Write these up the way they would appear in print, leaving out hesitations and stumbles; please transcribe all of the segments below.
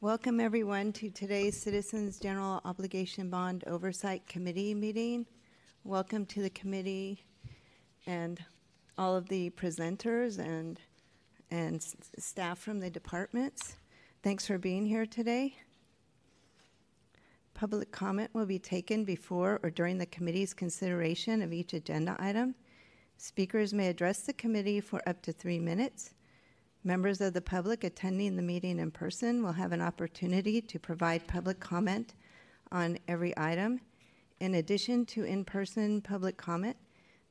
Welcome everyone to today's Citizens General Obligation Bond Oversight Committee meeting. Welcome to the committee and all of the presenters and staff from the departments. Thanks for being here today. Public comment will be taken before or during the committee's consideration of each agenda item. Speakers may address the committee for up to 3 minutes. Members of the public attending the meeting in person will have an opportunity to provide public comment on every item. In addition to in-person public comment,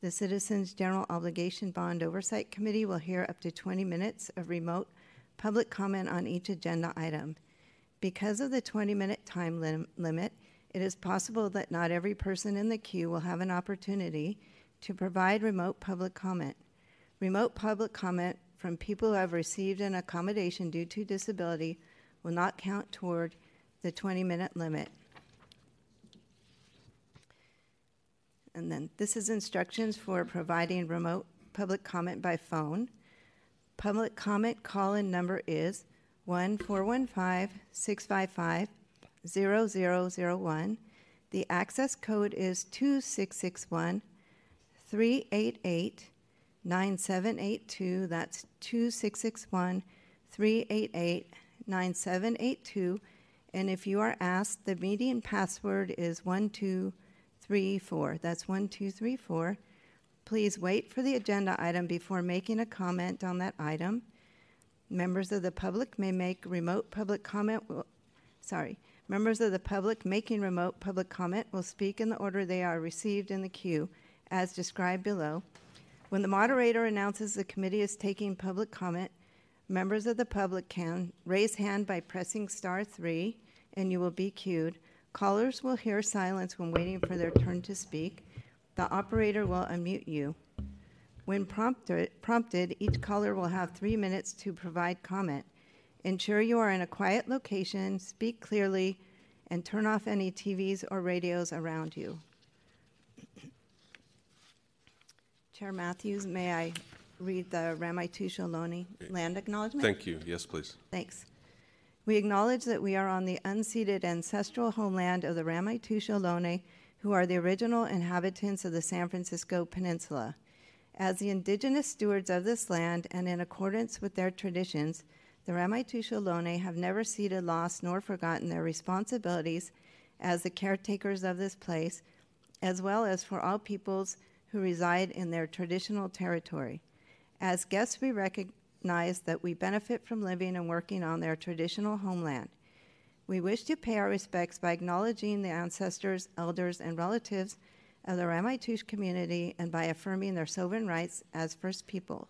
the Citizens General Obligation Bond Oversight Committee will hear up to 20 minutes of remote public comment on each agenda item. Because of the 20-minute time limit, it is possible that not every person in the queue will have an opportunity to provide remote public comment. Remote public comment from people who have received an accommodation due to disability will not count toward the 20-minute limit. And then this is instructions for providing remote public comment by phone. Public comment call-in number is 1-415-655-0001. The access code is 2661-388-9782. That's 2661-388-9782. And if you are asked, the meeting password is 1234. That's 1234. Please wait for the agenda item before making a comment on that item. Members of the public may make remote public comment. Members of the public making remote public comment will speak in the order they are received in the queue, as described below. When the moderator announces the committee is taking public comment, members of the public can raise hand by pressing *3, and you will be queued. Callers will hear silence when waiting for their turn to speak. The operator will unmute you. When prompted, each caller will have 3 minutes to provide comment. Ensure you are in a quiet location, speak clearly, and turn off any TVs or radios around you. Chair Matthews, may I read the Ramaytush Ohlone land acknowledgement? Thank you. Yes, please. Thanks. We acknowledge that we are on the unceded ancestral homeland of the Ramaytush Ohlone, who are the original inhabitants of the San Francisco Peninsula. As the indigenous stewards of this land and in accordance with their traditions, the Ramaytush Ohlone have never ceded, lost, nor forgotten their responsibilities as the caretakers of this place, as well as for all peoples who reside in their traditional territory. As guests, we recognize that we benefit from living and working on their traditional homeland. We wish to pay our respects by acknowledging the ancestors, elders, and relatives of the Ramaytush community and by affirming their sovereign rights as First People.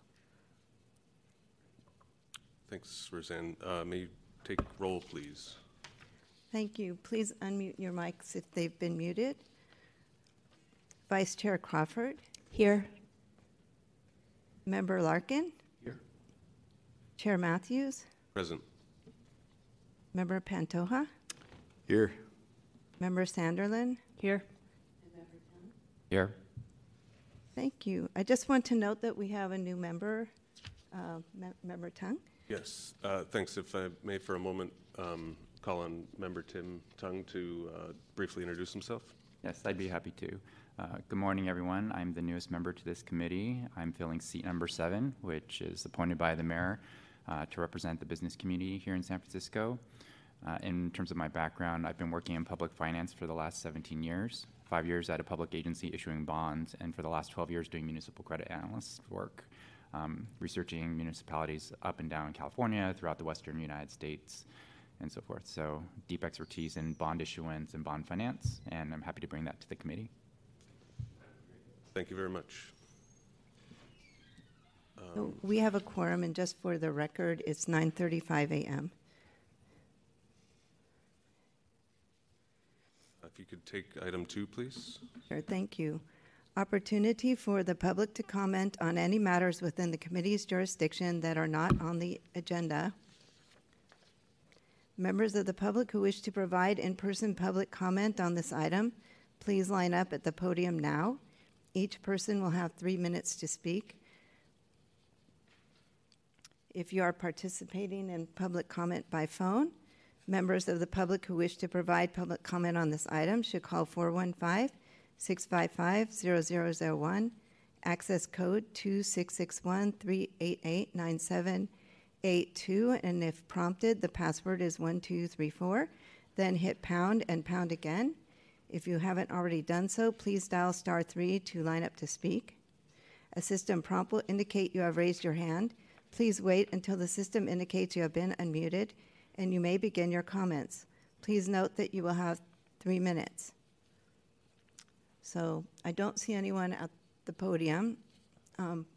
Thanks, Roseanne. May you take roll, please? Thank you. Please unmute your mics if they've been muted. Vice Chair Crawford? Here. Member Larkin? Here. Chair Matthews? Present. Member Pantoja? Here. Member Sanderlin? Here. And Member Tung? Here. Thank you. I just want to note that we have a new member, Member Tung. Yes. Thanks. If I may for a moment call on Member Tim Tung to briefly introduce himself. Yes, I'd be happy to. Good morning, everyone. I'm the newest member to this committee. I'm filling seat number 7, which is appointed by the mayor to represent the business community here in San Francisco. In terms of my background, I've been working in public finance for the last 17 years, 5 years at a public agency issuing bonds, and for the last 12 years doing municipal credit analyst work, researching municipalities up and down California, throughout the western United States, and so forth. So deep expertise in bond issuance and bond finance, and I'm happy to bring that to the committee. Thank you very much. We have a quorum, and just for the record, it's 9:35 a.m. If you could take item 2, please. Sure, thank you. Opportunity for the public to comment on any matters within the committee's jurisdiction that are not on the agenda. Members of the public who wish to provide in-person public comment on this item, please line up at the podium now. Each person will have 3 minutes to speak. If you are participating in public comment by phone, Members of the public who wish to provide public comment on this item should call 415-655-0001, access code 2661-388-9782, and if prompted, the password is 1234, then hit pound and pound again. If you haven't already done so, please dial *3 to line up to speak. A system prompt will indicate you have raised your hand. Please wait until the system indicates you have been unmuted, and you may begin your comments. Please note that you will have 3 minutes. So I don't see anyone at the podium.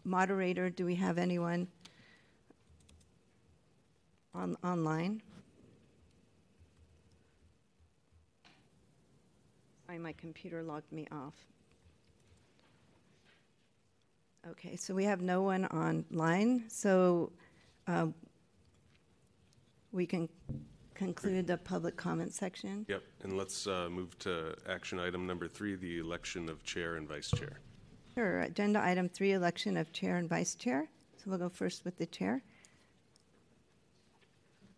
Moderator, do we have anyone online? Sorry, my computer logged me off. Okay, so we have no one online, so we can conclude the public comment section. Yep, and let's move to action item number 3, the election of chair and vice chair. Sure, agenda item 3, election of chair and vice chair. So we'll go first with the chair.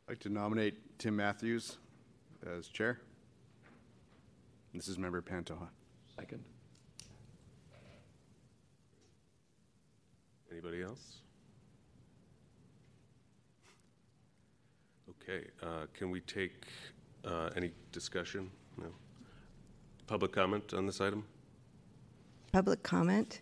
I'd like to nominate Tim Matthews as chair. This is Member Pantoja. Second. Anybody else? Okay, can we take any discussion? No. Public comment on this item? Public comment.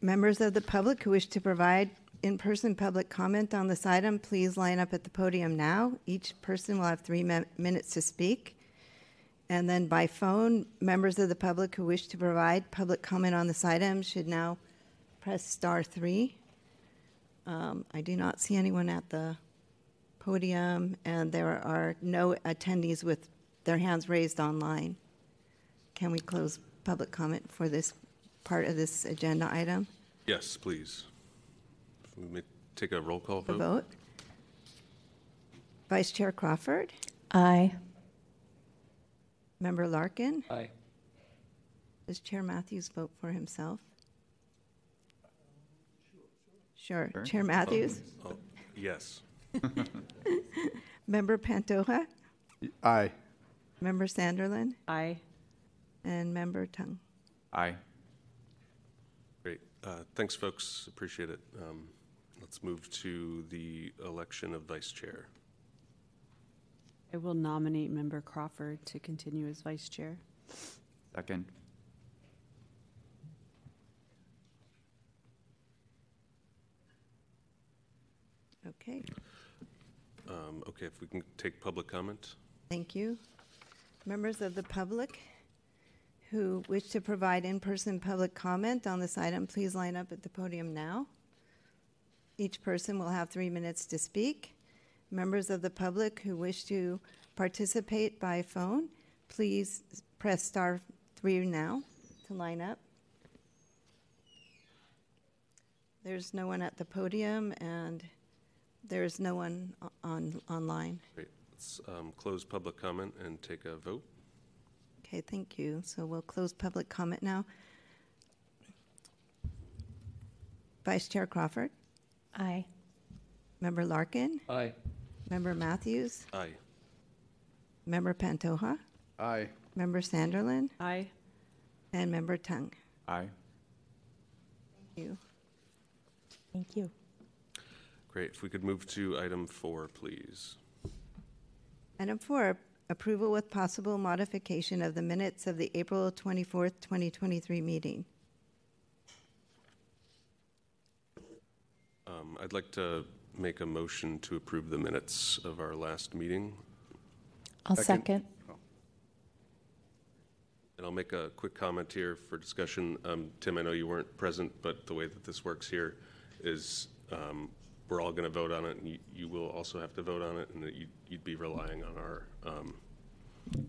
Members of the public who wish to provide in-person public comment on this item, please line up at the podium now. Each person will have 3 minutes to speak. And then by phone, members of the public who wish to provide public comment on this item should now press *3. I do not see anyone at the podium, and there are no attendees with their hands raised online. Can we close public comment for this part of this agenda item? Yes, please. We may take a roll call vote. A vote. Vice Chair Crawford? Aye. Member Larkin? Aye. Does Chair Matthews vote for himself? Sure. Sure. Chair Matthews? Oh, yes. Member Pantoja? Aye. Member Sanderlin? Aye. And Member Tung? Aye. Great. Thanks, folks. Appreciate it. Let's move to the election of vice chair. I will nominate Member Crawford to continue as vice chair. Second. Okay. Okay, if we can take public comment. Thank you. Members of the public who wish to provide in-person public comment on this item, please line up at the podium now. Each person will have 3 minutes to speak. Members of the public who wish to participate by phone, please press *3 now to line up. There's no one at the podium, and there's no one online. Great. Let's close public comment and take a vote. Okay, thank you. So we'll close public comment now. Vice Chair Crawford? Aye. Member Larkin? Aye. Member Matthews? Aye. Member Pantoja? Aye. Member Sanderlin? Aye. And Member Tung? Aye. Thank you. Thank you. Great. If we could move to item 4, please. Item 4, approval with possible modification of the minutes of the April 24th, 2023 meeting. I'd like to make a motion to approve the minutes of our last meeting. I'll second. Oh. And I'll make a quick comment here for discussion. Tim, I know you weren't present, but the way that this works here is we're all going to vote on it, and you will also have to vote on it, and you'd be relying on our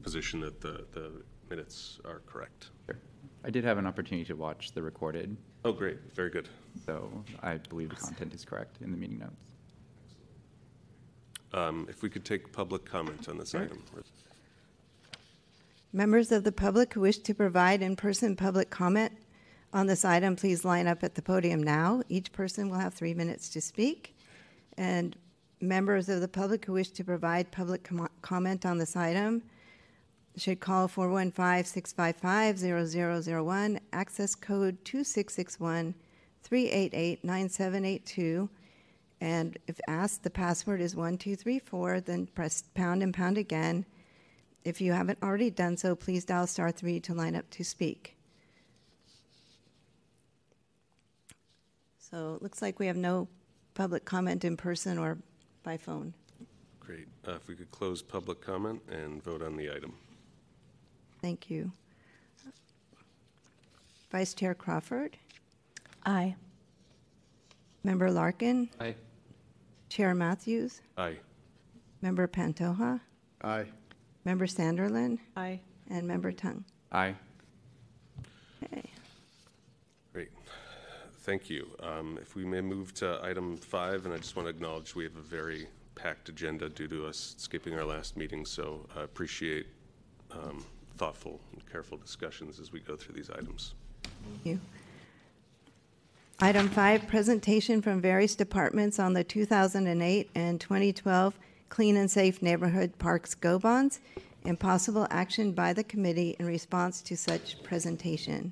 position that the minutes are correct. Sure. I did have an opportunity to watch the recorded. Oh, great. Very good. So I believe the content is correct in the meeting notes. If we could take public comment on this item. Members of the public who wish to provide in-person public comment on this item, please line up at the podium now. Each person will have 3 minutes to speak. And Members of the public who wish to provide public comment on this item should call 415-655-0001, access code 2661-388-9782, and if asked, the password is 1234, then press pound and pound again. If you haven't already done so, please dial *3 to line up to speak. So it looks like we have no public comment in person or by phone. Great. If we could close public comment and vote on the item. Thank you. Vice Chair Crawford? Aye. Member Larkin? Aye. Chair Matthews? Aye. Member Pantoja? Aye. Member Sanderlin? Aye. And Member Tung? Aye. Okay. Great. Thank you. If we may move to item 5, and I just want to acknowledge we have a very packed agenda due to us skipping our last meeting, so I appreciate thoughtful and careful discussions as we go through these items. Thank you. Item 5, presentation from various departments on the 2008 and 2012 Clean and Safe Neighborhood Parks Go Bonds and possible action by the committee in response to such presentation.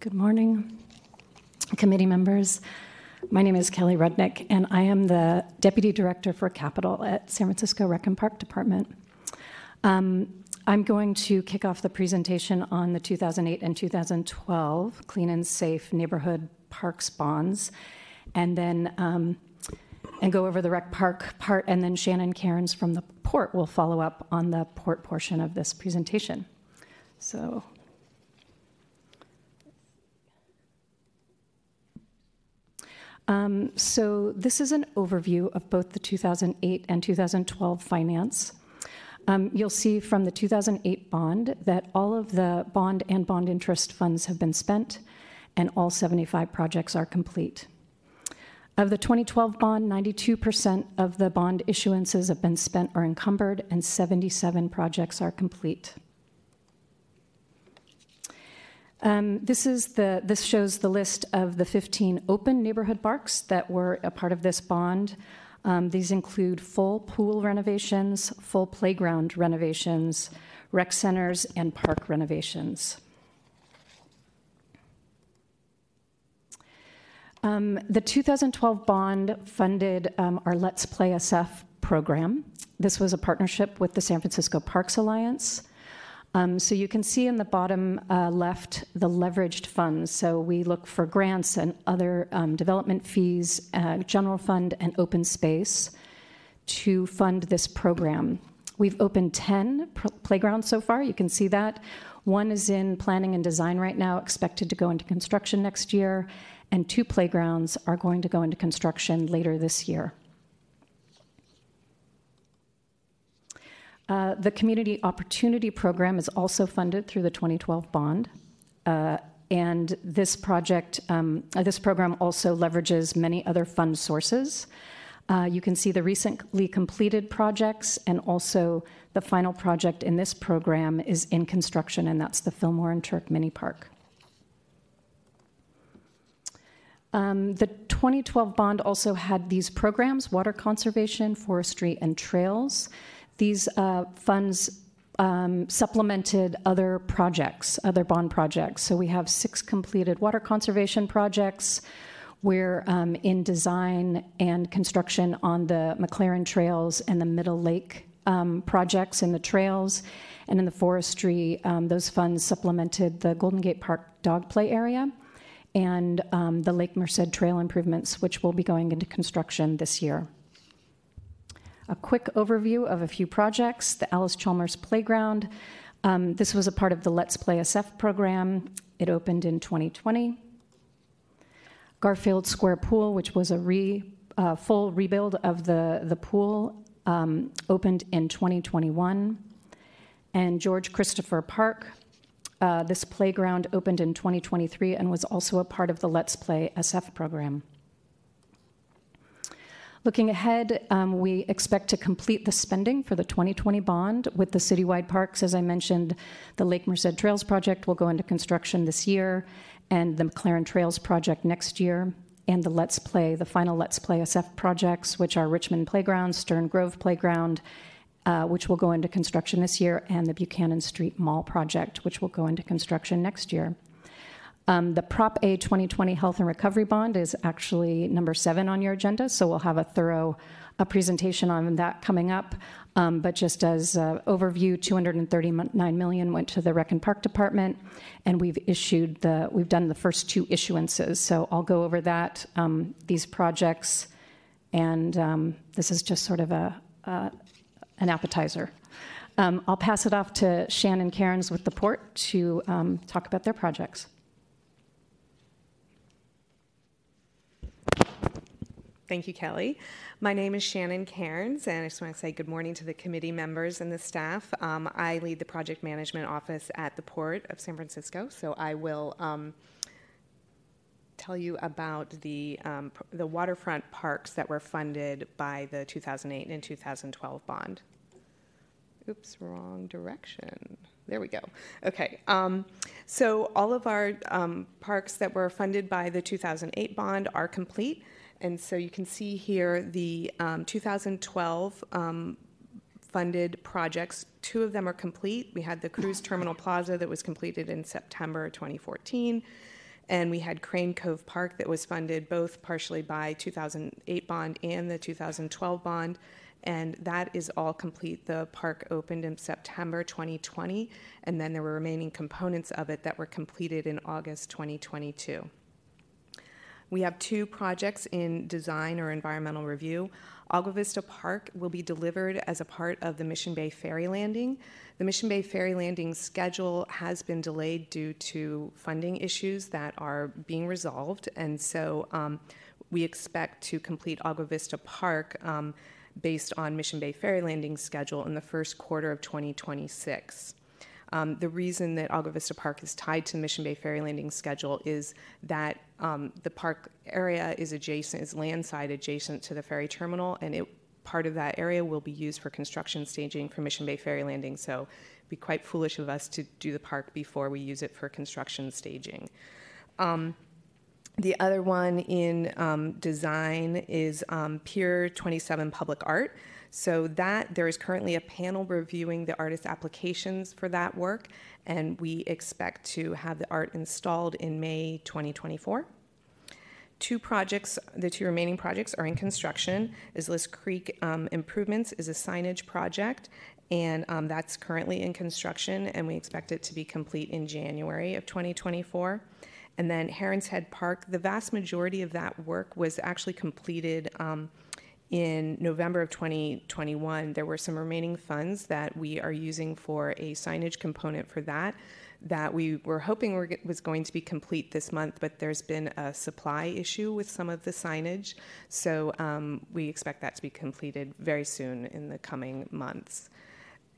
Good morning, committee members. My name is Kelly Rudnick, and I am the Deputy Director for Capital at San Francisco Rec and Park Department. I'm going to kick off the presentation on the 2008 and 2012 Clean and Safe Neighborhood Parks Bonds, and then go over the rec park part, and then Shannon Cairns from the port will follow up on the port portion of this presentation. So. So this is an overview of both the 2008 and 2012 finance. You'll see from the 2008 bond that all of the bond and bond interest funds have been spent and all 75 projects are complete. Of the 2012 bond, 92% of the bond issuances have been spent or encumbered and 77 projects are complete. This shows the list of the 15 open neighborhood parks that were a part of this bond. These include full pool renovations, full playground renovations, rec centers, and park renovations. The 2012 bond funded our Let's Play SF program. This was a partnership with the San Francisco Parks Alliance. So you can see in the bottom left the leveraged funds. So we look for grants and other development fees, general fund, and open space to fund this program. We've opened 10 playgrounds so far. You can see that. One is in planning and design right now, expected to go into construction next year, and 2 playgrounds are going to go into construction later this year. The Community Opportunity Program is also funded through the 2012 bond, and this program also leverages many other fund sources. You can see the recently completed projects, and also the final project in this program is in construction, and that's the Fillmore and Turk Mini Park. The 2012 bond also had these programs: water conservation, forestry, and trails. These funds supplemented other projects, other bond projects. So we have 6 completed water conservation projects. We're in design and construction on the McLaren trails and the Middle Lake projects in the trails. And in the forestry, those funds supplemented the Golden Gate Park dog play area and the Lake Merced trail improvements, which will be going into construction this year. A quick overview of a few projects. The Alice Chalmers Playground. This was a part of the Let's Play SF program. It opened in 2020. Garfield Square Pool, which was a full rebuild of the pool opened in 2021, and George Christopher Park. This playground opened in 2023 and was also a part of the Let's Play SF program. Looking ahead, we expect to complete the spending for the 2020 bond with the citywide parks. As I mentioned, the Lake Merced Trails project will go into construction this year, and the McLaren Trails project next year, and the Let's Play, the final Let's Play SF projects, which are Richmond Playground, Stern Grove Playground, which will go into construction this year, and the Buchanan Street Mall project, which will go into construction next year. The Prop A 2020 Health and Recovery Bond is actually number 7 on your agenda, so we'll have a thorough presentation on that coming up. But just as overview, $239 million went to the Rec and Park Department, and we've done the first 2 issuances. So I'll go over that, these projects, and this is just sort of an appetizer. I'll pass it off to Shannon Cairns with the port to talk about their projects. Thank you, Kelly. My name is Shannon Cairns, and I just want to say good morning to the committee members and the staff. I lead the project management office at the Port of San Francisco, so I will tell you about the waterfront parks that were funded by the 2008 and 2012 bond. Oops, wrong direction. There we go. Okay. So all of our parks that were funded by the 2008 bond are complete. And so you can see here the 2012 funded projects. 2 of them are complete. We had the Cruise Terminal Plaza that was completed in September 2014. And we had Crane Cove Park that was funded both partially by 2008 bond and the 2012 bond. And that is all complete. The park opened in September 2020. And then there were remaining components of it that were completed in August 2022. We have 2 projects in design or environmental review. Agua Vista Park will be delivered as a part of the Mission Bay Ferry Landing. The Mission Bay Ferry Landing schedule has been delayed due to funding issues that are being resolved, and so we expect to complete Agua Vista Park based on Mission Bay Ferry Landing's schedule in the first quarter of 2026. The reason that Agua Vista Park is tied to Mission Bay Ferry Landing's schedule is that the park area is landside adjacent to the ferry terminal, and part of that area will be used for construction staging for Mission Bay Ferry Landing, so it would be quite foolish of us to do the park before we use it for construction staging. The other one in design is Pier 27 Public Art. So that there is currently a panel reviewing the artist applications for that work, and we expect to have the art installed in May 2024. 2 projects, the 2 remaining projects are in construction. Islas Creek Improvements is a signage project, and that's currently in construction, and we expect it to be complete in January of 2024. And then Heron's Head Park, the vast majority of that work was actually completed in November of 2021. There were some remaining funds that we are using for a signage component for that we were hoping was going to be complete this month, but there's been a supply issue with some of the signage. So we expect that to be completed very soon in the coming months.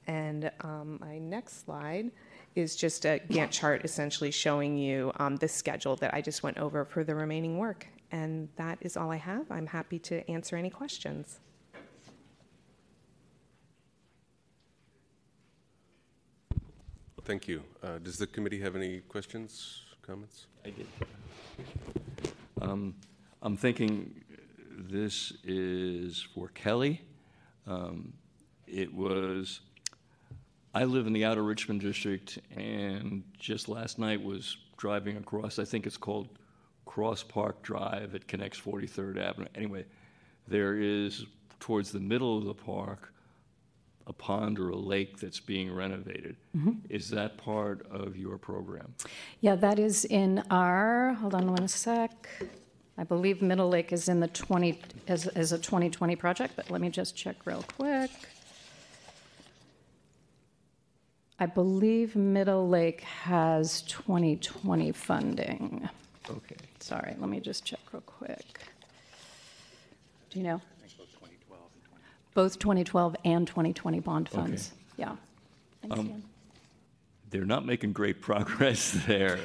And my next slide is just a Gantt chart essentially showing you the schedule that I just went over for the remaining work. And that is all I have. I'm happy to answer any questions. Thank you. Does the committee have any questions, comments? I did. I'm thinking this is for Kelly. I live in the outer Richmond district, and just last night was driving across, I think it's called Cross Park Drive. It connects 43rd Avenue. Anyway, there is towards the middle of the park a pond or a lake that's being renovated. Mm-hmm. Is that part of your program? Yeah, that is in our, hold on one sec. I believe Middle Lake is in the as a 2020 project, but let me just check real quick. I believe Middle Lake has 2020 funding. Okay. Sorry, let me just check real quick. Do you know? I think it was 2012 and both 2012 and 2020 bond funds. Okay. Yeah. Thanks, Dan. They're not making great progress there.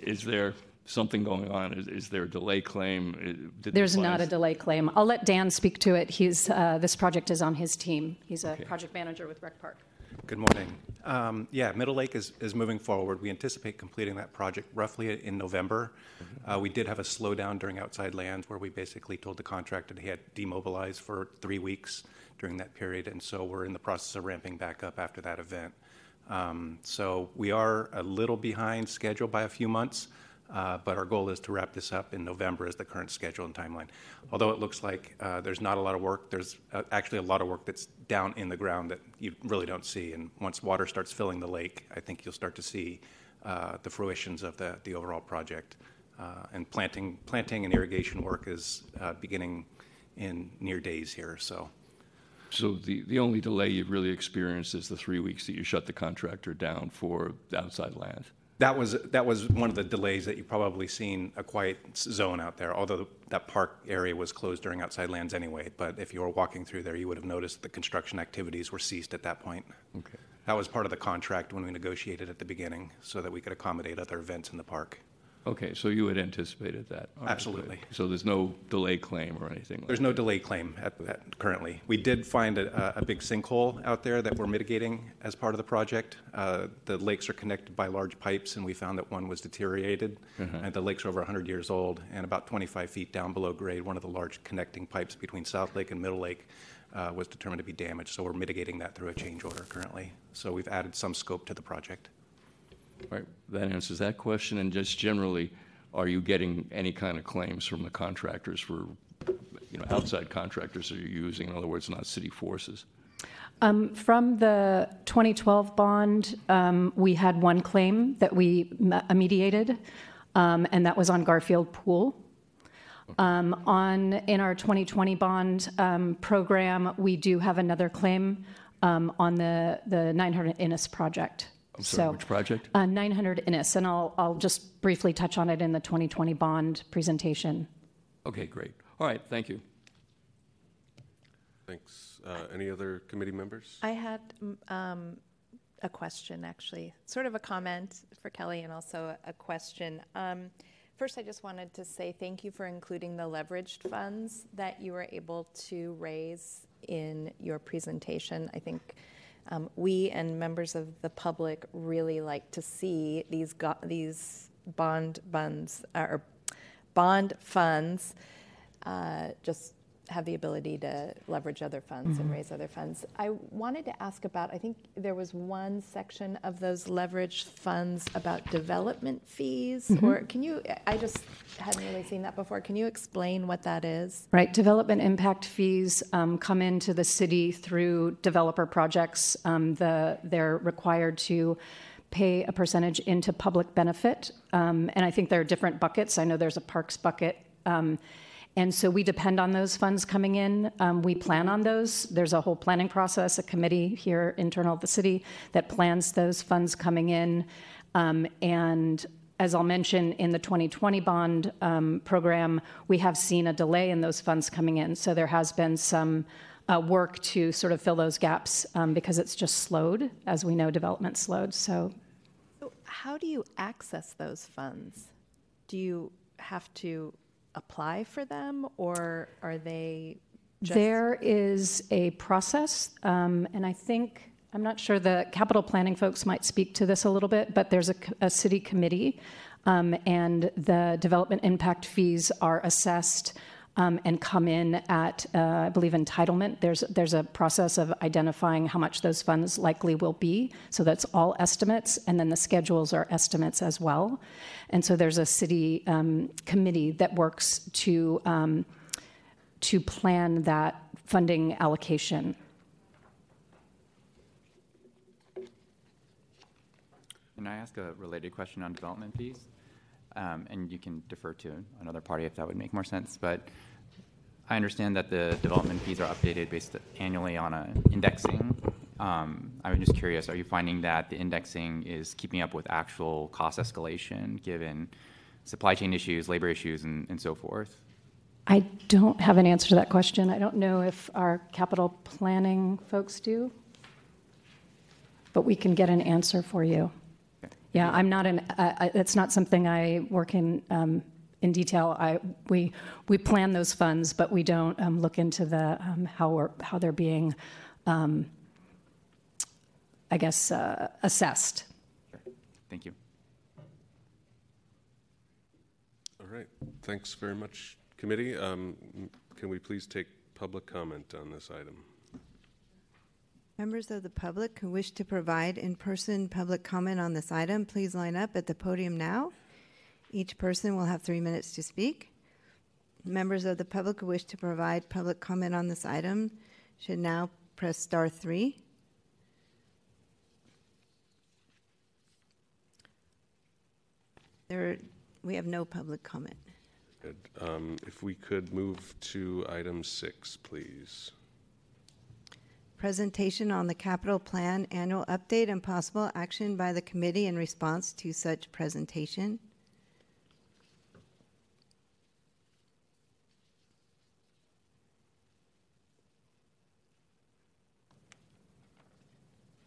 Is there something going on? Is there a delay claim? There's not a delay claim. I'll let Dan speak to it. He's this project is on his team. He's a project manager with Rec Park. Good morning. Yeah, Middle Lake is moving forward. We anticipate completing that project roughly in November. We did have a slowdown during outside lands where we basically told the contractor he had demobilized for 3 weeks during that period, and so we're in the process of ramping back up after that event. So we are a little behind schedule by a few months, but our goal is to wrap this up in November is the current schedule and timeline. Although it looks like there's not a lot of work, there's actually a lot of work that's down in the ground that you really don't see. And once water starts filling the lake, I think you'll start to see the fruitions of the overall project. And planting and irrigation work is beginning in near days here. So the only delay you've really experienced is the 3 weeks that you shut the contractor down for outside land. That was one of the delays that you've probably seen, a quiet zone out there, although that park area was closed during outside lands anyway. But if you were walking through there, you would have noticed the construction activities were ceased at that point. Okay. That was part of the contract when we negotiated at the beginning so that we could accommodate other events in the park. Okay, so you had anticipated that. Right. Absolutely. So there's no delay claim or anything like that? There's no delay claim currently. We did find a big sinkhole out there that we're mitigating as part of the project. The lakes are connected by large pipes, and we found that one was deteriorated. And the lake's over 100 years old, and about 25 feet down below grade, one of the large connecting pipes between South Lake and Middle Lake was determined to be damaged, so we're mitigating that through a change order currently. So we've added some scope to the project. All right, that answers that question. And just generally, are you getting any kind of claims from the contractors for, outside contractors that you're using? In other words, not city forces. From the 2012 bond, we had one claim that we mediated, and that was on Garfield Pool. In our 2020 bond program, we do have another claim on the 900 Innis project. I'm sorry, which project? 900 Innis, and I'll just briefly touch on it in the 2020 bond presentation. Okay, great. All right, thank you. Thanks. Any other committee members? I had a question, actually, sort of a comment for Kelly and also a question. First, I just wanted to say thank you for including the leveraged funds that you were able to raise in your presentation. I think we and members of the public really like to see these bond funds just have the ability to leverage other funds and raise other funds. I wanted to ask about, I think there was one section of those leveraged funds about development fees, or can you, I just hadn't really seen that before. Can you explain what that is? Right, development impact fees come into the city through developer projects. They're required to pay a percentage into public benefit. And I think there are different buckets. I know there's a parks bucket. And so we depend on those funds coming in. We plan on those. There's a whole planning process, a committee here internal of the city that plans those funds coming in. And as I'll mention in the 2020 bond program, we have seen a delay in those funds coming in. So there has been some work to sort of fill those gaps because it's just slowed. As we know, development slowed. So how do you access those funds? Do you have to apply for them, or are they just... There is a process, and I think, I'm not sure, the capital planning folks might speak to this a little bit, but there's a city committee, and the development impact fees are assessed and come in at, I believe, entitlement. There's a process of identifying how much those funds likely will be, so that's all estimates, and then the schedules are estimates as well. And so there's a city committee that works to plan that funding allocation. Can I ask a related question on development fees? And you can defer to another party if that would make more sense. But I understand that the development fees are updated based annually on indexing. I was just curious, are you finding that the indexing is keeping up with actual cost escalation given supply chain issues, labor issues, and so forth? I don't have an answer to that question. I don't know if our capital planning folks do, but we can get an answer for you. Yeah, I'm not an. It's not something I work in detail. We plan those funds, but we don't look into the how they're being, I guess, assessed. Sure. Thank you. All right. Thanks very much, committee. Can we please take public comment on this item? Members of the public who wish to provide in-person public comment on this item, please line up at the podium now. Each person will have 3 minutes to speak. Members of the public who wish to provide public comment on this item should now press *3. We have no public comment. Good. If we could move to item 6, please. Presentation on the Capital Plan Annual Update and possible action by the committee in response to such presentation.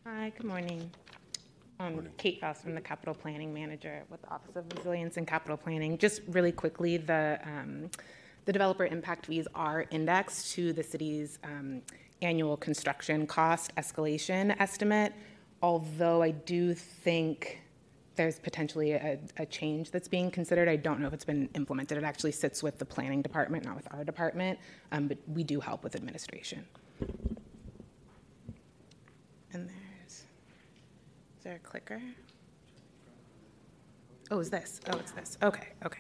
Hi, good morning. Morning. Kate Faustman, the Capital Planning Manager with the Office of Resilience and Capital Planning. Just really quickly, the developer impact fees are indexed to the city's annual construction cost escalation estimate, although I do think there's potentially a change that's being considered. I don't know if it's been implemented. It actually sits with the planning department, not with our department, but we do help with administration. And is there a clicker? Oh, is this? Oh, it's this. Okay, okay.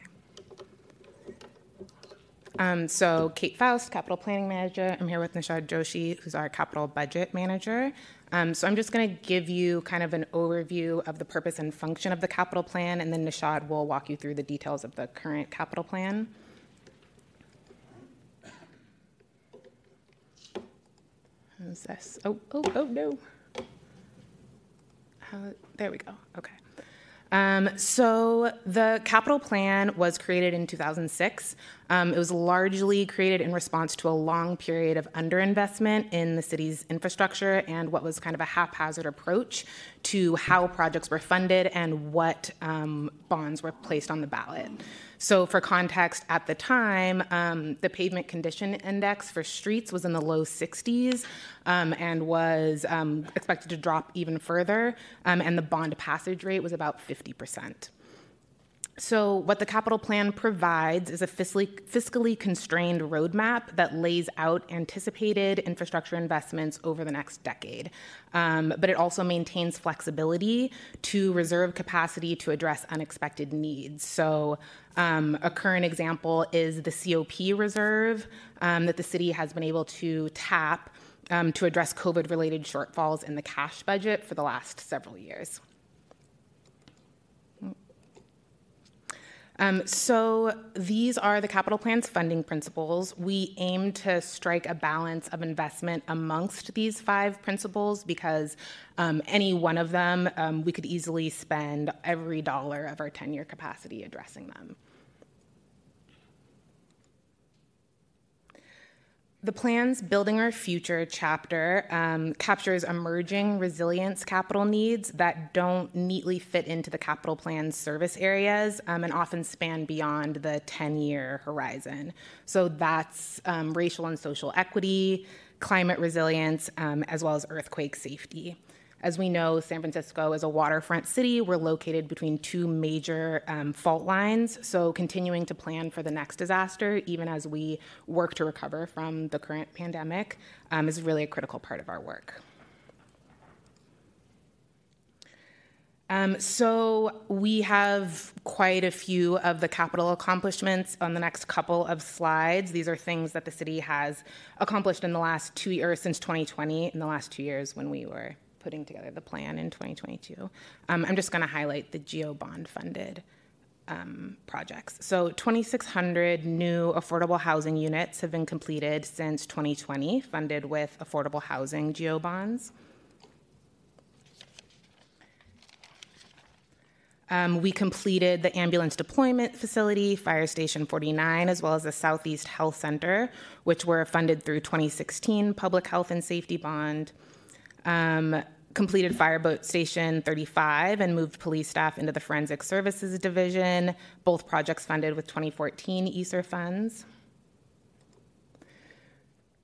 So Kate Faust, Capital Planning Manager. I'm here with Nishad Joshi, who's our Capital Budget Manager. So I'm just going to give you kind of an overview of the purpose and function of the capital plan, and then Nishad will walk you through the details of the current capital plan. How's this? Oh, no. There we go. Okay. So the capital plan was created in 2006. It was largely created in response to a long period of underinvestment in the city's infrastructure and what was kind of a haphazard approach to how projects were funded and what bonds were placed on the ballot. So for context, at the time, the pavement condition index for streets was in the low 60s and was expected to drop even further, and the bond passage rate was about 50%. So what the capital plan provides is a fiscally constrained roadmap that lays out anticipated infrastructure investments over the next decade. But it also maintains flexibility to reserve capacity to address unexpected needs. So a current example is the COP reserve that the city has been able to tap to address COVID-related shortfalls in the cash budget for the last several years. So these are the capital plan's funding principles. We aim to strike a balance of investment amongst these 5 principles because any one of them, we could easily spend every dollar of our 10-year capacity addressing them. The plan's Building Our Future chapter captures emerging resilience capital needs that don't neatly fit into the capital plan's service areas and often span beyond the 10-year horizon. So that's racial and social equity, climate resilience, as well as earthquake safety. As we know, San Francisco is a waterfront city. We're located between 2 major fault lines, so continuing to plan for the next disaster, even as we work to recover from the current pandemic, is really a critical part of our work. So we have quite a few of the capital accomplishments on the next couple of slides. These are things that the city has accomplished in the last 2 years, since 2020, in the last 2 years when we were putting together the plan in 2022. I'm just going to highlight the geo-bond funded projects. So 2,600 new affordable housing units have been completed since 2020, funded with affordable housing geo-bonds. We completed the ambulance deployment facility, Fire Station 49, as well as the Southeast Health Center, which were funded through 2016 Public Health and Safety Bond. Completed Fireboat Station 35 and moved police staff into the Forensic Services Division, both projects funded with 2014 ESER funds.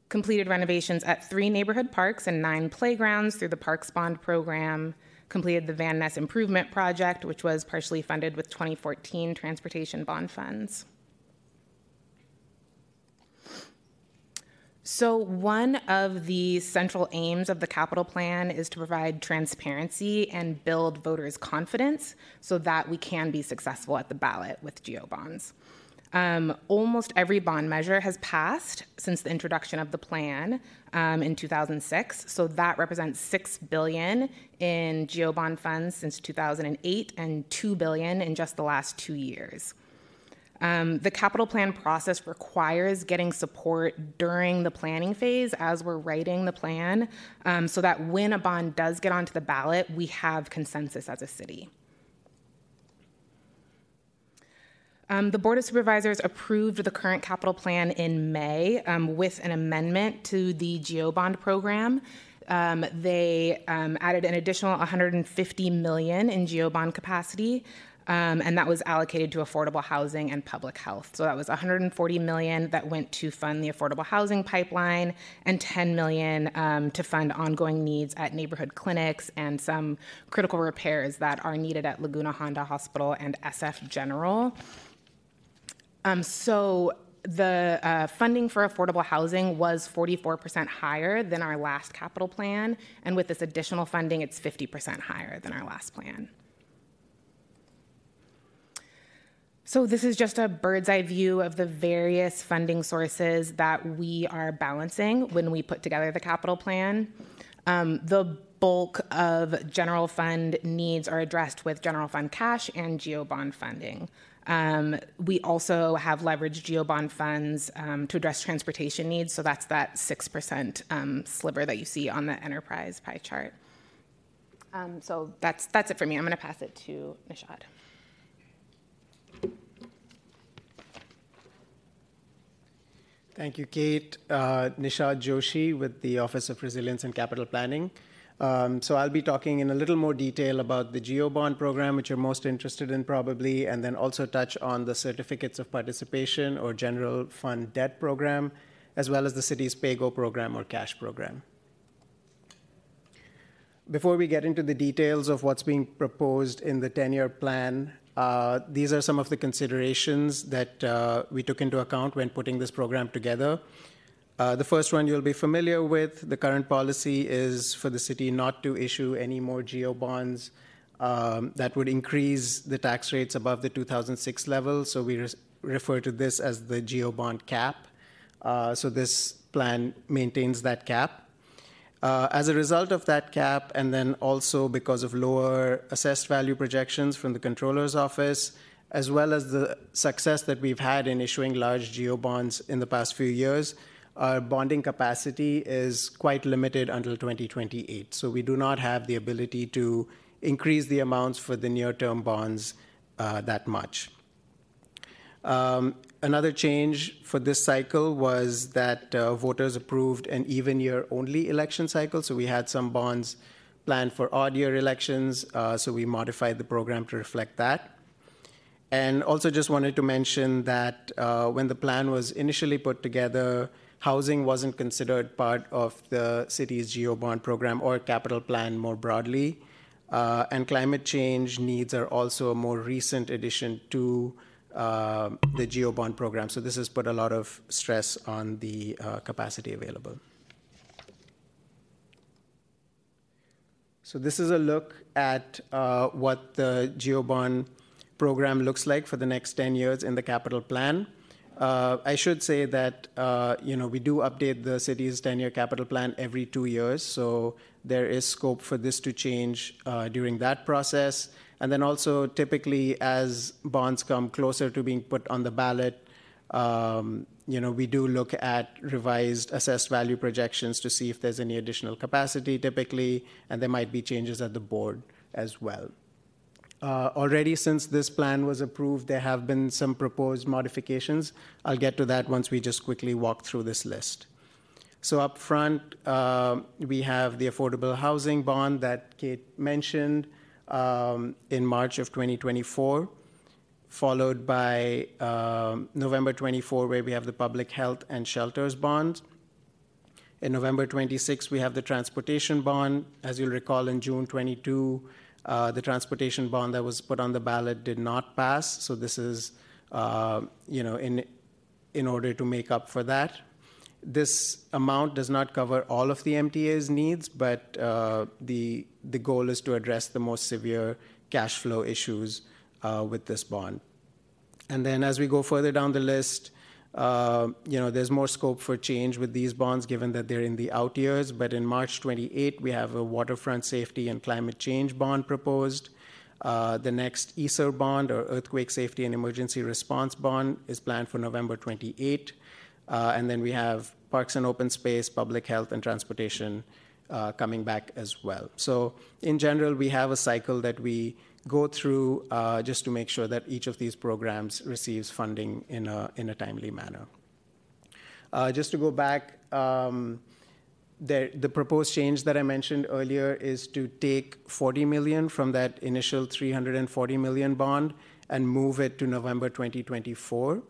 Completed renovations at 3 neighborhood parks and 9 playgrounds through the Parks Bond program. Completed the Van Ness Improvement Project, which was partially funded with 2014 Transportation Bond funds. So one of the central aims of the capital plan is to provide transparency and build voters' confidence so that we can be successful at the ballot with geo-bonds. Almost every bond measure has passed since the introduction of the plan in 2006, so that represents $6 billion in geo-bond funds since 2008 and $2 billion in just the last 2 years. The capital plan process requires getting support during the planning phase as we're writing the plan, so that when a bond does get onto the ballot, we have consensus as a city. The Board of Supervisors approved the current capital plan in May with an amendment to the GeoBond program. They added an additional $150 million in GeoBond capacity. And that was allocated to affordable housing and public health. So that was $140 million that went to fund the affordable housing pipeline and $10 million to fund ongoing needs at neighborhood clinics and some critical repairs that are needed at Laguna Honda Hospital and SF General. The funding for affordable housing was 44% higher than our last capital plan. And with this additional funding, it's 50% higher than our last plan. So this is just a bird's eye view of the various funding sources that we are balancing when we put together the capital plan. The bulk of general fund needs are addressed with general fund cash and geo-bond funding. We also have leveraged geo-bond funds to address transportation needs, so that's that 6% sliver that you see on the enterprise pie chart. So that's it for me. I'm going to pass it to Nishad. Thank you, Kate. Nishad Joshi with the Office of Resilience and Capital Planning. So I'll be talking in a little more detail about the GeoBond program, which you're most interested in probably, and then also touch on the Certificates of Participation or General Fund Debt program, as well as the city's PAYGO program or cash program. Before we get into the details of what's being proposed in the 10-year plan, these are some of the considerations that we took into account when putting this program together. The first one you'll be familiar with, the current policy is for the city not to issue any more geo-bonds that would increase the tax rates above the 2006 level, so we refer to this as the geo-bond cap. So this plan maintains that cap. As a result of that cap, and then also because of lower assessed value projections from the Comptroller's Office, as well as the success that we've had in issuing large geo-bonds in the past few years, our bonding capacity is quite limited until 2028. So we do not have the ability to increase the amounts for the near-term bonds that much. Another change for this cycle was that voters approved an even year only election cycle. So we had some bonds planned for odd year elections. So we modified the program to reflect that. And also just wanted to mention that when the plan was initially put together, housing wasn't considered part of the city's geo-bond program or capital plan more broadly. And climate change needs are also a more recent addition to the GeoBond program. So this has put a lot of stress on the capacity available. So this is a look at what the GeoBond program looks like for the next 10 years in the capital plan. I should say that we do update the city's 10-year capital plan every 2 years, so there is scope for this to change during that process. And then also, typically, as bonds come closer to being put on the ballot, we do look at revised assessed value projections to see if there's any additional capacity, typically, and there might be changes at the board as well. Already since this plan was approved, there have been some proposed modifications. I'll get to that once we just quickly walk through this list. So up front, we have the affordable housing bond that Kate mentioned in March of 2024, followed by November 24, where we have the public health and shelters bond. In November 26, we have the transportation bond. As you'll recall, in June 22, the transportation bond that was put on the ballot did not pass. So this is, in order to make up for that. This amount does not cover all of the MTA's needs, but the goal is to address the most severe cash flow issues with this bond. And then as we go further down the list, there's more scope for change with these bonds given that they're in the out years. But in March 28, we have a waterfront safety and climate change bond proposed. The next ESER bond, or earthquake safety and emergency response bond, is planned for November 28. And then we have parks and open space, public health, and transportation coming back as well. So in general, we have a cycle that we go through just to make sure that each of these programs receives funding in a timely manner. Just to go back, the proposed change that I mentioned earlier is to take 40 million from that initial 340 million bond and move it to November 2024.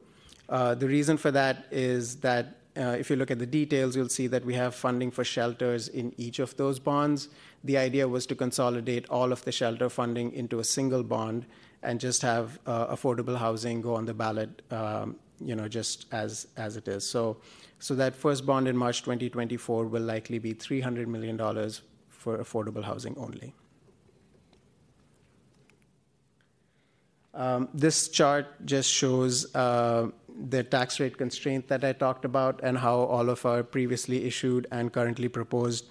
The reason for that is that if you look at the details, you'll see that we have funding for shelters in each of those bonds. The idea was to consolidate all of the shelter funding into a single bond and just have affordable housing go on the ballot, just as it is. So that first bond in March 2024 will likely be $300 million for affordable housing only. This chart just shows the tax rate constraint that I talked about and how all of our previously issued and currently proposed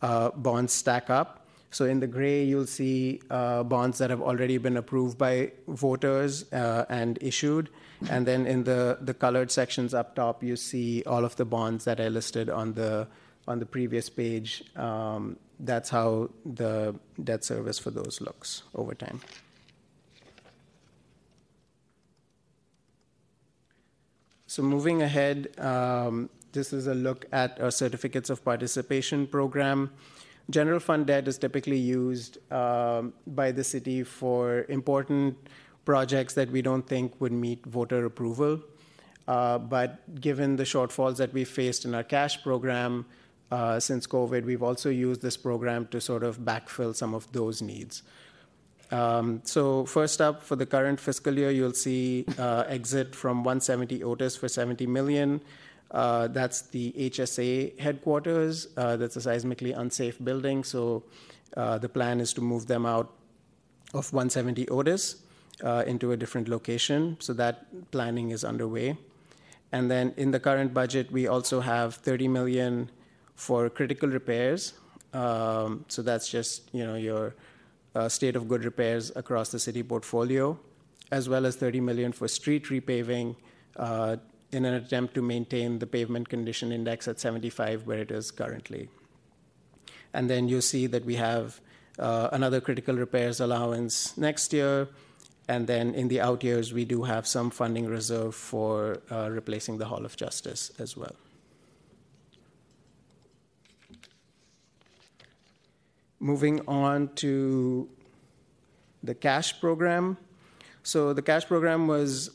bonds stack up. So in the gray, you'll see bonds that have already been approved by voters and issued. And then in the colored sections up top, you see all of the bonds that I listed on the previous page. That's how the debt service for those looks over time. So moving ahead, this is a look at our certificates of participation program. General fund debt is typically used by the city for important projects that we don't think would meet voter approval. But given the shortfalls that we faced in our cash program since COVID, we've also used this program to sort of backfill some of those needs. So first up, for the current fiscal year, you'll see exit from 170 Otis for 70 million. That's the HSA headquarters. That's a seismically unsafe building. So the plan is to move them out of 170 Otis into a different location. So that planning is underway. And then in the current budget, we also have 30 million for critical repairs. So that's just, your state of good repairs across the city portfolio, as well as 30 million for street repaving in an attempt to maintain the pavement condition index at 75 where it is currently. And then you see that we have another critical repairs allowance next year, and then in the out years we do have some funding reserved for replacing the Hall of Justice as well. Moving on to the cash program. So the cash program was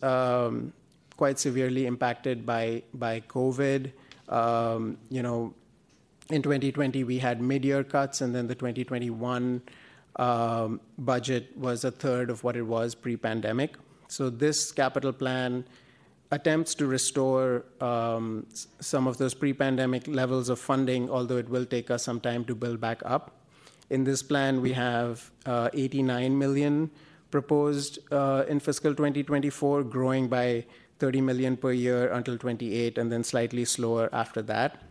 quite severely impacted by COVID. In 2020, we had mid-year cuts, and then the 2021 budget was a third of what it was pre-pandemic. So this capital plan attempts to restore some of those pre-pandemic levels of funding, although it will take us some time to build back up. In this plan, we have 89 million proposed in fiscal 2024, growing by 30 million per year until 28, and then slightly slower after that.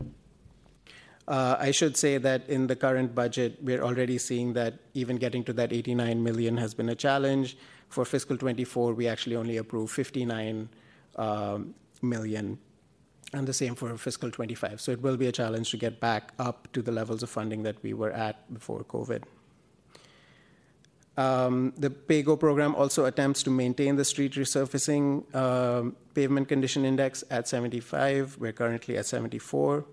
I should say that in the current budget, we're already seeing that even getting to that 89 million has been a challenge. For fiscal 24, we actually only approved 59 million, and the same for fiscal 25. So it will be a challenge to get back up to the levels of funding that we were at before COVID. The PAYGO program also attempts to maintain the street resurfacing pavement condition index at 75. We're currently at 74.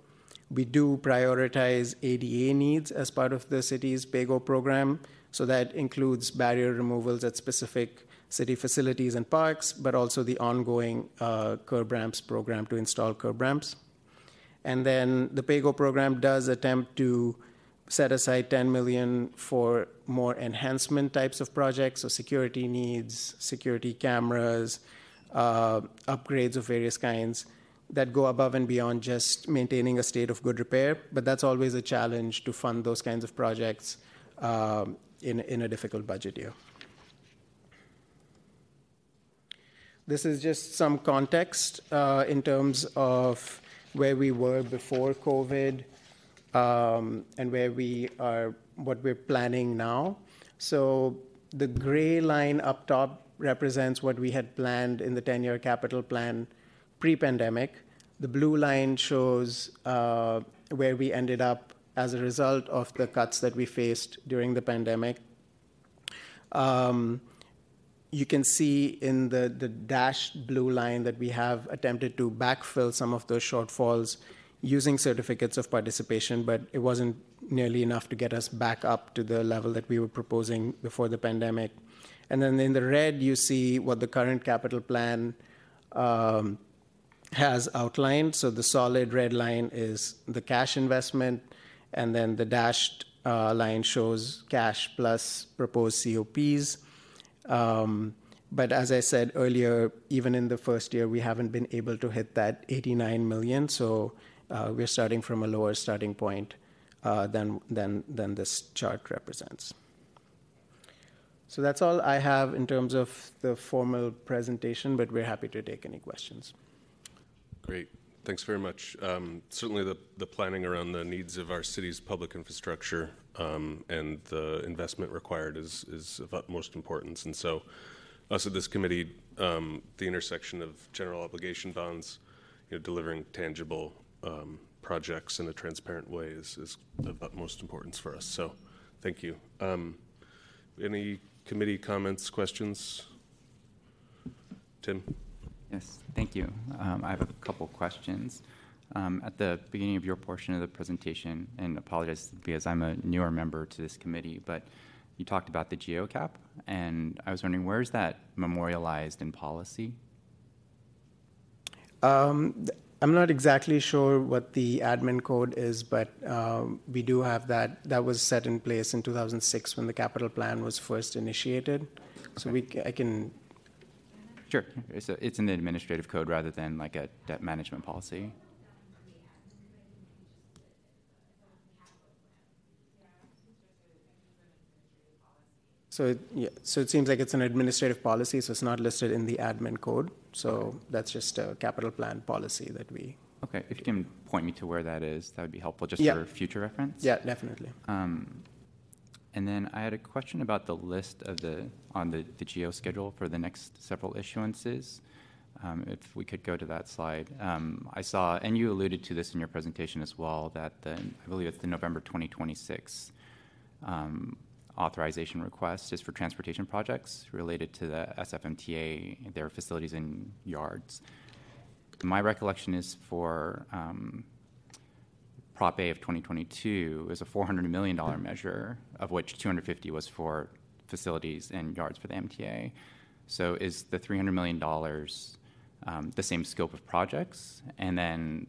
We do prioritize ADA needs as part of the city's PAYGO program, so that includes barrier removals at specific city facilities and parks, but also the ongoing curb ramps program to install curb ramps. And then the PAYGO program does attempt to set aside $10 million for more enhancement types of projects, so security needs, security cameras, upgrades of various kinds that go above and beyond just maintaining a state of good repair. But that's always a challenge to fund those kinds of projects in a difficult budget year. This is just some context in terms of where we were before COVID and where we are, what we're planning now. So the gray line up top represents what we had planned in the 10-year capital plan pre-pandemic. The blue line shows where we ended up as a result of the cuts that we faced during the pandemic. You can see in the dashed blue line that we have attempted to backfill some of those shortfalls using certificates of participation, but it wasn't nearly enough to get us back up to the level that we were proposing before the pandemic. And then in the red, you see what the current capital plan has outlined. So the solid red line is the cash investment, and then the dashed line shows cash plus proposed COPs. But as I said earlier, even in the first year, we haven't been able to hit that 89 million. So we're starting from a lower starting point than this chart represents. So that's all I have in terms of the formal presentation, but we're happy to take any questions. Great. Thanks very much. Certainly the planning around the needs of our city's public infrastructure and the investment required is of utmost importance. And so us at this committee, the intersection of general obligation bonds, delivering tangible projects in a transparent way is of utmost importance for us. So thank you. Any committee comments, questions? Tim? Yes, thank you. I have a couple questions. At the beginning of your portion of the presentation, and apologize because I'm a newer member to this committee, but you talked about the GeoCap, and I was wondering, where is that memorialized in policy? I'm not exactly sure what the admin code is, but we do have that. That was set in place in 2006 when the capital plan was first initiated. Okay. So I can... Sure. So it's in the administrative code rather than like a debt management policy. So it seems like it's an administrative policy, so it's not listed in the admin code. So okay. That's just a capital plan policy that we... Okay. If you can point me to where that is, that would be helpful just for future reference. Yeah, definitely. And then I had a question about the list of the geo schedule for the next several issuances. If we could go to that slide. I saw, and you alluded to this in your presentation as well, that I believe it's the November 2026 authorization request is for transportation projects related to the SFMTA, their facilities and yards. My recollection is for Prop A of 2022 is a $400 million measure, of which 250 was for facilities and yards for the MTA. So is the $300 million the same scope of projects? And then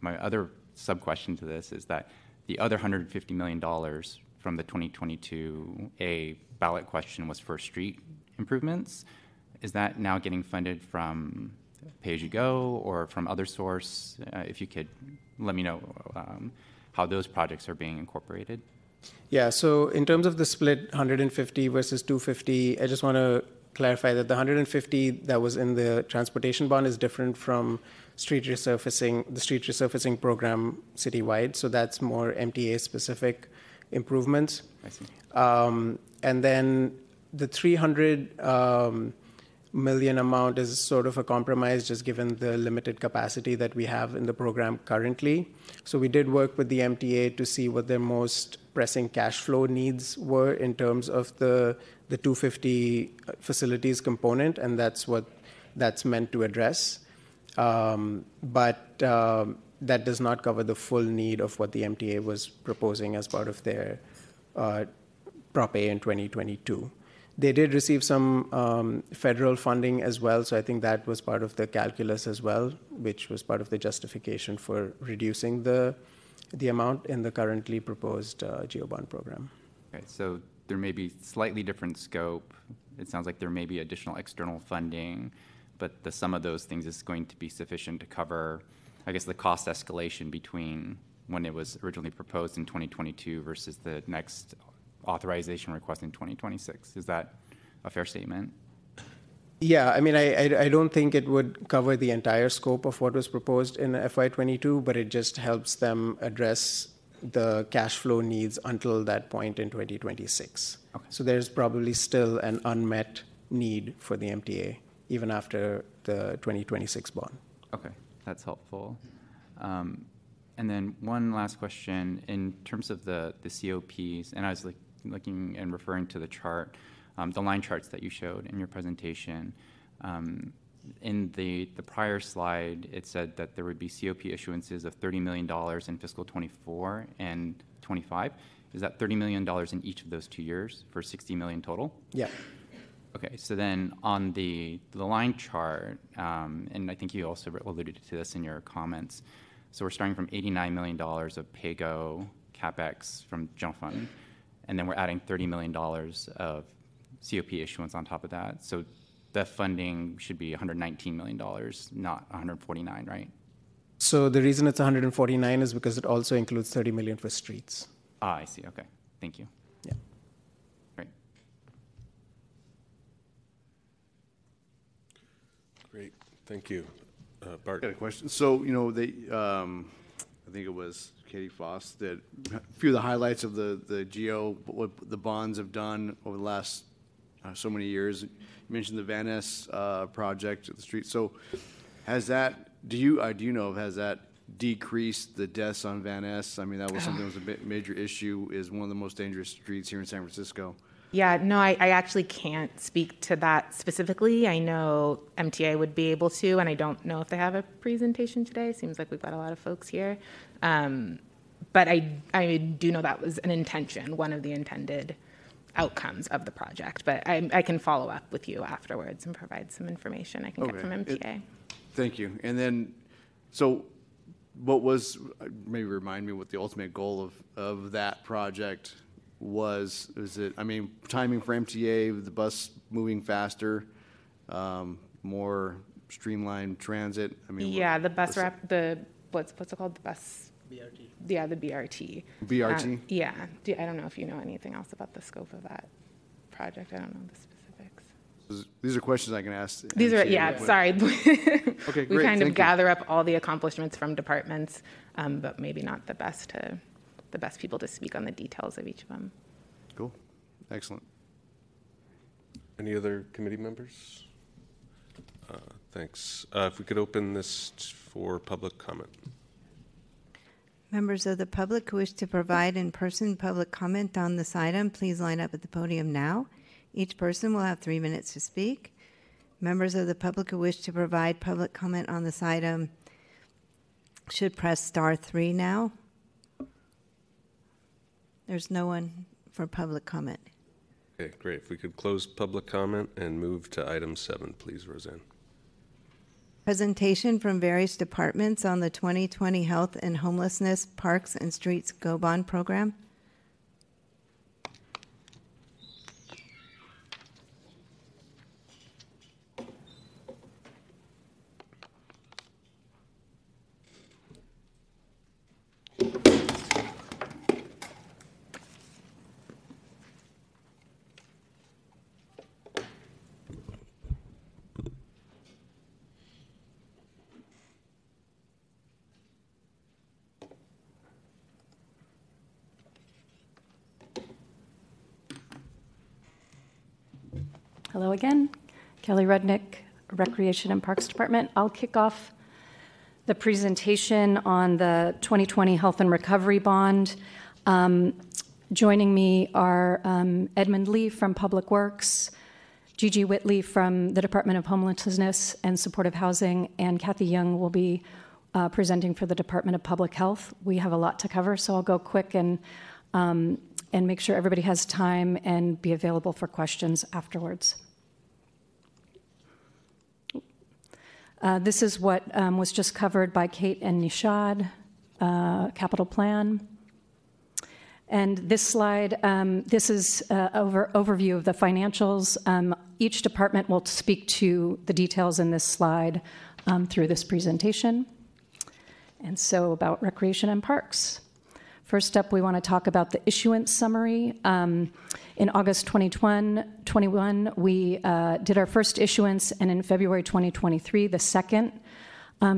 my other sub-question to this is that the other $150 million from the 2022 A ballot question was for street improvements. Is that now getting funded from pay-as-you-go or from other source? If you could let me know how those projects are being incorporated. Yeah, so in terms of the split 150 versus 250, I just want to clarify that the 150 that was in the transportation bond is different from street resurfacing, the street resurfacing program citywide. So that's more MTA specific improvements. I see. And then the 300 million amount is sort of a compromise just given the limited capacity that we have in the program currently. So we did work with the MTA to see what their most pressing cash flow needs were in terms of the 250 facilities component, and that's what that's meant to address. But that does not cover the full need of what the MTA was proposing as part of their Prop A in 2022. They did receive some federal funding as well, so I think that was part of the calculus as well, which was part of the justification for reducing the amount in the currently proposed GeoBond program. Okay, so there may be slightly different scope. It sounds like there may be additional external funding, but the sum of those things is going to be sufficient to cover, I guess, the cost escalation between when it was originally proposed in 2022 versus the next authorization request in 2026. Is that a fair statement? Yeah, I mean, I don't think it would cover the entire scope of what was proposed in FY22, but it just helps them address the cash flow needs until that point in 2026. Okay. So there's probably still an unmet need for the MTA, even after the 2026 bond. Okay, that's helpful. And then one last question, in terms of the COPs, and I was looking and referring to the chart, the line charts that you showed in your presentation. In the prior slide, it said that there would be COP issuances of $30 million in fiscal 24 and 25. Is that $30 million in each of those 2 years for $60 million total? Yeah. Okay, so then on the line chart, and I think you also alluded to this in your comments, so we're starting from $89 million of PAYGO CapEx from general fund, and then we're adding $30 million of COP issuance on top of that. So the funding should be $119 million, not $149, right? So the reason it's $149 is because it also includes $30 million for streets. Ah, I see. Okay. Thank you. Yeah. Great. Great. Thank you. Bart. I got a question. So, you know, they, I think it was Katie Foss that a few of the highlights of the geo, what the bonds have done over the last so many years. You mentioned the Van Ness project at the street. So, has that, do you know, has that decreased the deaths on Van Ness? I mean, that was something that was a major issue, is one of the most dangerous streets here in San Francisco. Yeah, no, I actually can't speak to that specifically. I know MTA would be able to, and I don't know if they have a presentation today. Seems like we've got a lot of folks here. But I do know that was an intention, one of the intended outcomes of the project. But I can follow up with you afterwards and provide some information I can get from MTA. Thank you. And then, so what was, maybe remind me what the ultimate goal of that project was it, I mean, timing for MTA, the bus moving faster, more streamlined transit. I mean, yeah, the bus wrap, the what's it called, the bus? BRT. Yeah, the BRT. BRT. Yeah, I don't know if you know anything else about the scope of that project. I don't know the specifics. These are questions I can ask. These MTA are sorry. Okay, great. We kind of gather up all the accomplishments from departments, but maybe not the best people to speak on the details of each of them. Cool. Excellent. Any other committee members? Thanks. If we could open this for public comment. Members of the public who wish to provide in-person public comment on this item, please line up at the podium now. Each person will have 3 minutes to speak. Members of the public who wish to provide public comment on this item should press *3 now. There's no one for public comment. Okay, great. If we could close public comment and move to item 7, please, Roseanne. Presentation from various departments on the 2020 Health and Homelessness Parks and Streets GoBond program. Hello again, Kelly Rudnick, Recreation and Parks Department. I'll kick off the presentation on the 2020 Health and Recovery Bond. Joining me are Edmund Lee from Public Works, Gigi Whitley from the Department of Homelessness and Supportive Housing, and Kathy Young will be presenting for the Department of Public Health. We have a lot to cover, so I'll go quick and make sure everybody has time and be available for questions afterwards. This is what was just covered by Kate and Nishad, capital plan. And this slide, this is an overview of the financials. Each department will speak to the details in this slide through this presentation. And so about recreation and parks. First up, we want to talk about the issuance summary. In August 2021, we did our first issuance, and in February 2023, the second.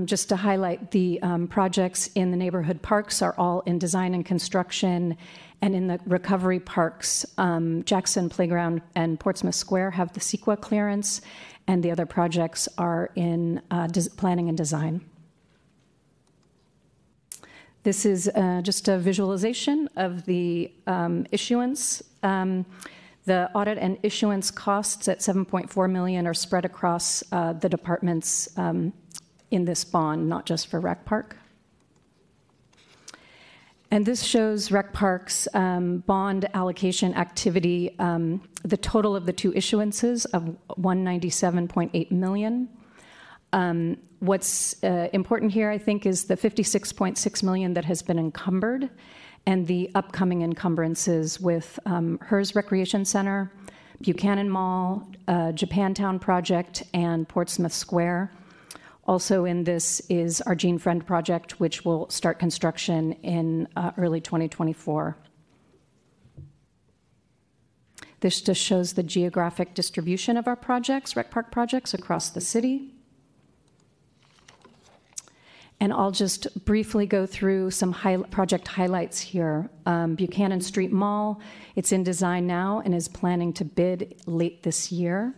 Just to highlight, the projects in the neighborhood parks are all in design and construction, and in the recovery parks, Jackson Playground and Portsmouth Square have the CEQA clearance, and the other projects are in planning and design. This is just a visualization of the issuance. The audit and issuance costs at $7.4 million are spread across the departments in this bond, not just for Rec Park. And this shows Rec Park's bond allocation activity, the total of the two issuances of $197.8 million. What's important here, I think, is the $56.6 million that has been encumbered and the upcoming encumbrances with Hers Recreation Center, Buchanan Mall, Japantown Project, and Portsmouth Square. Also in this is our Gene Friend project, which will start construction in early 2024. This just shows the geographic distribution of our projects, Rec Park projects, across the city. And I'll just briefly go through some project highlights here. Buchanan Street Mall, it's in design now and is planning to bid late this year.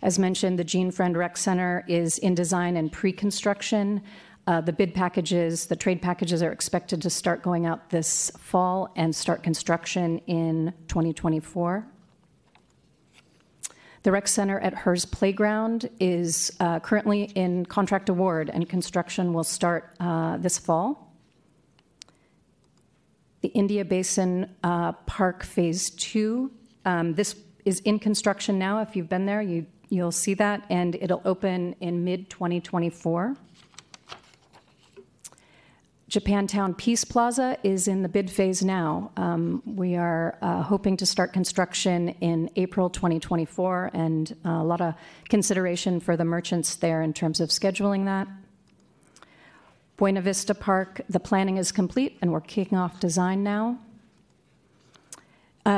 As mentioned, the Gene Friend Rec Center is in design and pre-construction. The bid packages, the trade packages are expected to start going out this fall and start construction in 2024. The rec center at Hers Playground is currently in contract award, and construction will start this fall. The India Basin Park Phase 2, this is in construction now. If you've been there, you'll see that, and it'll open in mid-2024. Japantown Peace Plaza is in the bid phase now. We are hoping to start construction in April 2024, and a lot of consideration for the merchants there in terms of scheduling that. Buena Vista Park, the planning is complete, and we're kicking off design now.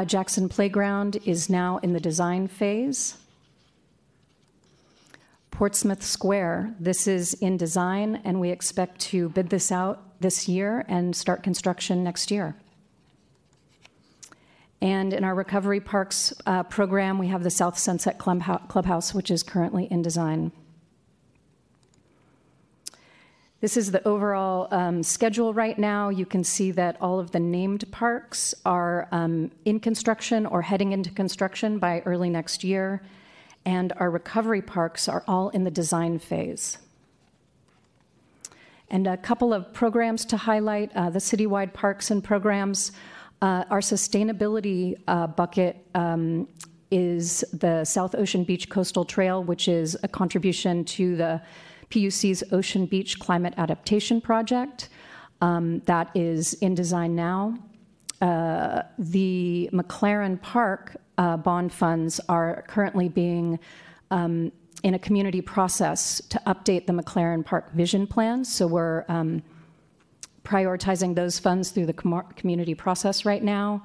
Jackson Playground is now in the design phase. Portsmouth Square, this is in design, and we expect to bid this out this year and start construction next year. And in our Recovery Parks program, we have the South Sunset Clubhouse, which is currently in design. This is the overall schedule right now. You can see that all of the named parks are in construction or heading into construction by early next year. And our recovery parks are all in the design phase. And a couple of programs to highlight, the citywide parks and programs. Our sustainability bucket is the South Ocean Beach Coastal Trail, which is a contribution to the PUC's Ocean Beach Climate Adaptation Project. That is in design now. The McLaren Park bond funds are currently being in a community process to update the McLaren Park vision plan. So we're prioritizing those funds through the community process right now.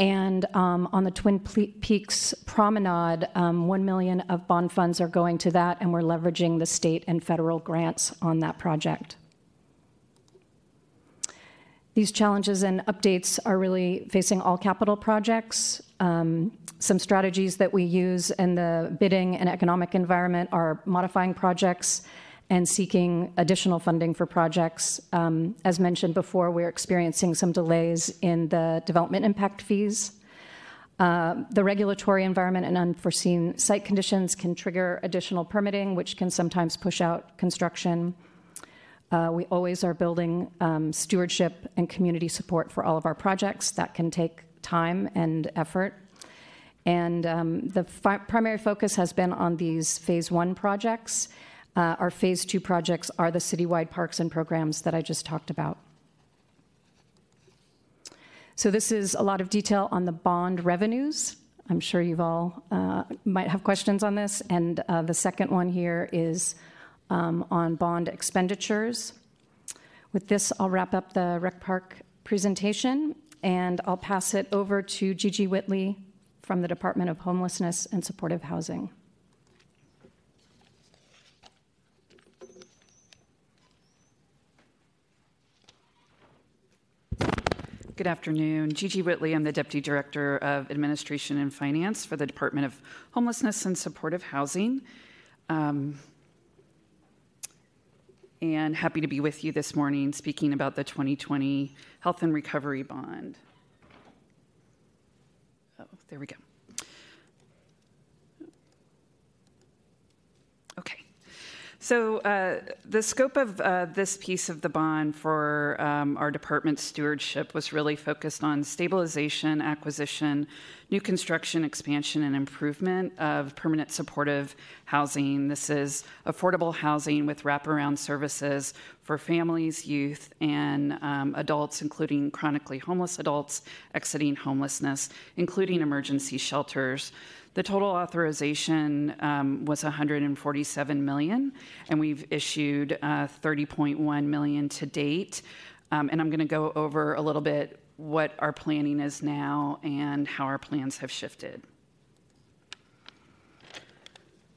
And on the Twin Peaks Promenade, $1 million of bond funds are going to that, and we're leveraging the state and federal grants on that project. These challenges and updates are really facing all capital projects. Some strategies that we use in the bidding and economic environment are modifying projects and seeking additional funding for projects. As mentioned before, we're experiencing some delays in the development impact fees. The regulatory environment and unforeseen site conditions can trigger additional permitting, which can sometimes push out construction. We always are building stewardship and community support for all of our projects. That can take time and effort. And the primary focus has been on these phase one projects. Our phase two projects are the citywide parks and programs that I just talked about. So this is a lot of detail on the bond revenues. I'm sure you've all might have questions on this. And the second one here is on bond expenditures. With this, I'll wrap up the Rec Park presentation, and I'll pass it over to Gigi Whitley from the Department of Homelessness and Supportive Housing. Good afternoon. Gigi Whitley. I'm the Deputy Director of Administration and Finance for the Department of Homelessness and Supportive Housing. And happy to be with you this morning speaking about the 2020 Health and Recovery Bond. Oh, there we go. Okay. So the scope of this piece of the bond for our department's stewardship was really focused on stabilization, acquisition, new construction, expansion, and improvement of permanent supportive housing. This is affordable housing with wraparound services for families, youth, and adults, including chronically homeless adults exiting homelessness, including emergency shelters. The total authorization was $147 million, and we've issued $30.1 million to date. And I'm going to go over a little bit what our planning is now and how our plans have shifted.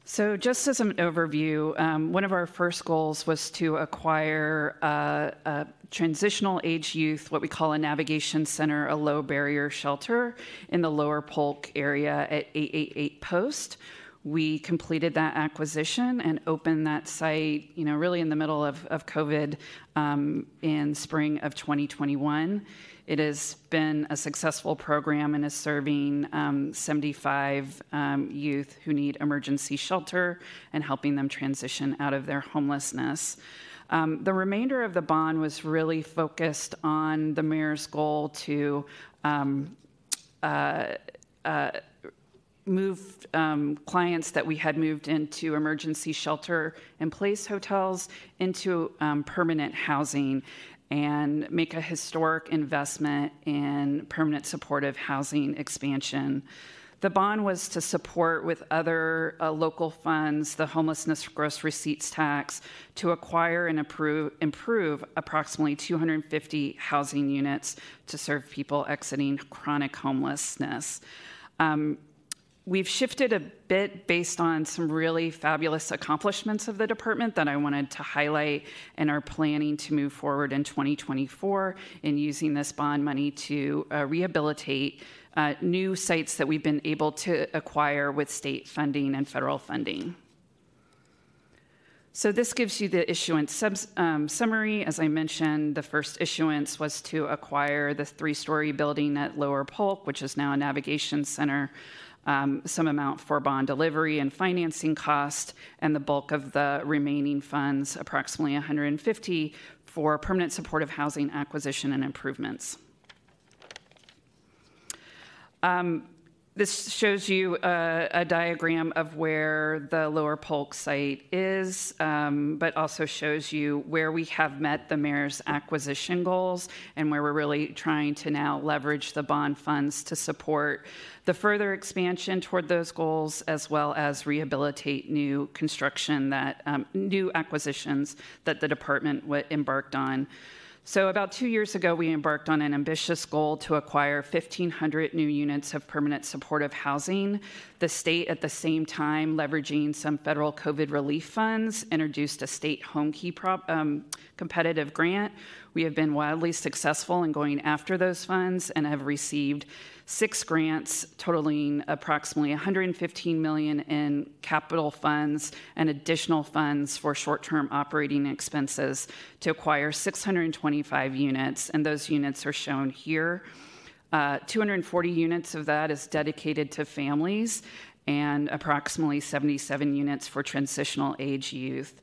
So just as an overview, one of our first goals was to acquire a transitional age youth, what we call a navigation center, a low barrier shelter in the lower Polk area at 888 Post. We completed that acquisition and opened that site, you know, really in the middle of COVID in spring of 2021. It has been a successful program and is serving 75 youth who need emergency shelter and helping them transition out of their homelessness. The remainder of the bond was really focused on the mayor's goal to move clients that we had moved into emergency shelter-in-place hotels into permanent housing, and make a historic investment in permanent supportive housing expansion. The bond was to support with other local funds, the homelessness gross receipts tax, to acquire and improve approximately 250 housing units to serve people exiting chronic homelessness. We've shifted a bit based on some really fabulous accomplishments of the department that I wanted to highlight, and are planning to move forward in 2024 in using this bond money to rehabilitate new sites that we've been able to acquire with state funding and federal funding. So this gives you the issuance summary. As I mentioned, the first issuance was to acquire the three-story building at Lower Polk, which is now a navigation center. Some amount for bond delivery and financing cost, and the bulk of the remaining funds, approximately 150, for permanent supportive housing acquisition and improvements. This shows you a diagram of where the Lower Polk site is, but also shows you where we have met the mayor's acquisition goals and where we're really trying to now leverage the bond funds to support the further expansion toward those goals, as well as rehabilitate new construction that new acquisitions that the department embarked on. So about 2 years ago, we embarked on an ambitious goal to acquire 1,500 new units of permanent supportive housing. The state, at the same time, leveraging some federal COVID relief funds, introduced a state home key competitive grant. We have been wildly successful in going after those funds and have received 6 grants totaling approximately $115 million in capital funds and additional funds for short-term operating expenses to acquire 625 units, and those units are shown here. 240 units of that is dedicated to families and approximately 77 units for transitional age youth.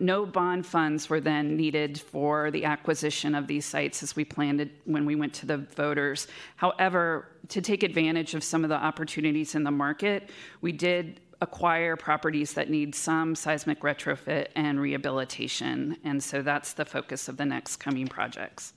No bond funds were then needed for the acquisition of these sites as we planned it when we went to the voters. However, to take advantage of some of the opportunities in the market, we did acquire properties that need some seismic retrofit and rehabilitation, and so that's the focus of the next coming projects.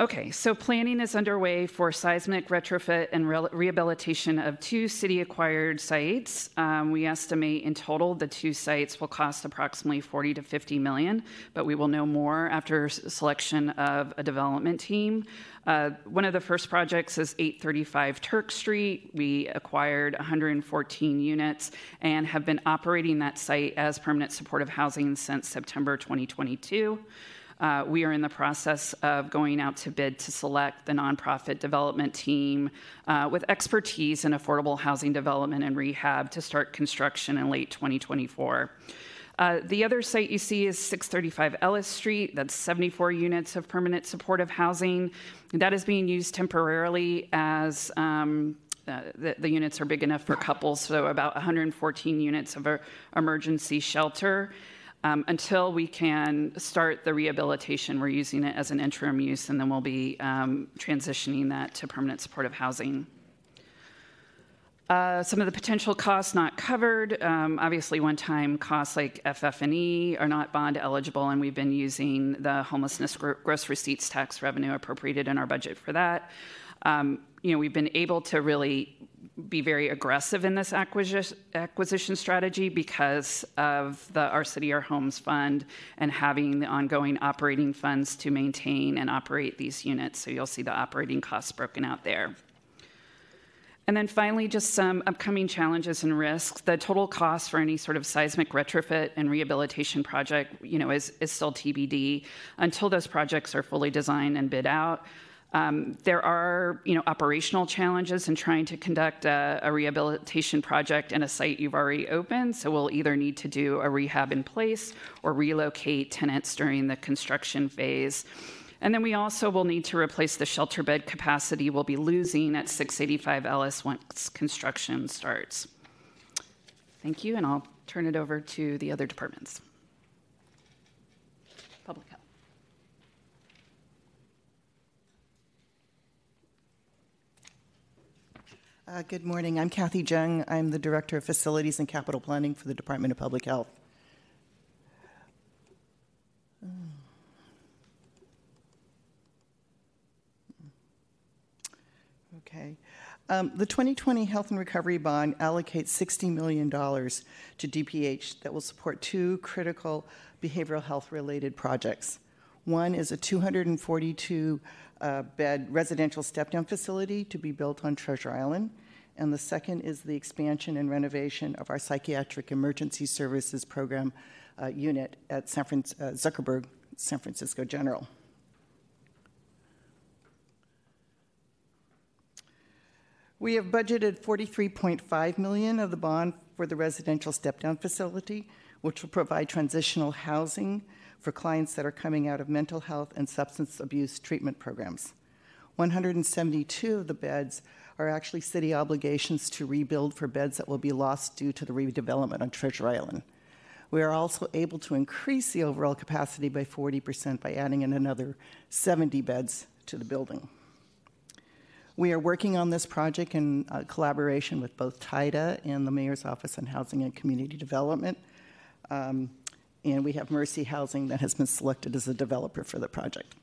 Okay, so planning is underway for seismic retrofit and rehabilitation of 2 city-acquired sites. We estimate in total the 2 sites will cost approximately $40 to $50 million, but we will know more after selection of a development team. One of the first projects is 835 Turk Street. We acquired 114 units and have been operating that site as permanent supportive housing since September 2022. We are in the process of going out to bid to select the nonprofit development team with expertise in affordable housing development and rehab to start construction in late 2024. The other site you see is 635 Ellis Street. That's 74 units of permanent supportive housing. That is being used temporarily as the units are big enough for couples, so about 114 units of emergency shelter. Until we can start the rehabilitation, we're using it as an interim use, and then we'll be transitioning that to permanent supportive housing. Some of the potential costs not covered, obviously one-time costs like FF&E are not bond eligible, and we've been using the homelessness gross receipts tax revenue appropriated in our budget for that. You know, we've been able to really be very aggressive in this acquisition strategy because of the Our City, Our Homes Fund and having the ongoing operating funds to maintain and operate these units. So you'll see the operating costs broken out there. And then finally, just some upcoming challenges and risks. The total cost for any sort of seismic retrofit and rehabilitation project, you know, is still TBD until those projects are fully designed and bid out. There are, you know, operational challenges in trying to conduct a rehabilitation project in a site you've already opened, so we'll either need to do a rehab in place or relocate tenants during the construction phase. And then we also will need to replace the shelter bed capacity we'll be losing at 685 Ellis once construction starts. Thank you, and I'll turn it over to the other departments. Public Health. Good morning. I'm Kathy Young. I'm the Director of Facilities and Capital Planning for the Department of Public Health. Okay. The 2020 Health and Recovery Bond allocates $60 million to DPH that will support 2 critical behavioral health-related projects. One is a 242-bed residential step-down facility to be built on Treasure Island, and the second is the expansion and renovation of our psychiatric emergency services program unit at Zuckerberg San Francisco General. We have budgeted $43.5 million of the bond for the residential step-down facility, which will provide transitional housing for clients that are coming out of mental health and substance abuse treatment programs. 172 of the beds are actually city obligations to rebuild for beds that will be lost due to the redevelopment on Treasure Island. We are also able to increase the overall capacity by 40% by adding in another 70 beds to the building. We are working on this project in collaboration with both TIDA and the Mayor's Office on Housing and Community Development. And we have Mercy Housing that has been selected as a developer for the project.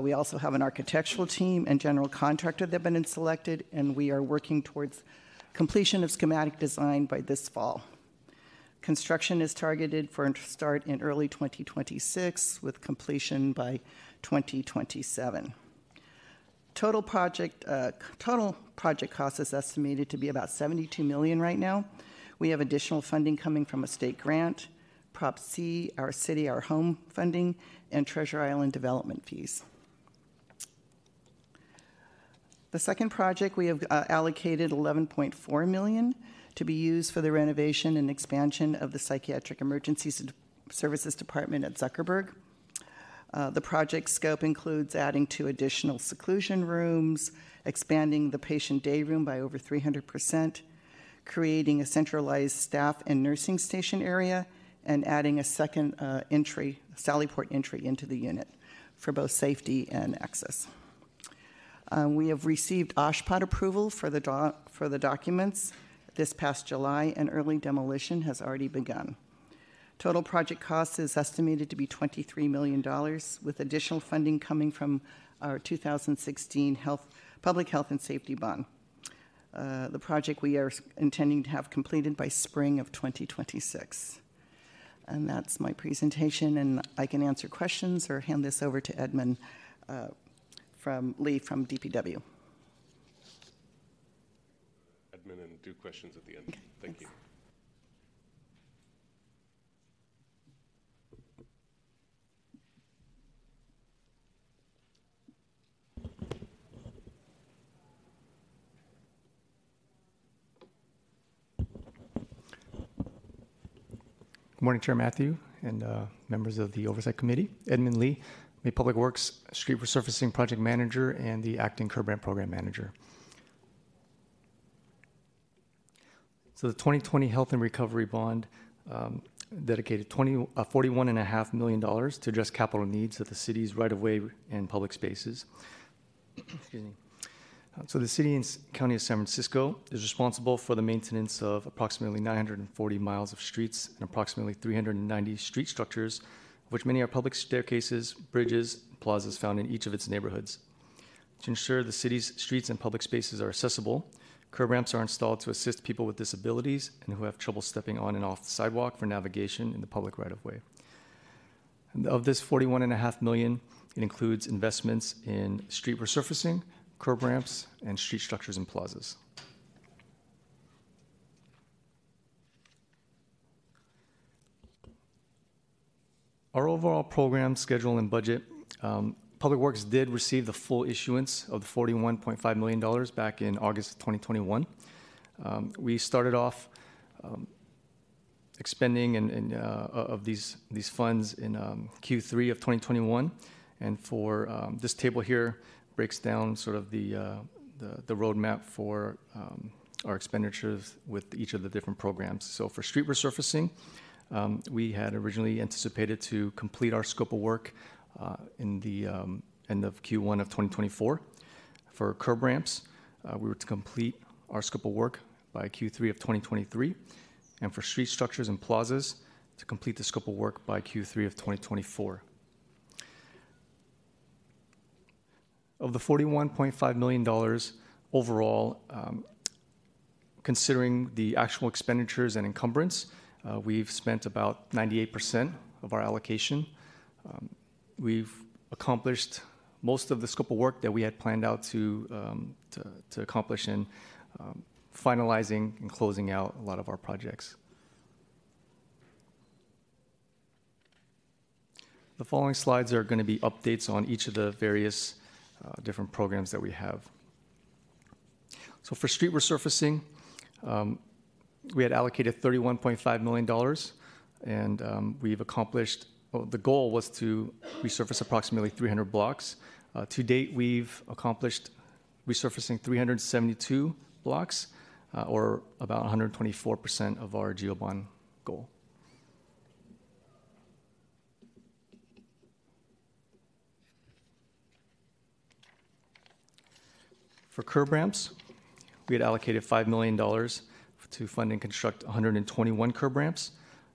We also have an architectural team and general contractor that have been selected, and we are working towards completion of schematic design by this fall. Construction is targeted for a start in early 2026 with completion by 2027. Total project cost is estimated to be about $72 million right now. We have additional funding coming from a state grant, Prop C, our city, our home funding, and Treasure Island development fees. The second project, we have allocated $11.4 million to be used for the renovation and expansion of the Psychiatric Emergency Services Department at Zuckerberg. The project scope includes adding 2 additional seclusion rooms, expanding the patient day room by over 300%, creating a centralized staff and nursing station area, and adding a second entry, Sallyport entry into the unit for both safety and access. We have received OSHPOD approval for the documents this past July, and early demolition has already begun. Total project cost is estimated to be $23 million, with additional funding coming from our 2016 Public Health and Safety Bond. The project we are intending to have completed by spring of 2026. And that's my presentation, and I can answer questions or hand this over to Edmund Lee from DPW. Edmund, and do questions at the end. Okay, thanks. Good morning, Chair Matthews and members of the Oversight Committee. Edmund Lee, the Public Works Street Resurfacing Project Manager and the Acting Curb Ramp Program Manager. So the 2020 Health and Recovery Bond dedicated $41.5 million to address capital needs of the city's right-of-way and public spaces. Excuse me. So the City and County of San Francisco is responsible for the maintenance of approximately 940 miles of streets and approximately 390 street structures, of which many are public staircases, bridges, and plazas found in each of its neighborhoods. To ensure the city's streets and public spaces are accessible, curb ramps are installed to assist people with disabilities and who have trouble stepping on and off the sidewalk for navigation in the public right-of-way. And of this $41.5 million, it includes investments in street resurfacing, curb ramps, and street structures and plazas. Our overall program, schedule, and budget, Public Works did receive the full issuance of the $41.5 million back in August of 2021. We started off expending of these funds in Q3 of 2021, and for this table here, breaks down sort of the roadmap for our expenditures with each of the different programs. So for street resurfacing, we had originally anticipated to complete our scope of work in the end of Q1 of 2024. For curb ramps, we were to complete our scope of work by Q3 of 2023. And for street structures and plazas, to complete the scope of work by Q3 of 2024. Of the $41.5 million overall, considering the actual expenditures and encumbrance, we've spent about 98% of our allocation. We've accomplished most of the scope of work that we had planned out to accomplish in finalizing and closing out a lot of our projects. The following slides are going to be updates on each of the various different programs that we have. So for street resurfacing, we had allocated $31.5 million, and we've accomplished, well, the goal was to resurface approximately 300 blocks. To date, we've accomplished resurfacing 372 blocks, or about 124% of our GeoBond goal. For curb ramps, we had allocated $5 million to fund and construct 121 curb ramps,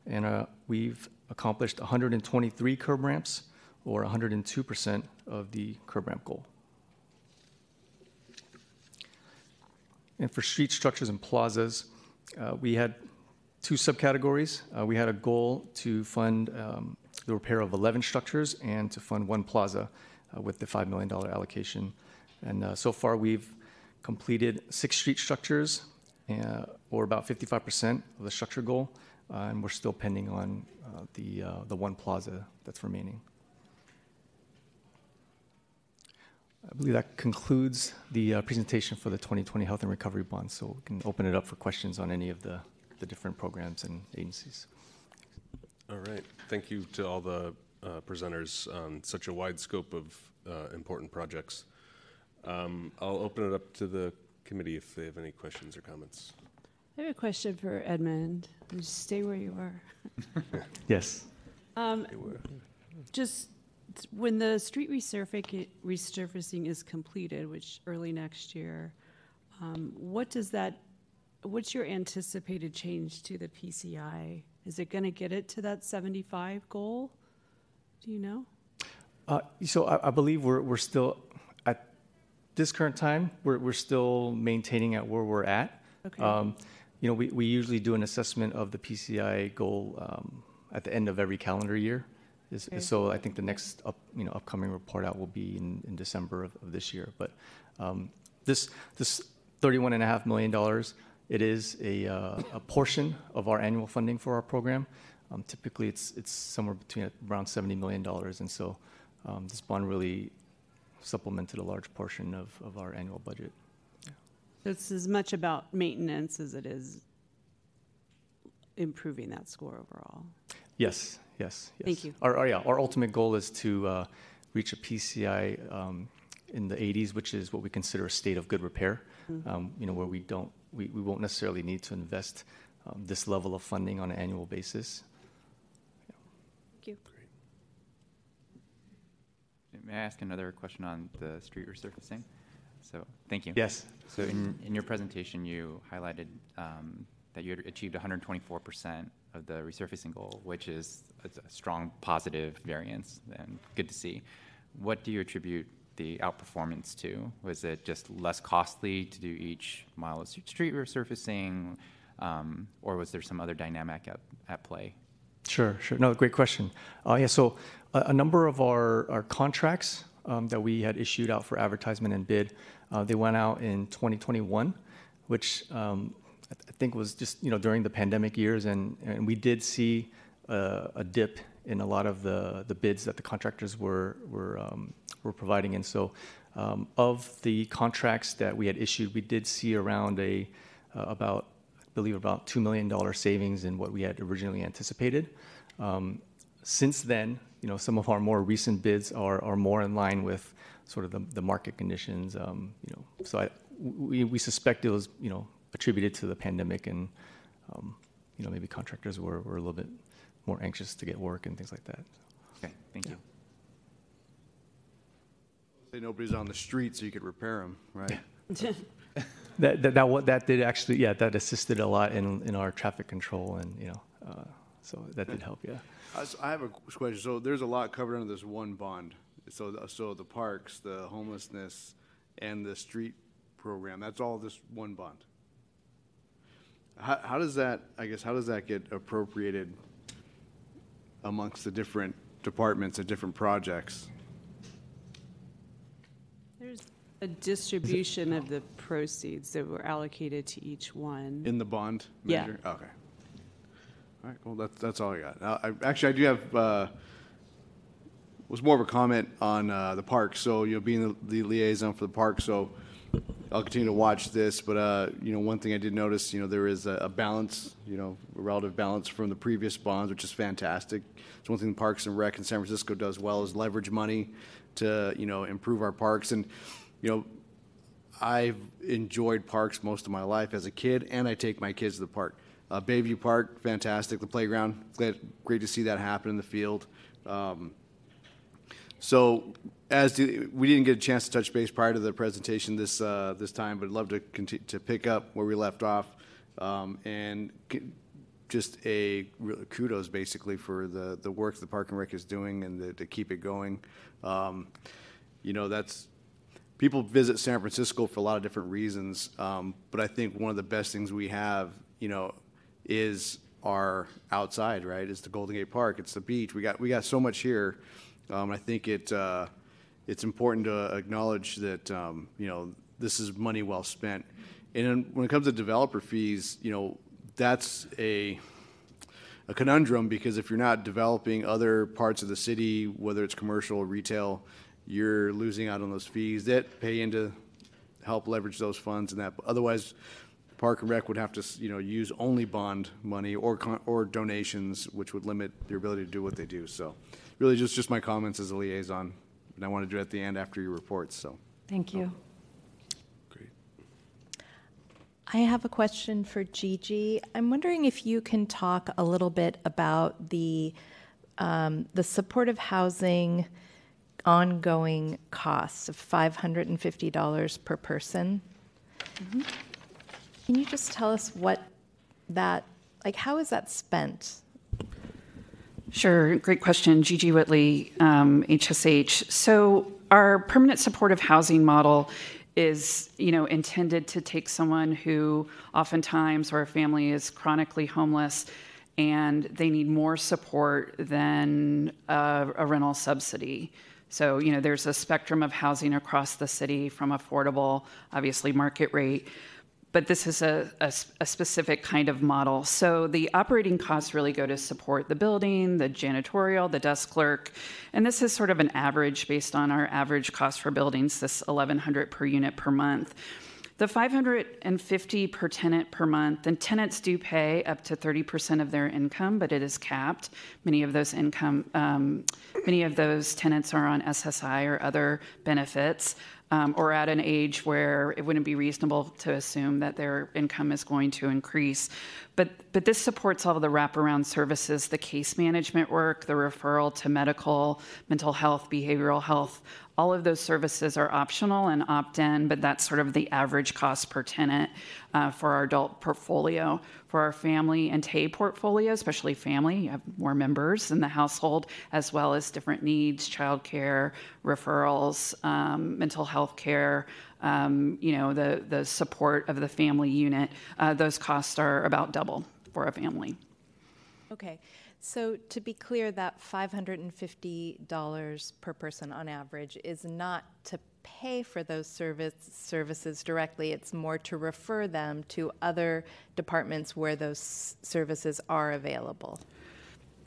and we've accomplished 123 curb ramps, or 102% of the curb ramp goal. And for street structures and plazas, we had 2 subcategories. We had a goal to fund the repair of 11 structures and to fund 1 plaza with the $5 million allocation. And so far, we've completed 6 street structures, or about 55% of the structure goal, and we're still pending on the one plaza that's remaining. I believe that concludes the presentation for the 2020 Health and Recovery Bond, so we can open it up for questions on any of the different programs and agencies. All right. Thank you to all the presenters on such a wide scope of important projects. I'll open it up to the committee if they have any questions or comments. I have a question for Edmund. Just stay where you are. Yes. Just when the street resurfacing is completed, which early next year, what's your anticipated change to the PCI? Is it going to get it to that 75 goal? Do you know? So I believe we're still at this current time. We're still maintaining at where we're at. Okay. You know, we usually do an assessment of the PCI goal at the end of every calendar year. Okay. So I think the next upcoming report out will be in December of this year. But this $31.5 million, it is a portion of our annual funding for our program. Typically, it's somewhere between around $70 million. And so this bond really supplemented a large portion of our annual budget. Yeah. So it's as much about maintenance as it is improving that score overall. Yes. Yes, yes. Thank you. Our ultimate goal is to reach a PCI in the 80s, which is what we consider a state of good repair. Mm-hmm. Where we won't necessarily need to invest this level of funding on an annual basis. Yeah. Thank you. Great. May I ask another question on the street resurfacing? So, thank you. Yes. So, in your presentation, you highlighted that you had achieved 124% of the resurfacing goal, which is a strong positive variance and good to see. What do you attribute the outperformance to? Was it just less costly to do each mile of street resurfacing, or was there some other dynamic at play? Sure. No, great question. So a number of our contracts that we had issued out for advertisement and bid, they went out in 2021, which I think was just during the pandemic years, and we did see a dip in a lot of the bids that the contractors were providing, and so of the contracts that we had issued, we did see around about $2 million savings in what we had originally anticipated. Since then, some of our more recent bids are more in line with sort of the market conditions. So we suspect it was attributed to the pandemic, and maybe contractors were a little bit more anxious to get work and things like that. So. Okay, thank you. Say nobody's on the street, so you could repair them, right? Yeah. that did actually, yeah, that assisted a lot in our traffic control, and so that did help, yeah. I have a question. So there's a lot covered under this one bond. So the parks, the homelessness, and the street program. That's all this one bond. How does that, how does that get appropriated amongst the different departments and different projects? There's a distribution of the proceeds that were allocated to each one. In the bond measure? Yeah. Okay. All right, well, that's all I got. I do have, was more of a comment on the park. So you'll be the liaison for the park, so I'll continue to watch this, but one thing I did notice, there is a balance, a relative balance from the previous bonds, which is fantastic. It's one thing Parks and Rec in San Francisco does well is leverage money to, improve our parks. And, I've enjoyed parks most of my life as a kid, and I take my kids to the park. Bayview Park, fantastic. The playground, great to see that happen in the field. We didn't get a chance to touch base prior to the presentation this time, but I'd love to continue to pick up where we left off, and just a real kudos basically for the work the Park and Rec is doing and to keep it going. That's people visit San Francisco for a lot of different reasons, but I think one of the best things we have, is our outside, right? It's the Golden Gate Park, it's the beach. We got so much here. I think it. It's important to acknowledge that, this is money well spent. And when it comes to developer fees, that's a conundrum, because if you're not developing other parts of the city, whether it's commercial or retail, you're losing out on those fees that pay into help leverage those funds and that. But otherwise, Park and Rec would have to, you know, use only bond money or donations, which would limit their ability to do what they do. So, really, just my comments as a liaison, and I want to do it at the end after your reports. So, thank you. Great. I have a question for Gigi. I'm wondering if you can talk a little bit about the supportive housing ongoing costs of $550 per person. Mm-hmm. Can you just tell us what that, like, how is that spent? Sure, great question. Gigi Whitley, HSH. So our permanent supportive housing model is, you know, intended to take someone who oftentimes, or a family, is chronically homeless, and they need more support than a rental subsidy. So, you know, there's a spectrum of housing across the city, from affordable, obviously market rate, but this is a specific kind of model. So the operating costs really go to support the building, the janitorial, the desk clerk, and this is sort of an average based on our average cost for buildings, this $1,100 per unit per month. The $550 per tenant per month, and tenants do pay up to 30% of their income, but it is capped. Many of those tenants are on SSI or other benefits, or at an age where it wouldn't be reasonable to assume that their income is going to increase. But this supports all of the wraparound services, the case management work, the referral to medical, mental health, behavioral health. All of those services are optional and opt-in, but that's sort of the average cost per tenant for our adult portfolio. For our family and TAE portfolio, especially family, you have more members in the household, as well as different needs, childcare, referrals, mental health care, you know, the support of the family unit. Those costs are about double for a family. Okay. So to be clear, that $550 per person on average is not to pay for those services directly. It's more to refer them to other departments where those services are available.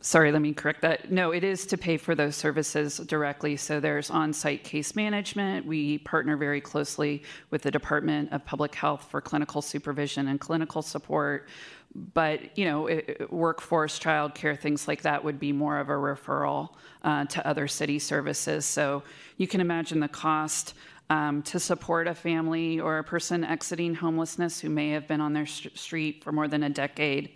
Sorry, let me correct that. No, it is to pay for those services directly. So there's on-site case management. We partner very closely with the Department of Public Health for clinical supervision and clinical support. But, you know, workforce, childcare, things like that would be more of a referral to other city services. So you can imagine the cost to support a family or a person exiting homelessness who may have been on their street for more than a decade.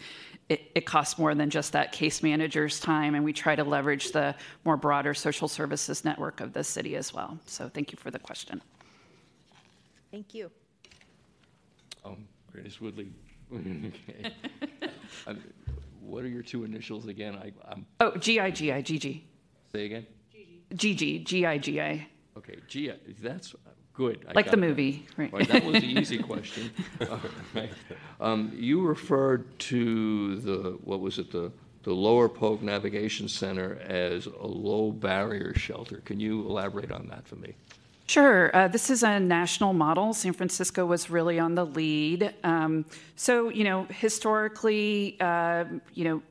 It costs more than just that case manager's time, and we try to leverage the more broader social services network of the city as well. So thank you for the question. Thank you. Grace Woodley. Okay. What are your two initials again? Oh, G-I-G-I, Gigi. Say again? Gigi, G-I-G-I. Okay, G-I, that's good. Like the movie, right? Right, that was the easy question. Right. You referred to the Lower Polk Navigation Center as a low barrier shelter. Can you elaborate on that for me? Sure. This is a national model. San Francisco was really on the lead. So, you know, historically, you know,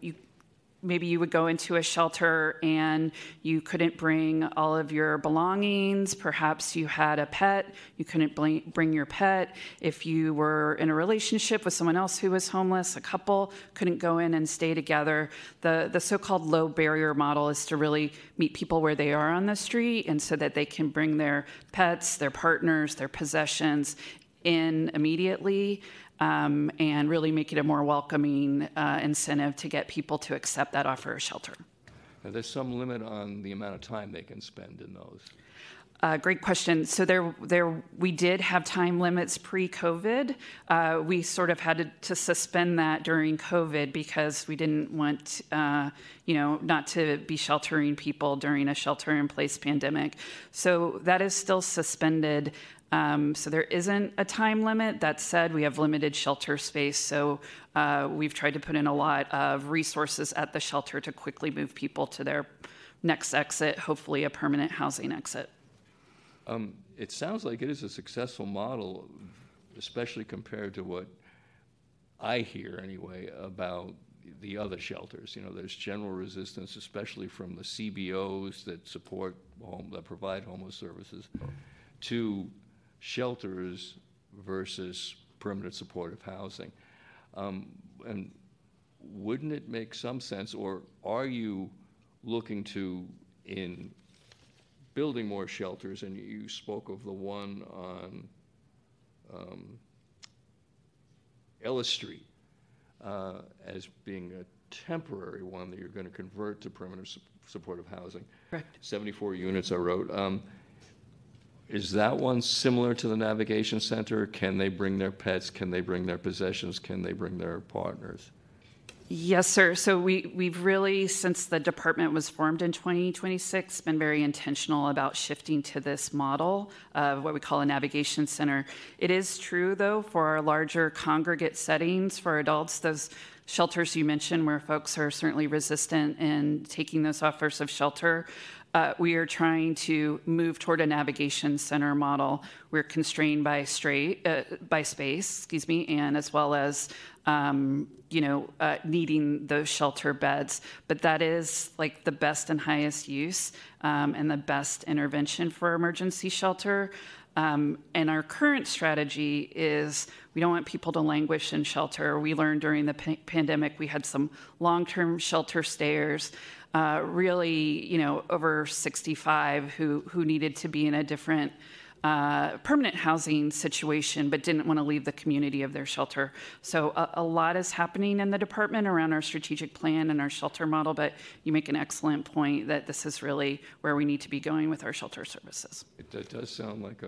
maybe you would go into a shelter and you couldn't bring all of your belongings. Perhaps you had a pet. You couldn't bring your pet. If you were in a relationship with someone else who was homeless, a couple couldn't go in and stay together. The so-called low barrier model is to really meet people where they are on the street, and so that they can bring their pets, their partners, their possessions in immediately, and really make it a more welcoming incentive to get people to accept that offer of shelter. Now, there's some limit on the amount of time they can spend in those. Great question. So there we did have time limits pre-COVID. We sort of had to suspend that during COVID because we didn't want, you know, not to be sheltering people during a shelter-in-place pandemic. So that is still suspended. So there isn't a time limit. That said, we have limited shelter space, so we've tried to put in a lot of resources at the shelter to quickly move people to their next exit, hopefully a permanent housing exit. It sounds like it is a successful model, especially compared to what I hear anyway about the other shelters. You know, there's general resistance, especially from the CBOs that support home, that provide homeless services, to shelters versus permanent supportive housing. And wouldn't it make some sense, or are you looking to, in building more shelters, and you spoke of the one on Ellis Street as being a temporary one that you're going to convert to permanent supportive housing. Correct. 74 units I wrote. Is that one similar to the Navigation Center? Can they bring their pets? Can they bring their possessions? Can they bring their partners? Yes, sir. So we've really, since the department was formed in 2026, been very intentional about shifting to this model of what we call a Navigation Center. It is true, though, for our larger congregate settings for adults, those shelters you mentioned where folks are certainly resistant in taking those offers of shelter, we are trying to move toward a Navigation Center model. We're constrained by space, and as well as needing those shelter beds. But that is like the best and highest use and the best intervention for emergency shelter. And our current strategy is we don't want people to languish in shelter. We learned during the pandemic we had some long-term shelter stayers, really, over 65 who needed to be in a different permanent housing situation, but didn't want to leave the community of their shelter. So a lot is happening in the department around our strategic plan and our shelter model, but you make an excellent point that this is really where we need to be going with our shelter services. It does sound like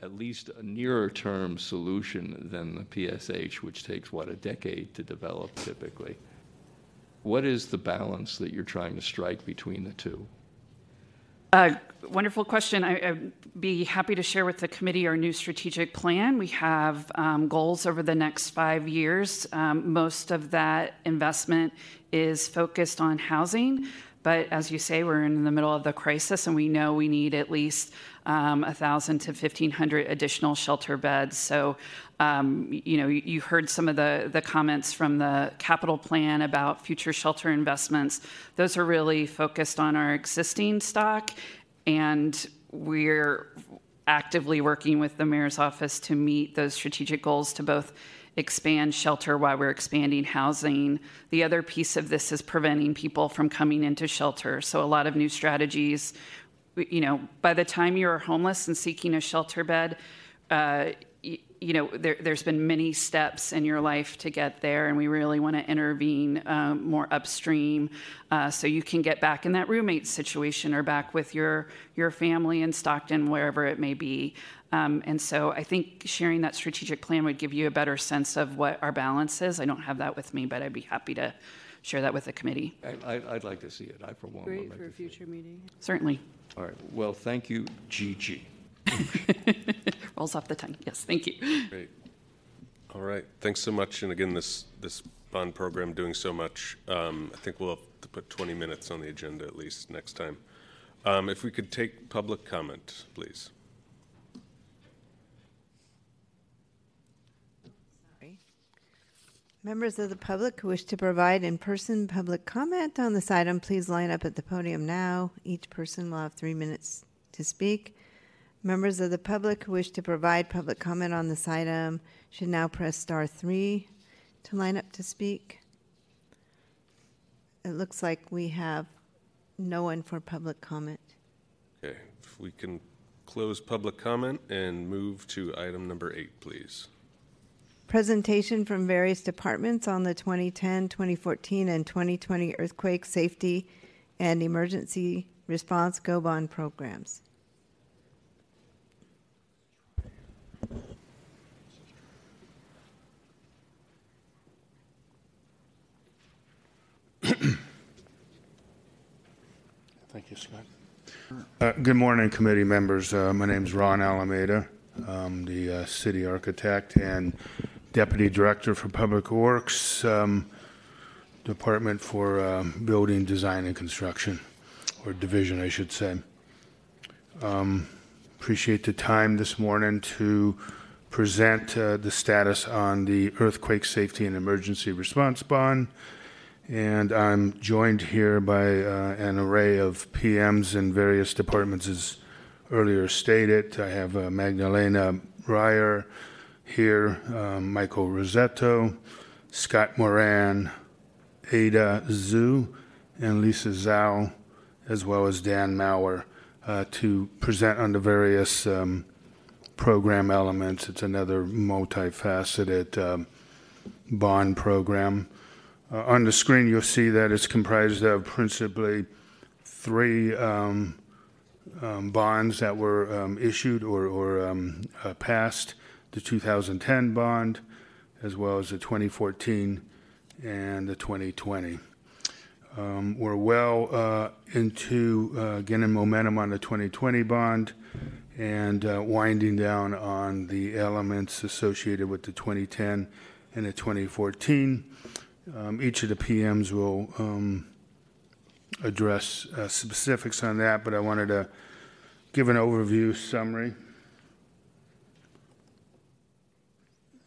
at least a nearer term solution than the PSH, which takes, a decade to develop typically. What is the balance that you're trying to strike between the two? Wonderful question. I'd be happy to share with the committee our new strategic plan. We have goals over the next 5 years. Most of that investment is focused on housing, but as you say, we're in the middle of the crisis, and we know we need at least 1,000 to 1,500 additional shelter beds. So, you heard some of the comments from the capital plan about future shelter investments. Those are really focused on our existing stock, and we're actively working with the mayor's office to meet those strategic goals to both expand shelter while we're expanding housing. The other piece of this is preventing people from coming into shelter. So a lot of new strategies. By the time you're homeless and seeking a shelter bed, there's been many steps in your life to get there, and we really want to intervene more upstream so you can get back in that roommate situation or back with your family in Stockton, wherever it may be. And so I think sharing that strategic plan would give you a better sense of what our balance is. I don't have that with me, but I'd be happy to share that with the committee. I'd like to see it. I, for one, would like to see it. Great for a future meeting. Certainly. All right. Well, thank you, Gigi. Rolls off the tongue. Yes, thank you. Great. All right. Thanks so much. And again, this bond program doing so much. I think we'll have to put 20 minutes on the agenda at least next time. If we could take public comment, please. Members of the public who wish to provide in-person public comment on this item, please line up at the podium now. Each person will have 3 minutes to speak. Members of the public who wish to provide public comment on this item should now press *3 to line up to speak. It looks like we have no one for public comment. Okay, if we can close public comment and move to item number 8, please. Presentation from various departments on the 2010, 2014, and 2020 earthquake safety and emergency response GO bond programs. Thank you, Scott. Good morning, committee members. My name is Ron Alameda. I'm the city architect and Deputy Director for Public Works, Department for Building, Design, and Construction, or Division, I should say. Appreciate the time this morning to present the status on the Earthquake Safety and Emergency Response Bond. And I'm joined here by an array of PMs in various departments, as earlier stated. I have Magdalena Raya here, Michael Rosetto, Scott Moran, Ada Zhu, and Lisa Zhao, as well as Dan Maurer, to present on the various program elements. It's another multifaceted bond program. On the screen, you'll see that it's comprised of principally three bonds that were issued or passed, the 2010 bond, as well as the 2014 and the 2020. We're well into gaining momentum on the 2020 bond and winding down on the elements associated with the 2010 and the 2014. Each of the PMs will address specifics on that, but I wanted to give an overview summary.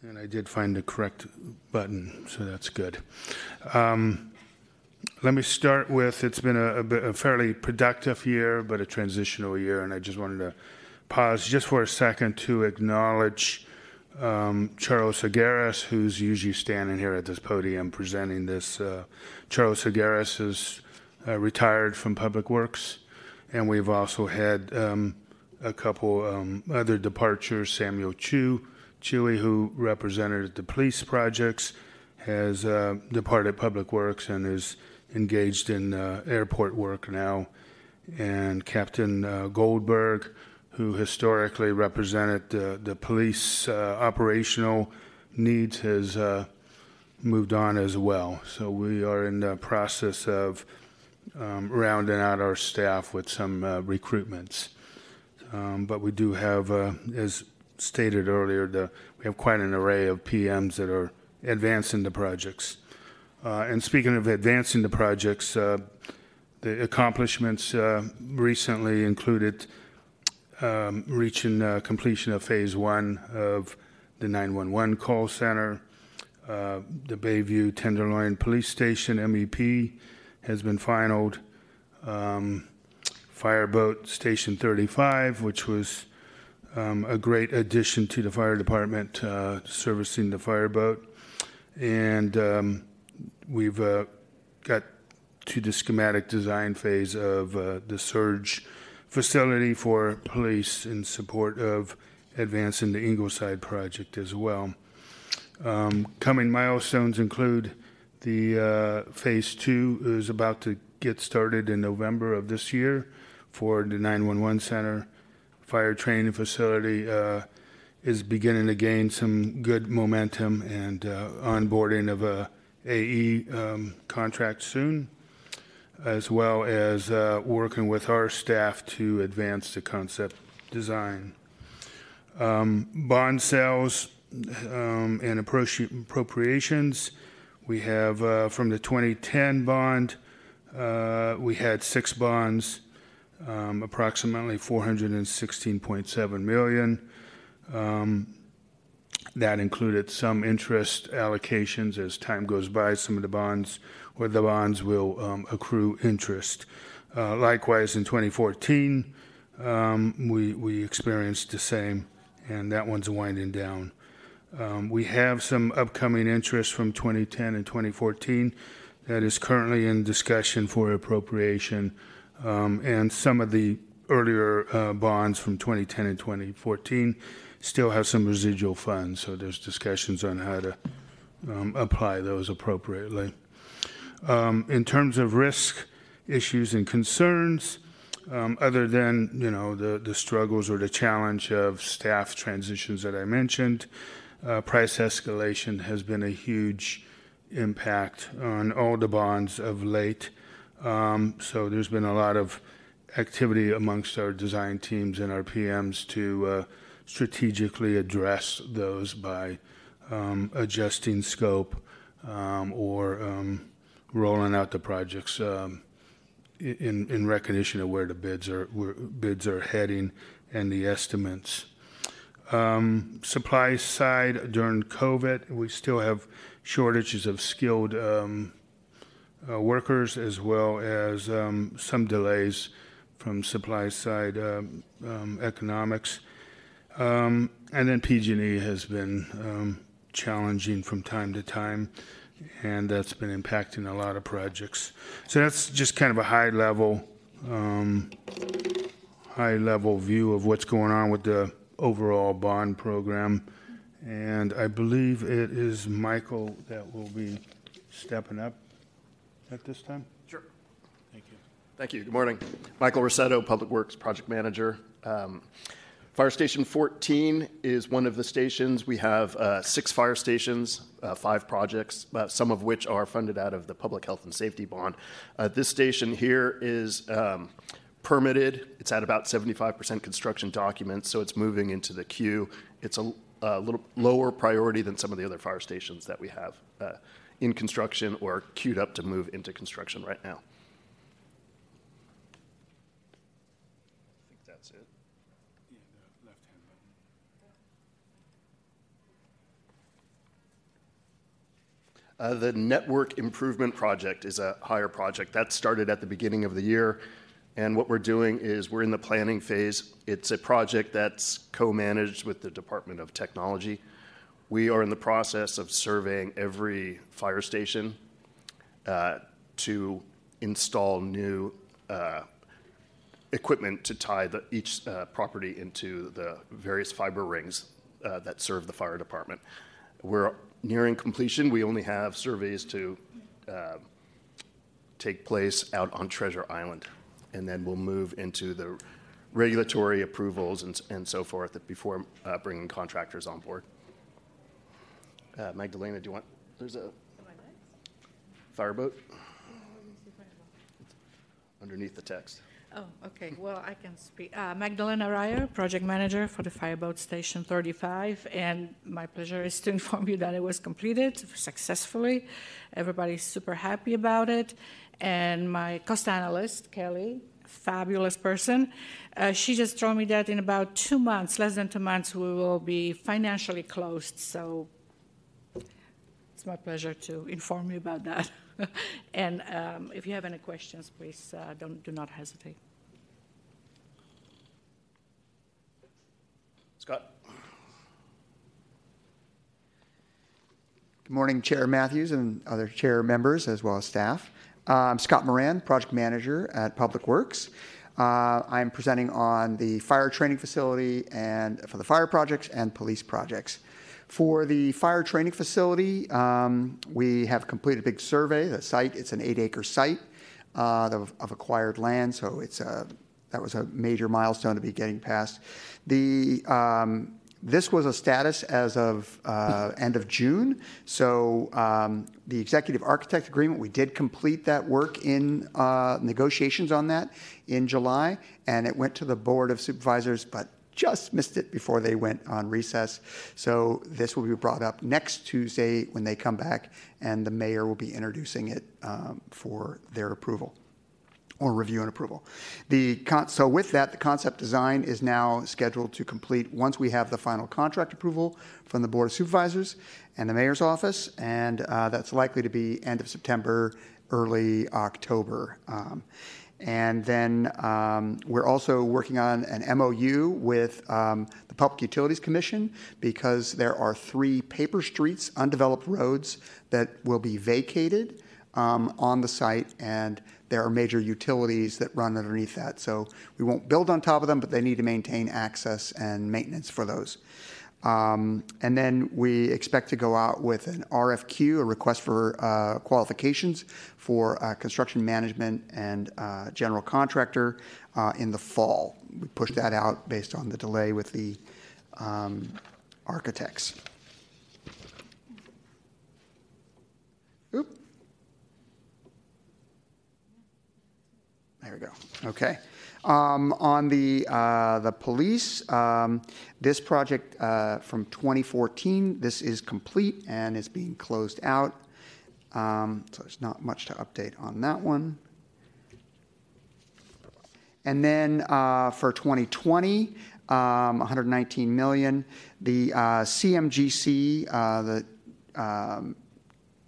And I did find the correct button, so that's good. Let me start with, it's been a fairly productive year, but a transitional year, and I just wanted to pause just for a second to acknowledge Charles Higueras, who's usually standing here at this podium presenting this. Charles Higueras is retired from Public Works, and we've also had a couple other departures. Samuel Chewy, who represented the police projects, has departed Public Works and is engaged in airport work now. And Captain Goldberg, who historically represented the police operational needs, has moved on as well. So we are in the process of rounding out our staff with some recruitments. But we do have, as stated earlier, we have quite an array of PMs that are advancing the projects. And speaking of advancing the projects, the accomplishments recently included reaching completion of phase one of the 911 call center. The Bayview Tenderloin Police Station MEP has been finaled. Fireboat Station 35, which was a great addition to the fire department, servicing the fireboat. And we've got to the schematic design phase of the surge facility for police in support of advancing the Ingleside project as well. Coming milestones include the phase two is about to get started in November of this year for the 911 center. Fire training facility is beginning to gain some good momentum, and onboarding of a AE contract soon, as well as working with our staff to advance the concept design. Bond sales and appropriations. We have from the 2010 bond, we had 6 bonds, approximately $416.7 million. That included some interest allocations. As time goes by, some of the bonds or the bonds will accrue interest. Likewise, in 2014, we experienced the same, and that one's winding down. We have some upcoming interest from 2010 and 2014 that is currently in discussion for appropriation, and some of the earlier bonds from 2010 and 2014 still have some residual funds, so there's discussions on how to apply those appropriately. In terms of risk issues and concerns, other than, you know, the struggles or the challenge of staff transitions that I mentioned, price escalation has been a huge impact on all the bonds of late. So there's been a lot of activity amongst our design teams and our PMs to strategically address those by adjusting scope or rolling out the projects in recognition of where the bids are heading and the estimates. Supply side, during COVID, we still have shortages of skilled workers, as well as some delays from supply side economics. And then PG&E has been challenging from time to time, and that's been impacting a lot of projects. So that's just kind of a high level view of what's going on with the overall bond program. And I believe it is Michael that will be stepping up at this time. Sure. Thank you. Thank you. Good morning. Michael Rossetto, Public Works Project Manager. Fire Station 14 is one of the stations. We have 6 fire stations, 5 projects, some of which are funded out of the public health and safety bond. This station here is permitted. It's at about 75% construction documents, so it's moving into the queue. It's a little lower priority than some of the other fire stations that we have in construction or queued up to move into construction right now. The network improvement project is a higher project. That started at the beginning of the year, and what we're doing is we're in the planning phase. It's a project that's co-managed with the Department of Technology. We are in the process of surveying every fire station to install new equipment to tie each property into the various fiber rings that serve the fire department. We're nearing completion. We only have surveys to take place out on Treasure Island, and then we'll move into the regulatory approvals and so forth before bringing contractors on board. Magdalena, do you want? There's a fireboat underneath the text. Oh, okay. Well, I can speak. Magdalena Raya, project manager for the Fireboat Station 35, and my pleasure is to inform you that it was completed successfully. Everybody's super happy about it, and my cost analyst, Kelly, fabulous person, she just told me that in about 2 months, less than 2 months, we will be financially closed. So it's my pleasure to inform you about that. And if you have any questions, please do not hesitate. Scott. Good morning, Chair Matthews and other chair members, as well as staff. I'm Scott Moran, project manager at Public Works. I'm presenting on the fire training facility and for the fire projects and police projects. For the fire training facility, we have completed a big survey. The site, it's an 8-acre site of acquired land, so it's that was a major milestone to be getting past. This was a status as of end of June, so the executive architect agreement, we did complete that work in negotiations on that in July, and it went to the Board of Supervisors, but just missed it before they went on recess. So this will be brought up next Tuesday when they come back, and the mayor will be introducing it for their approval or review and approval. So with that, the concept design is now scheduled to complete once we have the final contract approval from the Board of Supervisors and the mayor's office, and that's likely to be end of September, early October. And then we're also working on an MOU with the Public Utilities Commission, because there are 3 paper streets, undeveloped roads, that will be vacated on the site, and there are major utilities that run underneath that. So we won't build on top of them, but they need to maintain access and maintenance for those. And then we expect to go out with an RFQ, a request for qualifications for construction management and general contractor in the fall. We pushed that out based on the delay with the architects. Oop. There we go. Okay. On the police, this project from 2014, this is complete and is being closed out. So there's not much to update on that one. And then for 2020, 119 million. The CMGC, the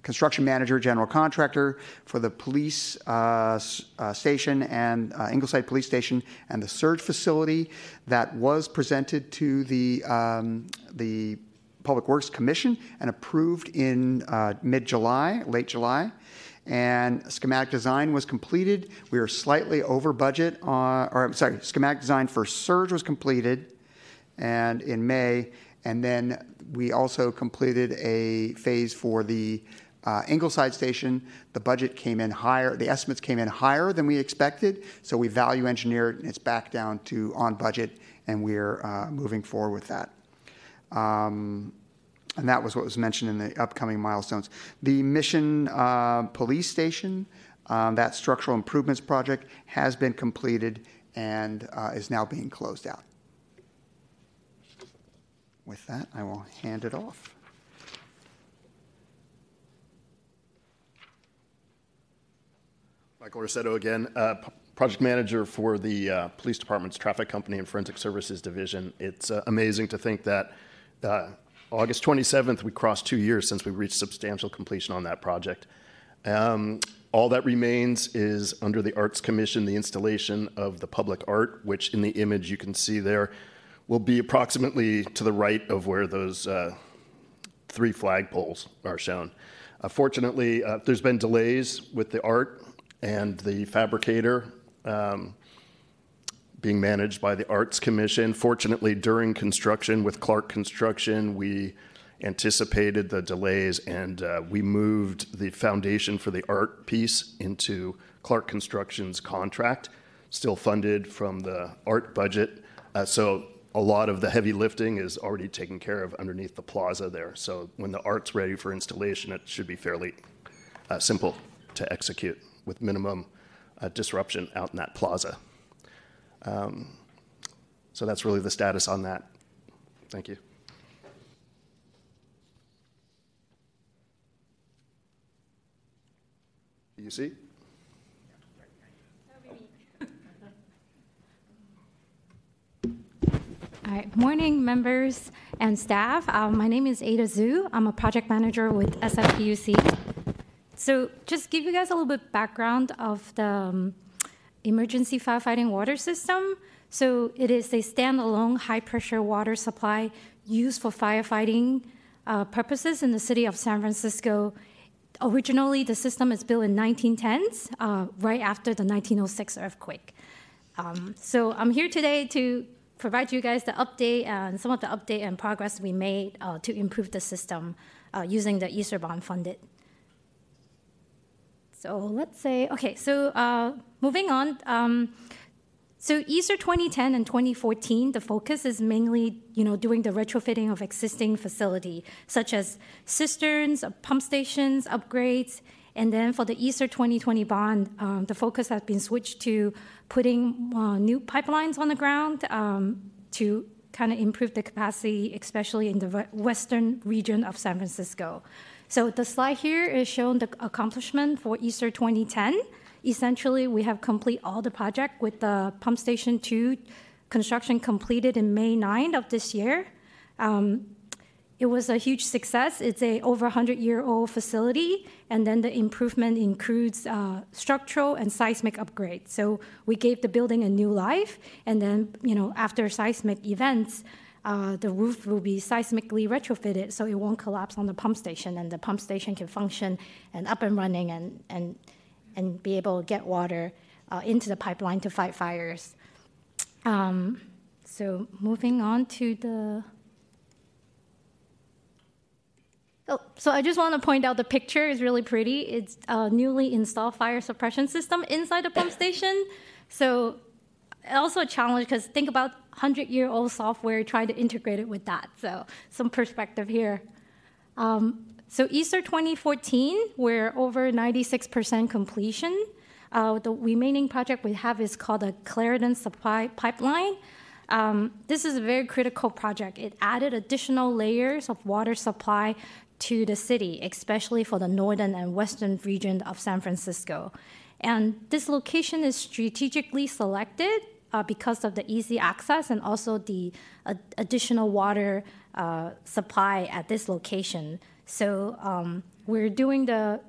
construction manager, general contractor for the police station and Ingleside Police Station and the surge facility, that was presented to the Public Works Commission and approved in late July. And schematic design was completed. We are slightly over budget on, schematic design for surge was completed and in May. And then we also completed a phase for the Ingleside Station. The budget came in higher, the estimates came in higher than we expected. So we value engineered and it's back down to on budget, and we're moving forward with that. And that was what was mentioned in the upcoming milestones. The Mission Police Station, that structural improvements project has been completed and is now being closed out. With that, I will hand it off. Michael Rossetto again, project manager for the Police Department's Traffic Company and Forensic Services Division. It's amazing to think that August 27th, we crossed 2 years since we reached substantial completion on that project. All that remains is under the Arts Commission, the installation of the public art, which in the image you can see there will be approximately to the right of where those three flagpoles are shown. Fortunately, there's been delays with the art and the fabricator being managed by the Arts Commission. Fortunately, during construction with Clark Construction, we anticipated the delays and we moved the foundation for the art piece into Clark Construction's contract, still funded from the art budget. So a lot of the heavy lifting is already taken care of underneath the plaza there. So when the art's ready for installation, it should be fairly simple to execute with minimum disruption out in that plaza. So that's really the status on that. Thank you. Do you see? All right, morning members and staff. My name is Ada Zhu. I'm a project manager with SFPUC. So just give you guys a little bit background of the emergency firefighting water system. So it is a standalone high pressure water supply used for firefighting purposes in the city of San Francisco. Originally, the system is built in 1910s, right after the 1906 earthquake. So I'm here today to provide you guys the update and some of the update and progress we made to improve the system using the ESER bond funded. So let's say, okay, so moving on. So ESER 2010 and 2014, the focus is mainly, doing the retrofitting of existing facility, such as cisterns, pump stations, upgrades. And then for the ESER 2020 bond, the focus has been switched to putting new pipelines on the ground to kind of improve the capacity, especially in the western region of San Francisco. So the slide here is showing the accomplishment for ESER 2010. Essentially, we have complete all the project with the Pump Station 2 construction completed in May 9 of this year. It was a huge success. It's a over 100-year-old facility, and then the improvement includes structural and seismic upgrades. So we gave the building a new life, and then after seismic events, the roof will be seismically retrofitted so it won't collapse on the pump station, and the pump station can function and up and running and be able to get water into the pipeline to fight fires. So moving on to the... Oh, so I just want to point out the picture is really pretty. It's a newly installed fire suppression system inside the pump station. So also a challenge because think about 100-year-old software, trying to integrate it with that. So some perspective here. So ESER 2014, we're over 96% completion. The remaining project we have is called a Clarendon Supply Pipeline. This is a very critical project. It added additional layers of water supply to the city, especially for the northern and western region of San Francisco. And this location is strategically selected because of the easy access and also the additional water supply at this location. So we're doing the...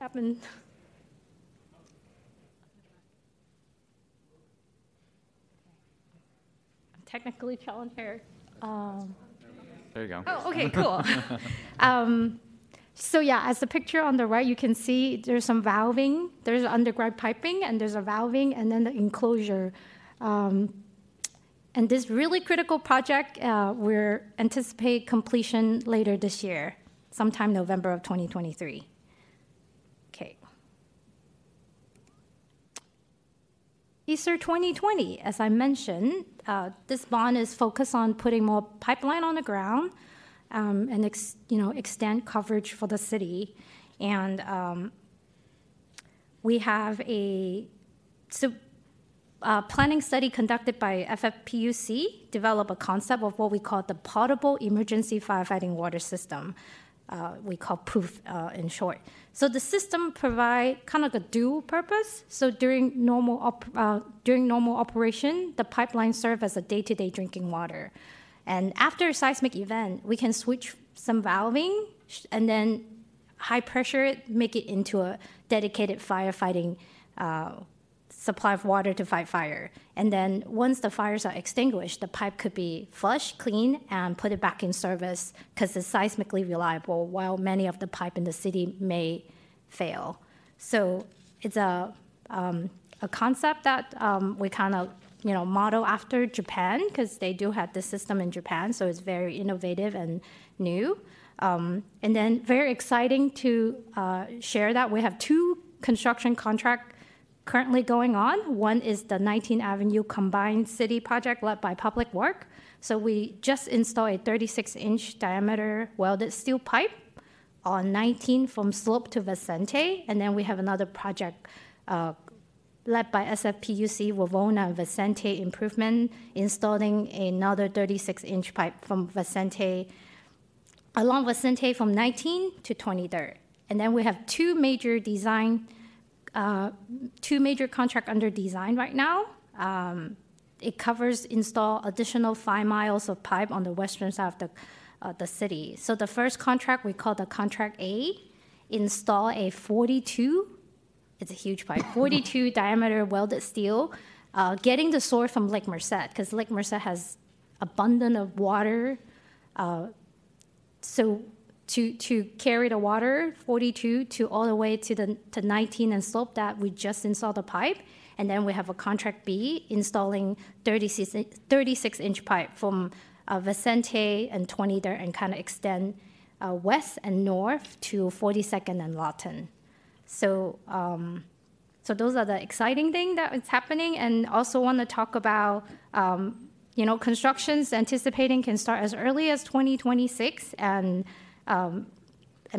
I'm technically challenged here. There you go. Oh, okay, cool. So yeah, as the picture on the right, you can see there's some valving. There's underground piping, and there's a valving, and then the enclosure. And this really critical project, we're anticipate completion later this year, sometime November of 2023. Okay. ESER 2020, as I mentioned, this bond is focused on putting more pipeline on the ground, and extend coverage for the city, and we have a planning study conducted by FFPUC develop a concept of what we call the potable emergency firefighting water system. We call POOF in short. So the system provide kind of a dual purpose. So during normal operation, the pipeline serves as a day-to-day drinking water. And after a seismic event, we can switch some valving and then high pressure it, make it into a dedicated firefighting supply of water to fight fire. And then once the fires are extinguished, the pipe could be flushed, clean, and put it back in service because it's seismically reliable, while many of the pipe in the city may fail. So it's a concept that we kind of model after Japan, because they do have this system in Japan, so it's very innovative and new. And then very exciting to share that we have two construction contracts currently going on. One is the 19th Avenue Combined City Project led by Public Works. So we just installed a 36-inch diameter welded steel pipe on 19 from Slope to Vicente, and then we have another project led by SFPUC, Wavona, Vicente Improvement, installing another 36-inch pipe from Vicente, along Vicente from 19 to 23rd. And then we have two major contract under design right now. It covers install additional 5 miles of pipe on the western side of the city. So the first contract we call the contract A, install a 42. It's a huge pipe, 42 diameter welded steel, getting the source from Lake Merced, because Lake Merced has abundant of water. So to carry the water, 42, to all the way to 19 and Slope, that we just installed the pipe. And then we have a contract B, installing 36-inch pipe from Vicente and 23rd, and kind of extend west and north to 42nd and Lawton. So, so those are the exciting thing that is happening, and also want to talk about, constructions anticipating can start as early as 2026, and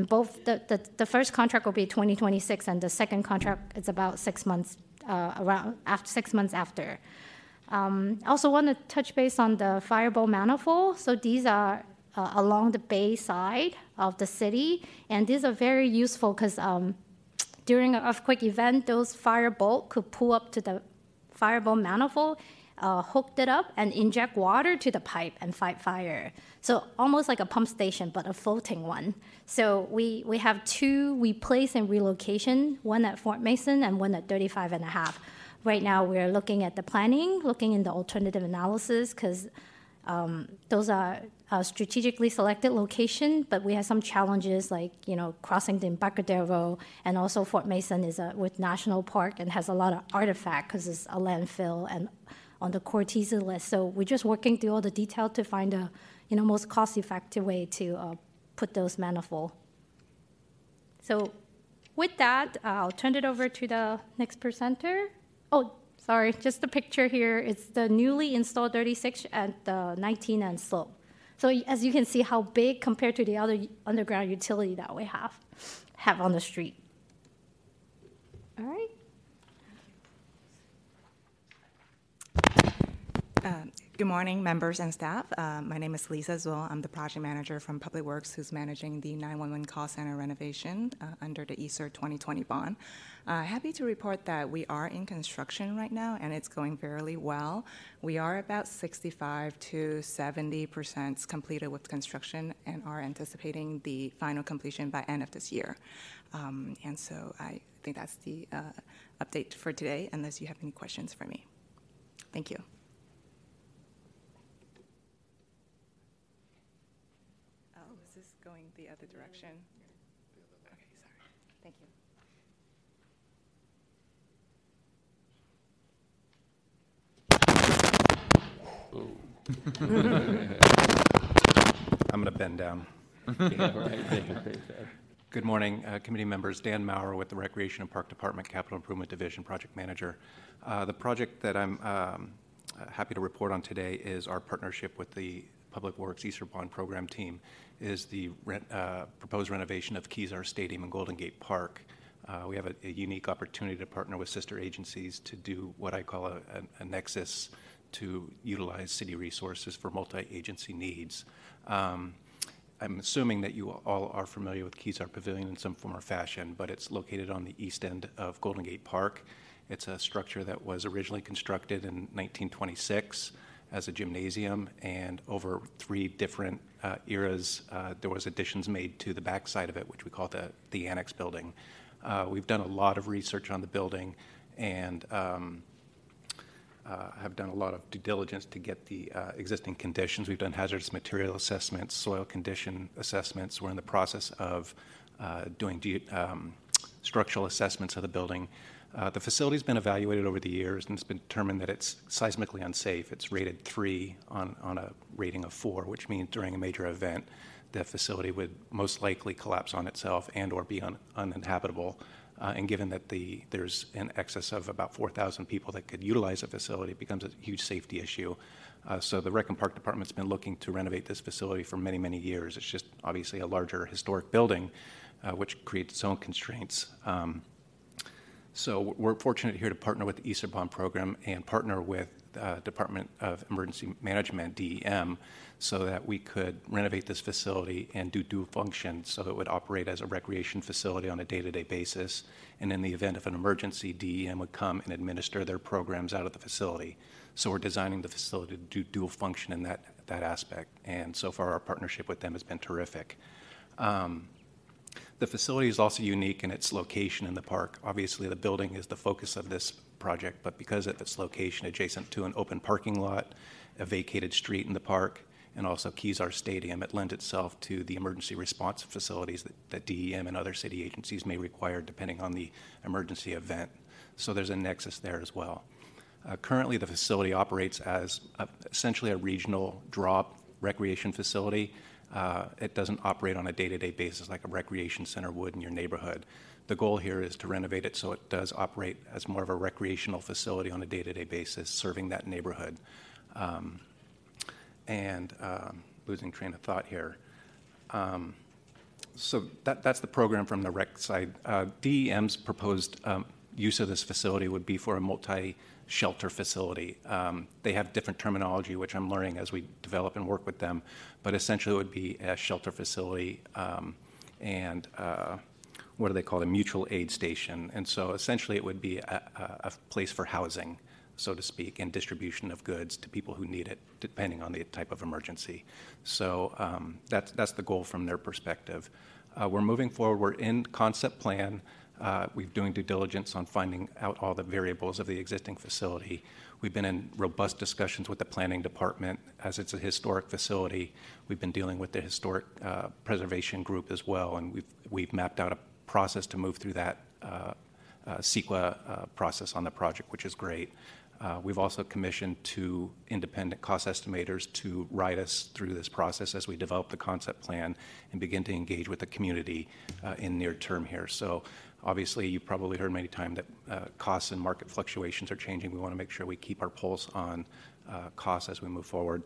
both the first contract will be 2026, and the second contract is about 6 months after. Also want to touch base on the fireball manifold. So these are along the bay side of the city, and these are very useful because. During an earthquake event, those firebolt could pull up to the firebolt manifold, hooked it up, and inject water to the pipe and fight fire. So almost like a pump station, but a floating one. So we have two replace and relocation, one at Fort Mason and one at 35 and a half. Right now, we're looking at the planning, looking in the alternative analysis, because those are strategically selected location, but we have some challenges like, crossing the Embarcadero, and also Fort Mason is with National Park and has a lot of artifact because it's a landfill and on the Cortez list. So we're just working through all the detail to find a, most cost-effective way to put those manifold. So with that, I'll turn it over to the next presenter. Oh, sorry, just the picture here. It's the newly installed 36 at the 19 and Slope. So as you can see how big compared to the other underground utility that we have on the street. All right. Good morning, members and staff. My name is Lisa Zuo. I'm the project manager from Public Works who's managing the 911 call center renovation under the ESER 2020 bond. Happy to report that we are in construction right now and it's going fairly well. We are about 65% to 70% completed with construction and are anticipating the final completion by end of this year. And so I think that's the update for today, unless you have any questions for me. Thank you. The other direction. Okay, sorry. Thank you. I'm going to bend down. Yeah, right. Good morning, committee members. Dan Maurer with the Recreation and Park Department, Capital Improvement Division, project manager. The project that I'm happy to report on today is our partnership with the Public Works ESER bond program team is the proposed renovation of Kezar Stadium in Golden Gate Park. We have a unique opportunity to partner with sister agencies to do what I call a nexus to utilize city resources for multi-agency needs. I'm assuming that you all are familiar with Kezar Pavilion in some form or fashion, but it's located on the east end of Golden Gate Park. It's a structure that was originally constructed in 1926. As a gymnasium, and over three different eras, there was additions made to the backside of it, which we call the annex building. We've done a lot of research on the building and have done a lot of due diligence to get the existing conditions. We've done hazardous material assessments, soil condition assessments. We're in the process of doing structural assessments of the building. The facility's been evaluated over the years, and it's been determined that it's seismically unsafe. It's rated 3 on a rating of 4, which means during a major event, the facility would most likely collapse on itself and or be uninhabitable. And given that there's an excess of about 4,000 people that could utilize the facility, it becomes a huge safety issue. So the Rec and Park Department's been looking to renovate this facility for many, many years. It's just obviously a larger historic building, which creates its own constraints. So we're fortunate here to partner with the ESER bond program and partner with Department of Emergency Management, DEM, so that we could renovate this facility and do dual function so it would operate as a recreation facility on a day-to-day basis. And in the event of an emergency, DEM would come and administer their programs out of the facility. So we're designing the facility to do dual function in that aspect. And so far our partnership with them has been terrific. The facility is also unique in its location in the park. Obviously, the building is the focus of this project, but because of its location adjacent to an open parking lot, a vacated street in the park, and also Kezar Stadium, it lends itself to the emergency response facilities that DEM and other city agencies may require depending on the emergency event. So there's a nexus there as well. Currently, the facility operates as essentially a regional drop recreation facility. It doesn't operate on a day-to-day basis like a recreation center would in your neighborhood. The goal here is to renovate it so it does operate as more of a recreational facility on a day-to-day basis, serving that neighborhood. Losing train of thought here. So that's the program from the rec side. DEM's proposed use of this facility would be for a multi-shelter facility. They have different terminology, which I'm learning as we develop and work with them, but essentially it would be a shelter facility what do they call it? A mutual aid station. And so essentially it would be a place for housing, so to speak, and distribution of goods to people who need it, depending on the type of emergency. So that's the goal from their perspective. We're moving forward, we're in concept plan. We're doing due diligence on finding out all the variables of the existing facility. We've been in robust discussions with the planning department as it's a historic facility. We've been dealing with the historic preservation group as well, and we've mapped out a process to move through that CEQA process on the project, which is great. We've also commissioned two independent cost estimators to ride us through this process as we develop the concept plan and begin to engage with the community in near term here. So obviously, you probably heard many times that costs and market fluctuations are changing. We want to make sure we keep our pulse on costs as we move forward.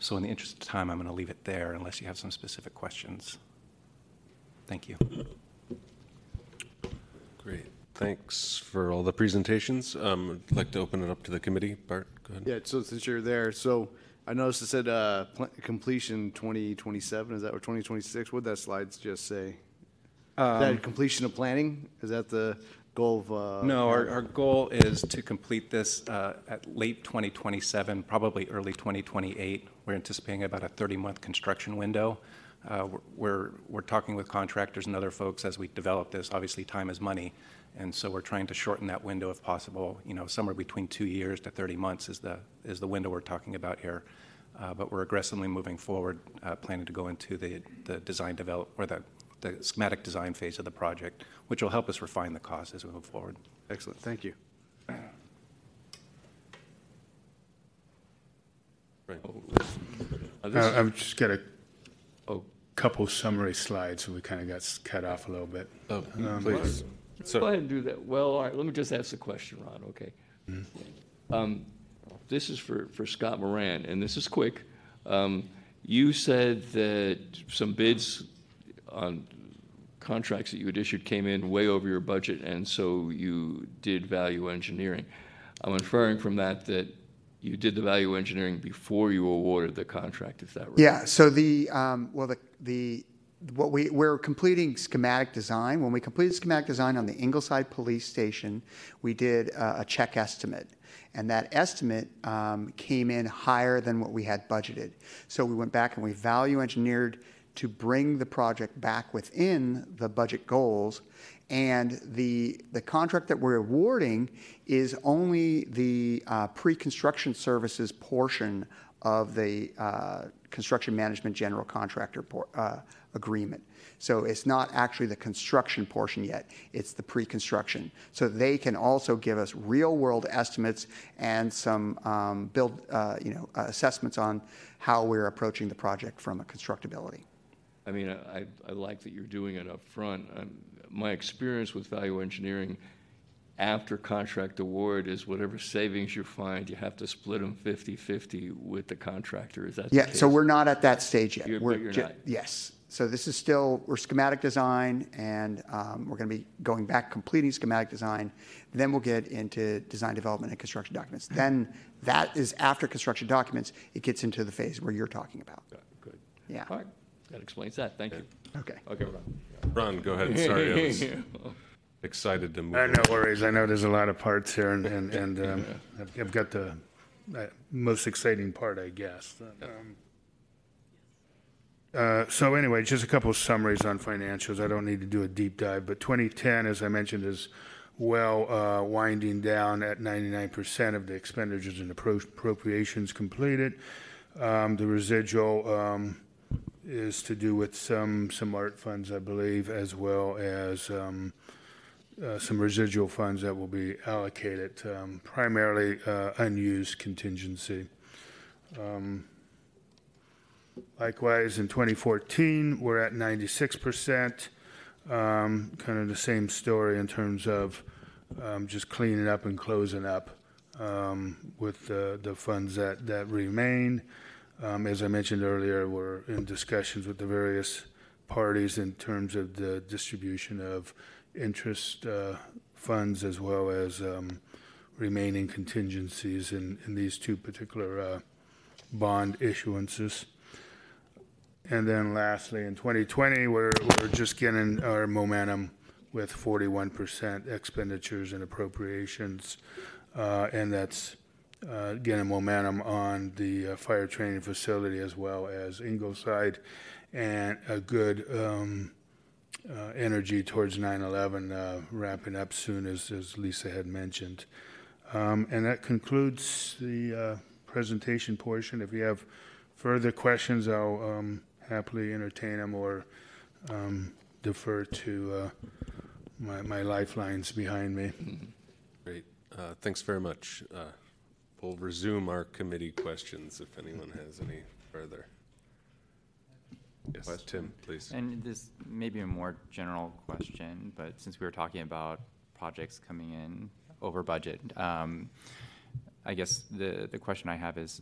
So in the interest of time, I'm going to leave it there unless you have some specific questions. Thank you. Great. Thanks for all the presentations. I'd like to open it up to the committee. Bart, go ahead. Yeah, so since you're there, so I noticed it said completion 2027, is that, or 2026? What did that slide just say? That completion of planning? Is that the goal of... No, our goal is to complete this at late 2027, probably early 2028. We're anticipating about a 30-month construction window. We're talking with contractors and other folks as we develop this. Obviously, time is money, and so we're trying to shorten that window if possible. You know, somewhere between 2 years to 30 months is the window we're talking about here. But we're aggressively moving forward, planning to go into the design develop or the schematic design phase of the project, which will help us refine the cost as we move forward. Excellent. Thank you. I'm just gonna. Couple summary slides, so we kind of got cut off a little bit. Oh, please. Go ahead and do that. Well, all right, let me just ask the question, Ron, okay. Mm-hmm. This is for Scott Moran, and this is quick. You said that some bids on contracts that you had issued came in way over your budget, and so you did value engineering. I'm inferring from that that you did the value engineering before you awarded the contract, is that right? Yeah, so we're completing schematic design. When we completed schematic design on the Ingleside Police Station, we did a check estimate. And that estimate came in higher than what we had budgeted. So we went back and we value engineered to bring the project back within the budget goals. And the contract that we're awarding is only the pre-construction services portion of the construction management general contractor agreement. So it's not actually the construction portion yet, it's the pre-construction. So they can also give us real world estimates and some assessments on how we're approaching the project from a constructability. I mean, I like that you're doing it up front. My experience with value engineering after contract award is whatever savings you find, you have to split them 50-50 with the contractor. Is that the case? So we're not at that stage yet. You're not. Yes. So this is still, we're schematic design, and we're going to be going back, completing schematic design. Then we'll get into design development and construction documents. Then that is after construction documents, it gets into the phase where you're talking about. Good. Yeah. All right. That explains that. Thank you. Okay, Ron, go ahead. Sorry, I was excited to move. No worries. I know there's a lot of parts here, and I've got the most exciting part, I guess. So anyway, just a couple of summaries on financials. I don't need to do a deep dive, but 2010, as I mentioned, is well winding down at 99% of the expenditures and appropriations completed. The residual... is to do with some art funds, I believe, as well as some residual funds that will be allocated, primarily unused contingency. Likewise, in 2014, we're at 96%. Kind of the same story in terms of just cleaning up and closing up with the funds that remain. As I mentioned earlier, we're in discussions with the various parties in terms of the distribution of interest funds as well as remaining contingencies in these two particular bond issuances. And then lastly, in 2020, we're just getting our momentum with 41% expenditures and appropriations, and that's getting momentum on the fire training facility as well as Ingleside, and a good energy towards 9/11 wrapping up soon, as Lisa had mentioned. And that concludes the presentation portion. If you have further questions, I'll happily entertain them or defer to my lifelines behind me. Great. Thanks very much. We'll resume our committee questions if anyone has any further. Yes, Tim, please. And this may be a more general question, but since we were talking about projects coming in over budget, I guess the question I have is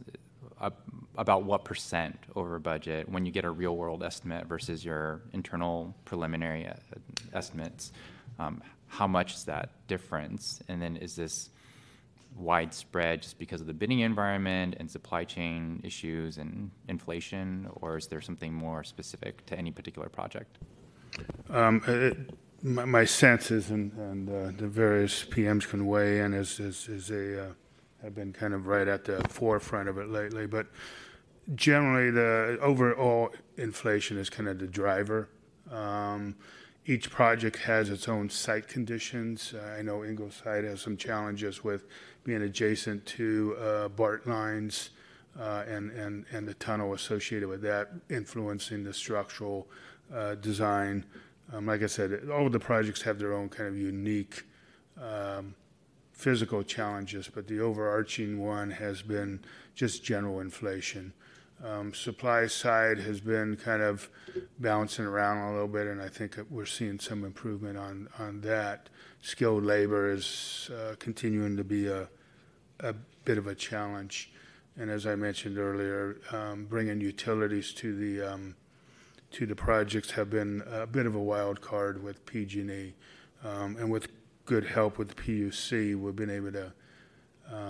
about what % over budget when you get a real world estimate versus your internal preliminary estimates. How much is that difference? And then is this widespread just because of the bidding environment and supply chain issues and inflation, or is there something more specific to any particular project? My sense is, and the various PMs can weigh in, I've been kind of right at the forefront of it lately, but generally the overall inflation is kind of the driver. Each project has its own site conditions. I know Ingleside has some challenges with being adjacent to BART lines and the tunnel associated with that, influencing the structural design. Like I said, all of the projects have their own kind of unique physical challenges, but the overarching one has been just general inflation. Supply side has been kind of bouncing around a little bit, and I think we're seeing some improvement on that. Skilled labor is continuing to be a bit of a challenge, and as I mentioned earlier, bringing utilities to the projects have been a bit of a wild card with PG&E, and with good help with the PUC, we've been able to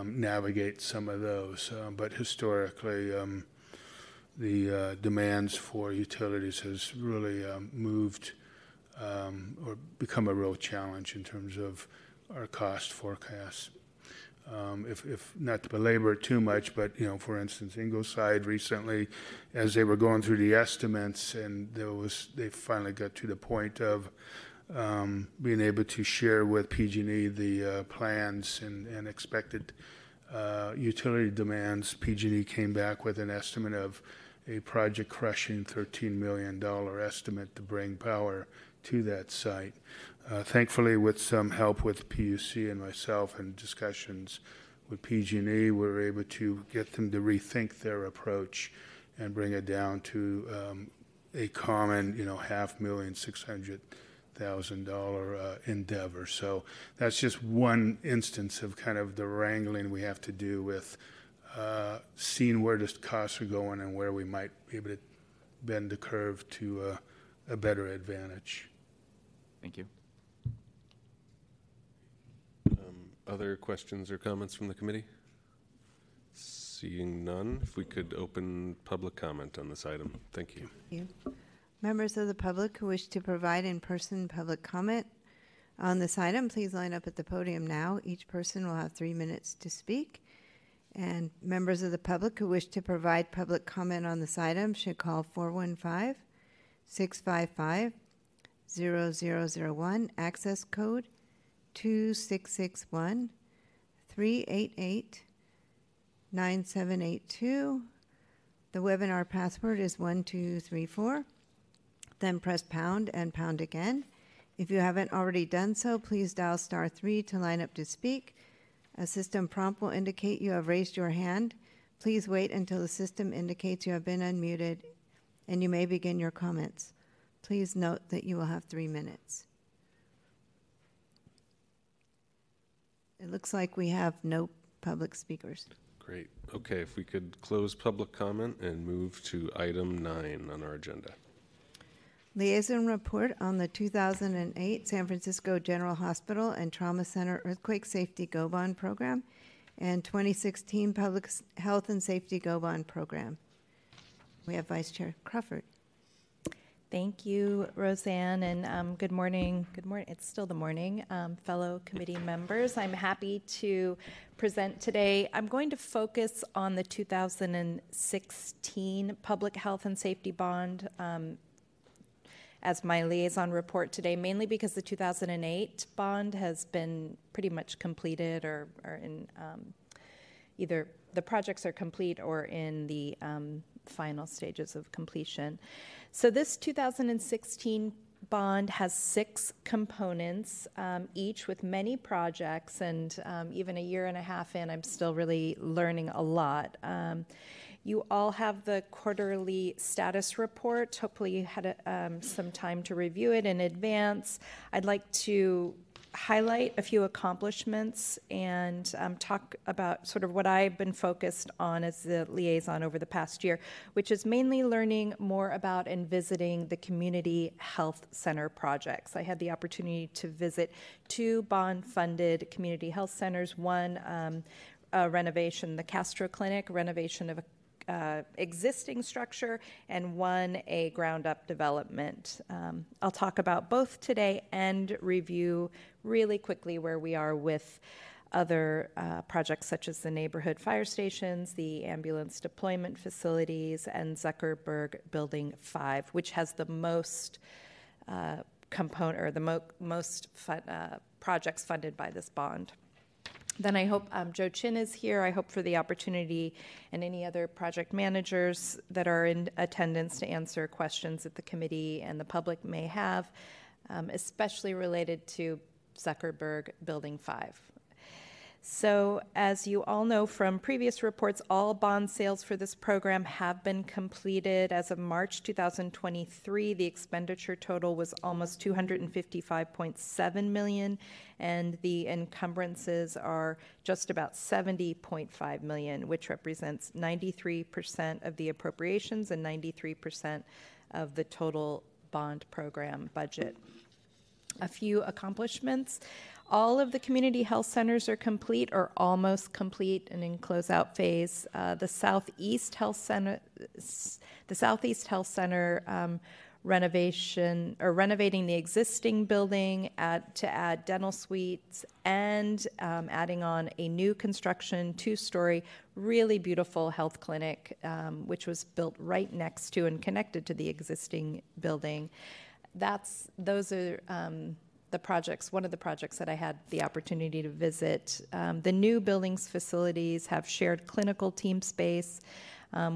navigate some of those. But historically, the demands for utilities has really moved or become a real challenge in terms of our cost forecasts. If not to belabor it too much, but for instance, Ingleside recently, as they were going through the estimates, and they finally got to the point of being able to share with PG&E the plans and expected utility demands. PG&E came back with an estimate of a project crushing $13 million estimate to bring power to that site. Thankfully, with some help with PUC and myself and discussions with PG&E, we were able to get them to rethink their approach and bring it down to a common, $5,600,000 endeavor. So that's just one instance of kind of the wrangling we have to do with seeing where the costs are going and where we might be able to bend the curve to a better advantage. Thank you. Other questions or comments from the committee? Seeing none, if we could open public comment on this item. Thank you. Thank you. Members of the public who wish to provide in-person public comment on this item, please line up at the podium now. Each person will have 3 minutes to speak. And members of the public who wish to provide public comment on this item should call 415 655 0001, access code 2661 388 9782. The webinar password is 1234. Then press pound and pound again. If you haven't already done so, please dial *3 to line up to speak. A system prompt will indicate you have raised your hand. Please wait until the system indicates you have been unmuted and you may begin your comments. Please note that you will have 3 minutes. It looks like we have no public speakers. Great. Okay, if we could close public comment and move to item 9 on our agenda. Liaison report on the 2008 San Francisco General Hospital and Trauma Center Earthquake Safety Go Bond Program and 2016 Public Health and Safety Go Bond Program. We have Vice Chair Crawford. Thank you, Roseanne, and good morning. Good morning. It's still the morning, fellow committee members. I'm happy to present today. I'm going to focus on the 2016 Public Health and Safety Bond as my liaison report today, mainly because the 2008 bond has been pretty much completed or in either the projects are complete or in the final stages of completion. So this 2016 bond has 6 components, each with many projects, and even a year and a half in, I'm still really learning a lot. You all have the quarterly status report. Hopefully you had some time to review it in advance. I'd like to highlight a few accomplishments and talk about sort of what I've been focused on as the liaison over the past year, which is mainly learning more about and visiting the community health center projects. I had the opportunity to visit 2 bond-funded community health centers, one renovation, the Castro Clinic, renovation of a existing structure, and one a ground-up development. I'll talk about both today and review really quickly where we are with other projects such as the neighborhood fire stations, the ambulance deployment facilities, and Zuckerberg Building 5, which has the most component or the most fun, projects funded by this bond. Then I hope Joe Chin is here. I hope for the opportunity and any other project managers that are in attendance to answer questions that the committee and the public may have, especially related to Zuckerberg Building 5. So as you all know from previous reports, all bond sales for this program have been completed. As of March 2023, the expenditure total was almost $255.7 million, and the encumbrances are just about $70.5 million, which represents 93% of the appropriations and 93% of the total bond program budget. A few accomplishments. All of the community health centers are complete or almost complete and in closeout phase. The Southeast Health Center renovation or renovating the existing building to add dental suites and adding on a new construction 2-story, really beautiful health clinic, which was built right next to and connected to the existing building. Those are. The projects, one of the projects that I had the opportunity to visit. The new buildings facilities have shared clinical team space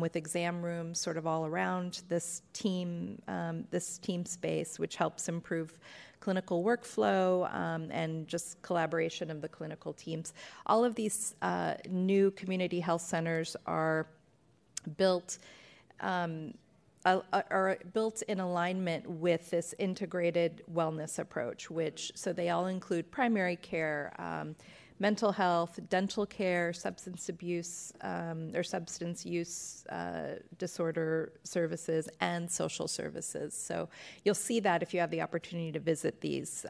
with exam rooms sort of all around this team space, which helps improve clinical workflow and just collaboration of the clinical teams. All of these new community health centers are built are built in alignment with this integrated wellness approach, so they all include primary care, mental health, dental care, substance abuse or substance use disorder services, and social services. So you'll see that if you have the opportunity to visit these,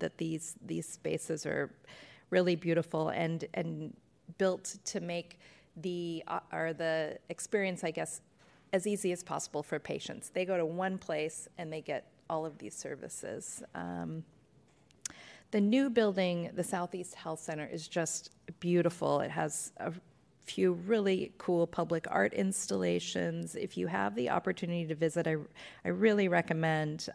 that these spaces are really beautiful and built to make the experience, I guess, as easy as possible for patients. They go to one place and they get all of these services. The new building, the Southeast Health Center, is just beautiful. It has a few really cool public art installations. If you have the opportunity to visit, I really recommend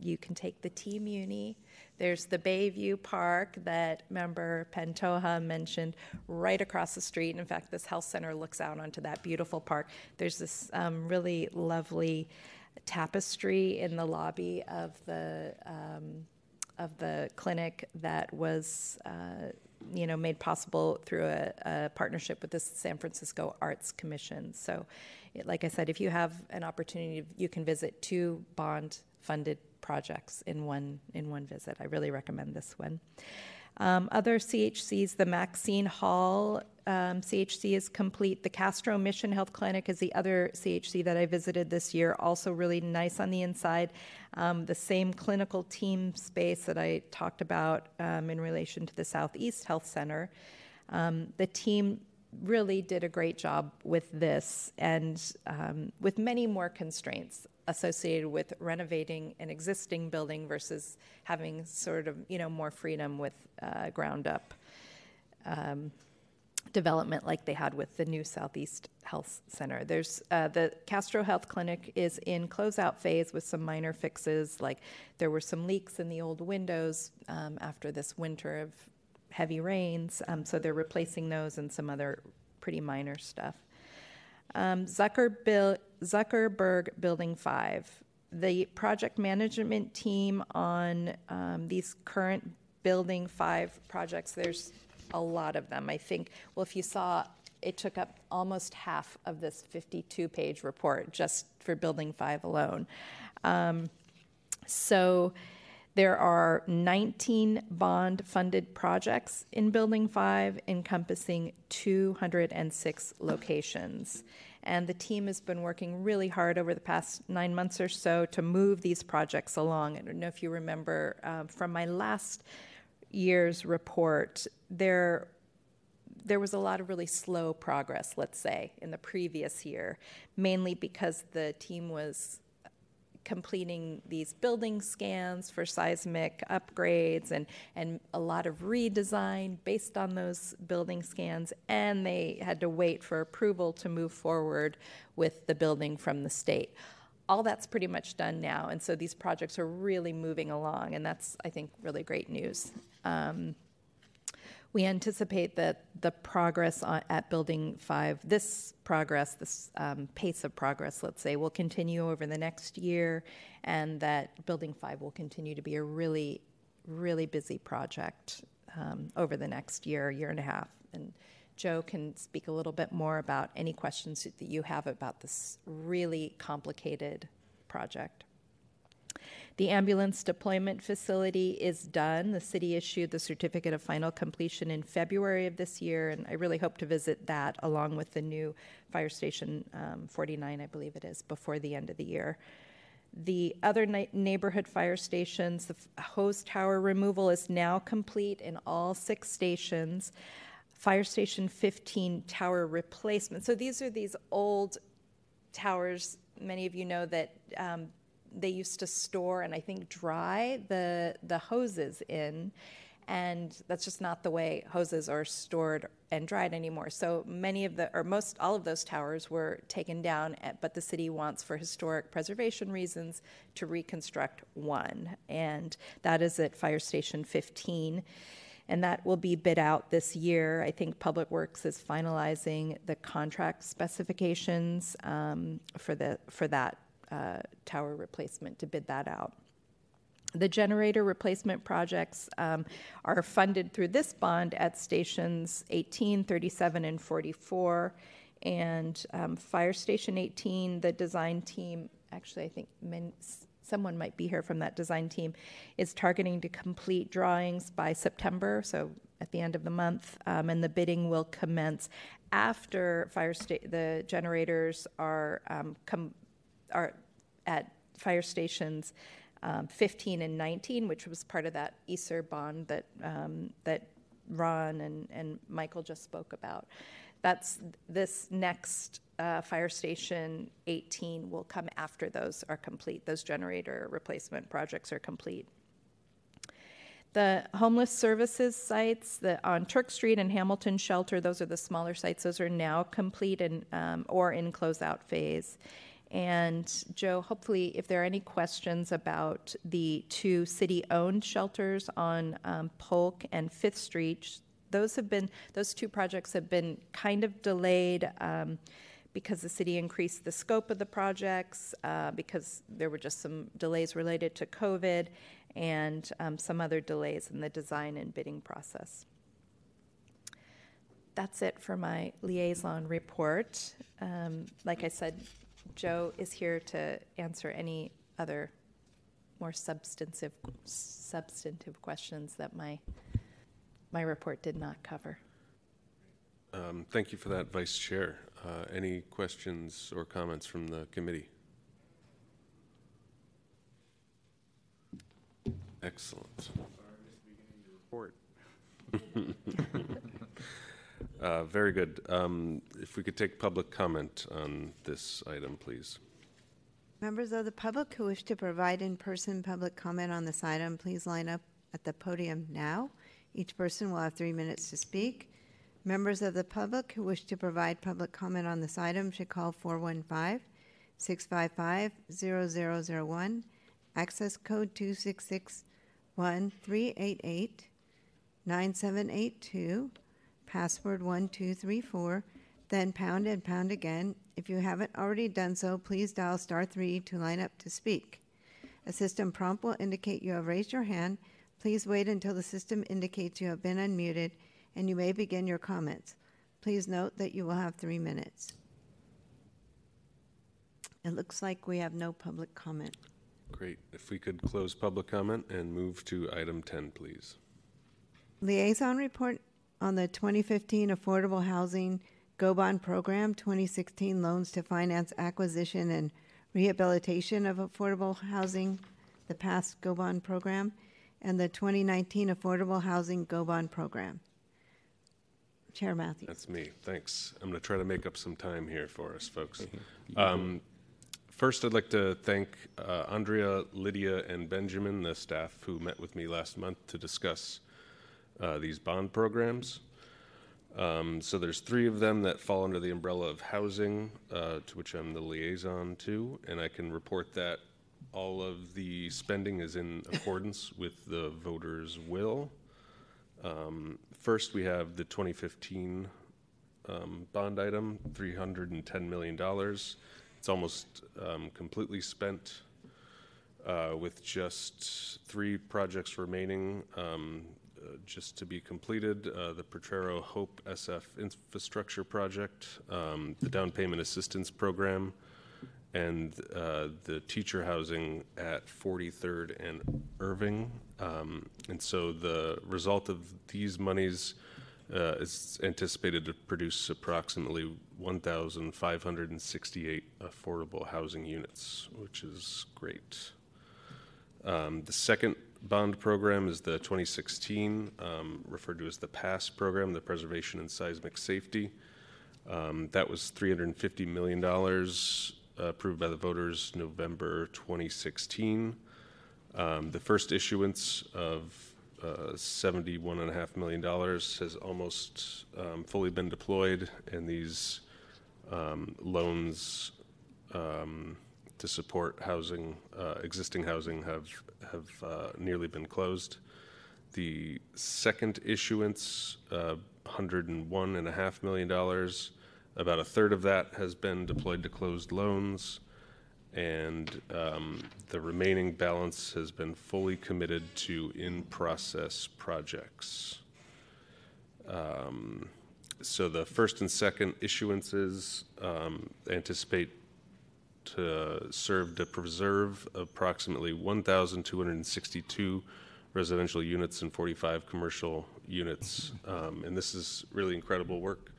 you can take the Team Uni. There's the Bayview Park that Member Pantoja mentioned right across the street. And in fact, this health center looks out onto that beautiful park. There's this really lovely tapestry in the lobby of the clinic that was made possible through a partnership with the San Francisco Arts Commission. So, like I said, if you have an opportunity, you can visit 2 bond-funded projects in one visit. I really recommend this one. Other CHCs, the Maxine Hall CHC is complete. The Castro Mission Health Clinic is the other CHC that I visited this year, also really nice on the inside. The same clinical team space that I talked about in relation to the Southeast Health Center. The team really did a great job with this and with many more constraints associated with renovating an existing building versus having sort of more freedom with ground up development like they had with the new Southeast Health Center. There's the Castro Health Clinic is in closeout phase with some minor fixes, like there were some leaks in the old windows after this winter of heavy rains, so they're replacing those and some other pretty minor stuff. Zuckerberg Building 5. The project management team on these current Building 5 projects, there's a lot of them. I think, well, if you saw, it took up almost half of this 52-page report just for Building 5 alone. So There are 19 bond-funded projects in Building 5 encompassing 206 locations. And the team has been working really hard over the past 9 months or so to move these projects along. I don't know if you remember from my last year's report, there was a lot of really slow progress, let's say, in the previous year, mainly because the team was completing these building scans for seismic upgrades and a lot of redesign based on those building scans, and they had to wait for approval to move forward with the building from the state. All that's pretty much done now, and so these projects are really moving along, and that's, I think, really great news. We anticipate that the progress at Building 5, this pace of progress, let's say, will continue over the next year, and that Building 5 will continue to be a really, really busy project over the next year, year and a half. And Joe can speak a little bit more about any questions that you have about this really complicated project. The ambulance deployment facility is done. The city issued the certificate of final completion in February of this year, and I really hope to visit that along with the new fire station 49, I believe it is, before the end of the year. The other neighborhood fire stations, the hose tower removal is now complete in all 6 stations. Fire station 15 tower replacement. So these are these old towers. Many of you know that they used to store and I think dry the hoses in, and that's just not the way hoses are stored and dried anymore. So many of the, or most all of those towers were taken down, but the city wants for historic preservation reasons to reconstruct one, and that is at Fire Station 15. And that will be bid out this year. I think Public Works is finalizing the contract specifications for that tower replacement to bid that out. The generator replacement projects are funded through this bond at stations 18, 37, and 44. And Fire Station 18, the design team, actually I think someone might be here from that design team, is targeting to complete drawings by September, so at the end of the month, and the bidding will commence after the generators are at fire stations 15 and 19, which was part of that ESER bond that that Ron and Michael just spoke about. That's this next fire station 18 will come after those are complete. Those generator replacement projects are complete. The homeless services sites on Turk Street and Hamilton Shelter, those are the smaller sites. Those are now complete and or in closeout phase. And Joe, hopefully, if there are any questions about the 2 city-owned shelters on Polk and 5th Street, those 2 projects have been kind of delayed because the city increased the scope of the projects, because there were just some delays related to COVID and some other delays in the design and bidding process. That's it for my liaison report. Like I said, Joe is here to answer any other more substantive questions that my report did not cover. Thank you for that, Vice Chair. Any questions or comments from the committee? Excellent. Sorry, I missed the beginning of your report. Very good. If we could take public comment on this item, please. Members of the public who wish to provide in-person public comment on this item, please line up at the podium now. Each person will have 3 minutes to speak. Members of the public who wish to provide public comment on this item should call 415-655-0001, access code 26613889782. Password 1234, then pound and pound again. If you haven't already done so, please dial *3 to line up to speak. A system prompt will indicate you have raised your hand. Please wait until the system indicates you have been unmuted and you may begin your comments. Please note that you will have 3 minutes. It looks like we have no public comment. Great. If we could close public comment and move to item 10, please. Liaison report on the 2015 Affordable Housing Go Bond Program, 2016 Loans to Finance Acquisition and Rehabilitation of Affordable Housing, the past Go Bond Program, and the 2019 Affordable Housing Go Bond Program. Chair Matthews. That's me. Thanks. I'm going to try to make up some time here for us, folks. First, I'd like to thank Andrea, Lydia, and Benjamin, the staff who met with me last month to discuss these bond programs. So there's three of them that fall under the umbrella of housing, to which I'm the liaison to, and I can report that all of the spending is in accordance with the voters' will. First, we have the 2015 bond item, $310 million. It's almost completely spent with just three projects remaining just to be completed. The Potrero Hope SF Infrastructure Project, the Down Payment Assistance Program, and the teacher housing at 43rd and Irving. And so the result of these monies is anticipated to produce approximately 1,568 affordable housing units, which is great. The second bond program is the 2016, referred to as the PASS program, the Preservation and Seismic Safety. That was $350 million approved by the voters November 2016. The first issuance of $71.5 million has almost fully been deployed, and these loans to support housing, existing housing, have nearly been closed. The second issuance, $101.5 million, about a third of that has been deployed to closed loans, and the remaining balance has been fully committed to in-process projects. So the first and second issuances anticipate to serve to preserve approximately 1,262 residential units and 45 commercial units. And this is really incredible work.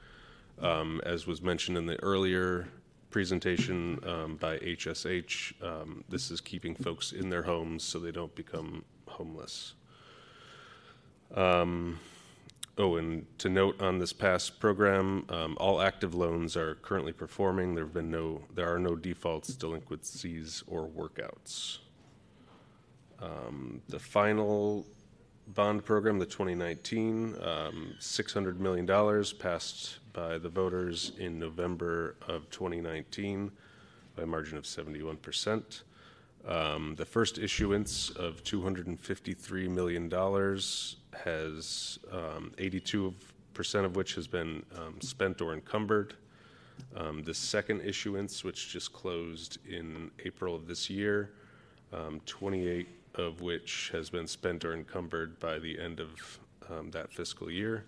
As was mentioned in the earlier presentation by HSH, this is keeping folks in their homes so they don't become homeless. Oh, and to note on this past program, all active loans are currently performing. There are no defaults, delinquencies, or workouts. The final bond program, the 2019, $600 million passed by the voters in November of 2019 by a margin of 71%. The first issuance of $253 million has 82% of which has been spent or encumbered. The second issuance, which just closed in April of this year, 28 of which has been spent or encumbered by the end of that fiscal year.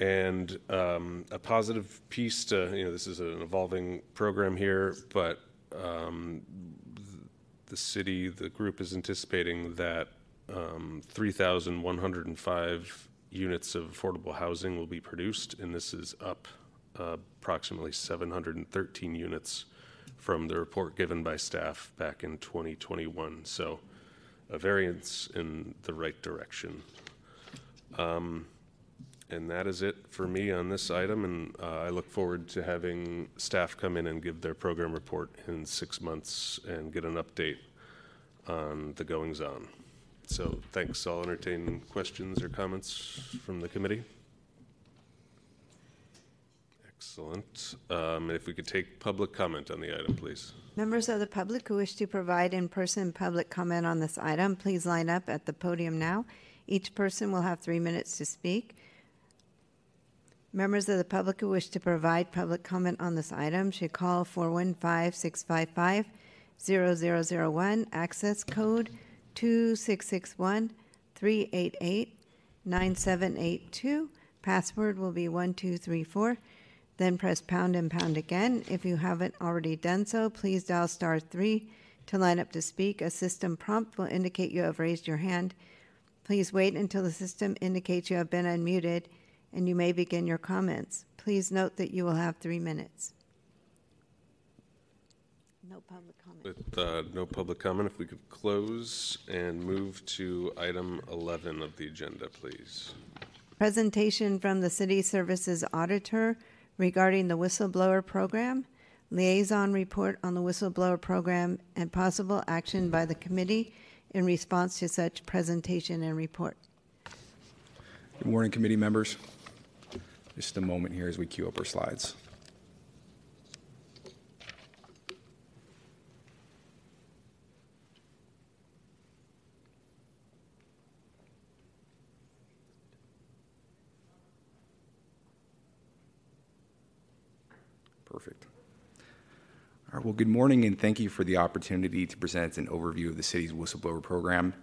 And a positive piece to, this is an evolving program here, but the city, the group is anticipating that 3,105 units of affordable housing will be produced, and this is up approximately 713 units from the report given by staff back in 2021. So a variance in the right direction. And that is it for me on this item, and I look forward to having staff come in and give their program report in 6 months and get an update on the goings-on. So thanks. I'll entertain questions or comments from the committee. Excellent. If we could take public comment on the item, please. Members of the public who wish to provide in-person public comment on this item, please line up at the podium now. Each person will have 3 minutes to speak. Members of the public who wish to provide public comment on this item should call 415-655-0001, access code 2661-388-9782. Password will be 1234. Then press pound and pound again. If you haven't already done so, please dial *3 to line up to speak. A system prompt will indicate you have raised your hand. Please wait until the system indicates you have been unmuted and you may begin your comments. Please note that you will have 3 minutes. No public comment. With no public comment, if we could close and move to item 11 of the agenda, please. Presentation from the City Services Auditor regarding the whistleblower program, liaison report on the whistleblower program, and possible action by the committee in response to such presentation and report. Good morning, committee members. Just a moment here as we queue up our slides. Perfect. All right, well, good morning, and thank you for the opportunity to present an overview of the city's whistleblower program.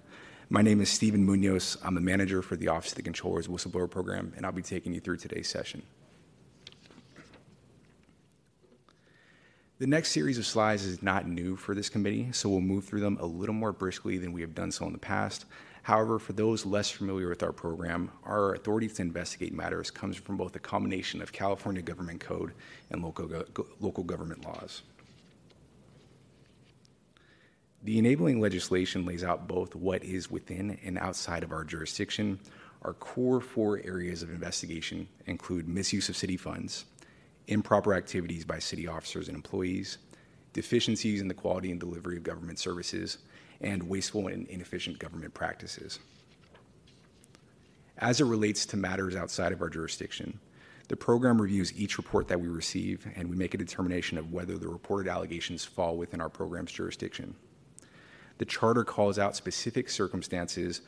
My name is Steven Munoz. I'm the manager for the Office of the Controller's Whistleblower Program, and I'll be taking you through today's session. The next series of slides is not new for this committee, so we'll move through them a little more briskly than we have done so in the past. However, for those less familiar with our program, our authority to investigate matters comes from both a combination of California government code and local government laws. The enabling legislation lays out both what is within and outside of our jurisdiction. Our core four areas of investigation include misuse of city funds, improper activities by city officers and employees, deficiencies in the quality and delivery of government services, and wasteful and inefficient government practices. As it relates to matters outside of our jurisdiction, the program reviews each report that we receive, and we make a determination of whether the reported allegations fall within our program's jurisdiction. The charter calls out specific circumstances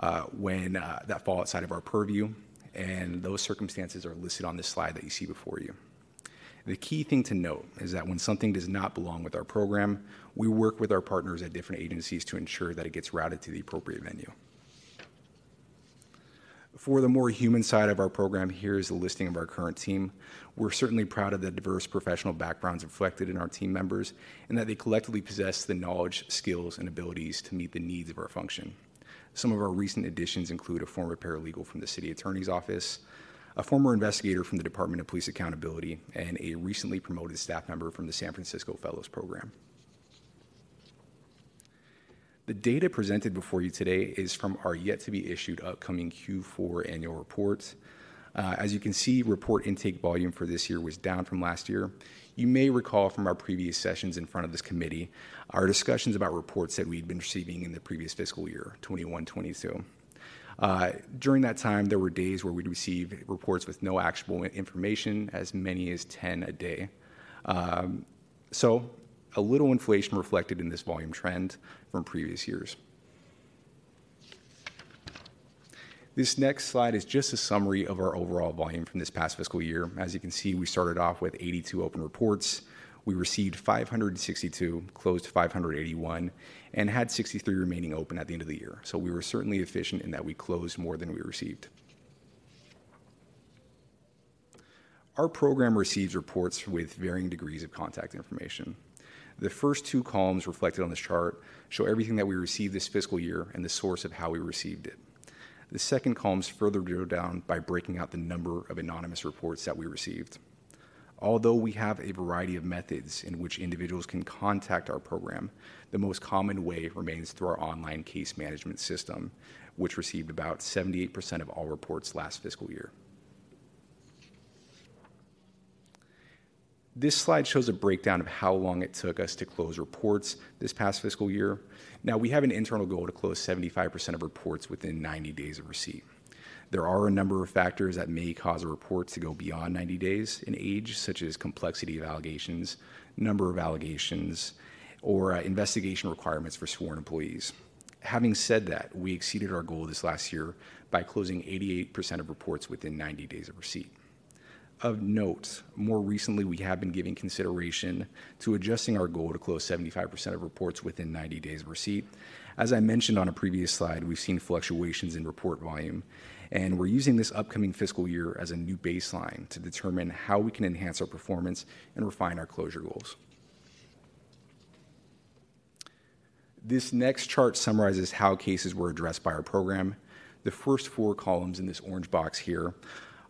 that fall outside of our purview, and those circumstances are listed on this slide that you see before you. The key thing to note is that when something does not belong with our program, we work with our partners at different agencies to ensure that it gets routed to the appropriate venue. For the more human side of our program, here is a listing of our current team. We're certainly proud of the diverse professional backgrounds reflected in our team members and that they collectively possess the knowledge, skills, and abilities to meet the needs of our function. Some of our recent additions include a former paralegal from the City Attorney's Office, a former investigator from the Department of Police Accountability, and a recently promoted staff member from the San Francisco Fellows Program. The data presented before you today is from our yet-to-be-issued upcoming Q4 annual report. As you can see, report intake volume for this year was down from last year. You may recall from our previous sessions in front of this committee, our discussions about reports that we'd been receiving in the previous fiscal year, 21-22. During that time, there were days where we'd receive reports with no actionable information, as many as 10 a day. So a little inflation reflected in this volume trend from previous years. This next slide is just a summary of our overall volume from this past fiscal year. As you can see, we started off with 82 open reports. We received 562, closed 581, and had 63 remaining open at the end of the year. So we were certainly efficient in that we closed more than we received. Our program receives reports with varying degrees of contact information. The first two columns reflected on this chart show everything that we received this fiscal year and the source of how we received it. The second columns further go down by breaking out the number of anonymous reports that we received. Although we have a variety of methods in which individuals can contact our program, the most common way remains through our online case management system, which received about 78% of all reports last fiscal year. This slide shows a breakdown of how long it took us to close reports this past fiscal year. Now, we have an internal goal to close 75% of reports within 90 days of receipt. There are a number of factors that may cause a report to go beyond 90 days in age, such as complexity of allegations, number of allegations, or investigation requirements for sworn employees. Having said that, we exceeded our goal this last year by closing 88% of reports within 90 days of receipt. Of note, more recently, we have been giving consideration to adjusting our goal to close 75% of reports within 90 days of receipt. As I mentioned on a previous slide, we've seen fluctuations in report volume, and we're using this upcoming fiscal year as a new baseline to determine how we can enhance our performance and refine our closure goals. This next chart summarizes how cases were addressed by our program. The first four columns in this orange box here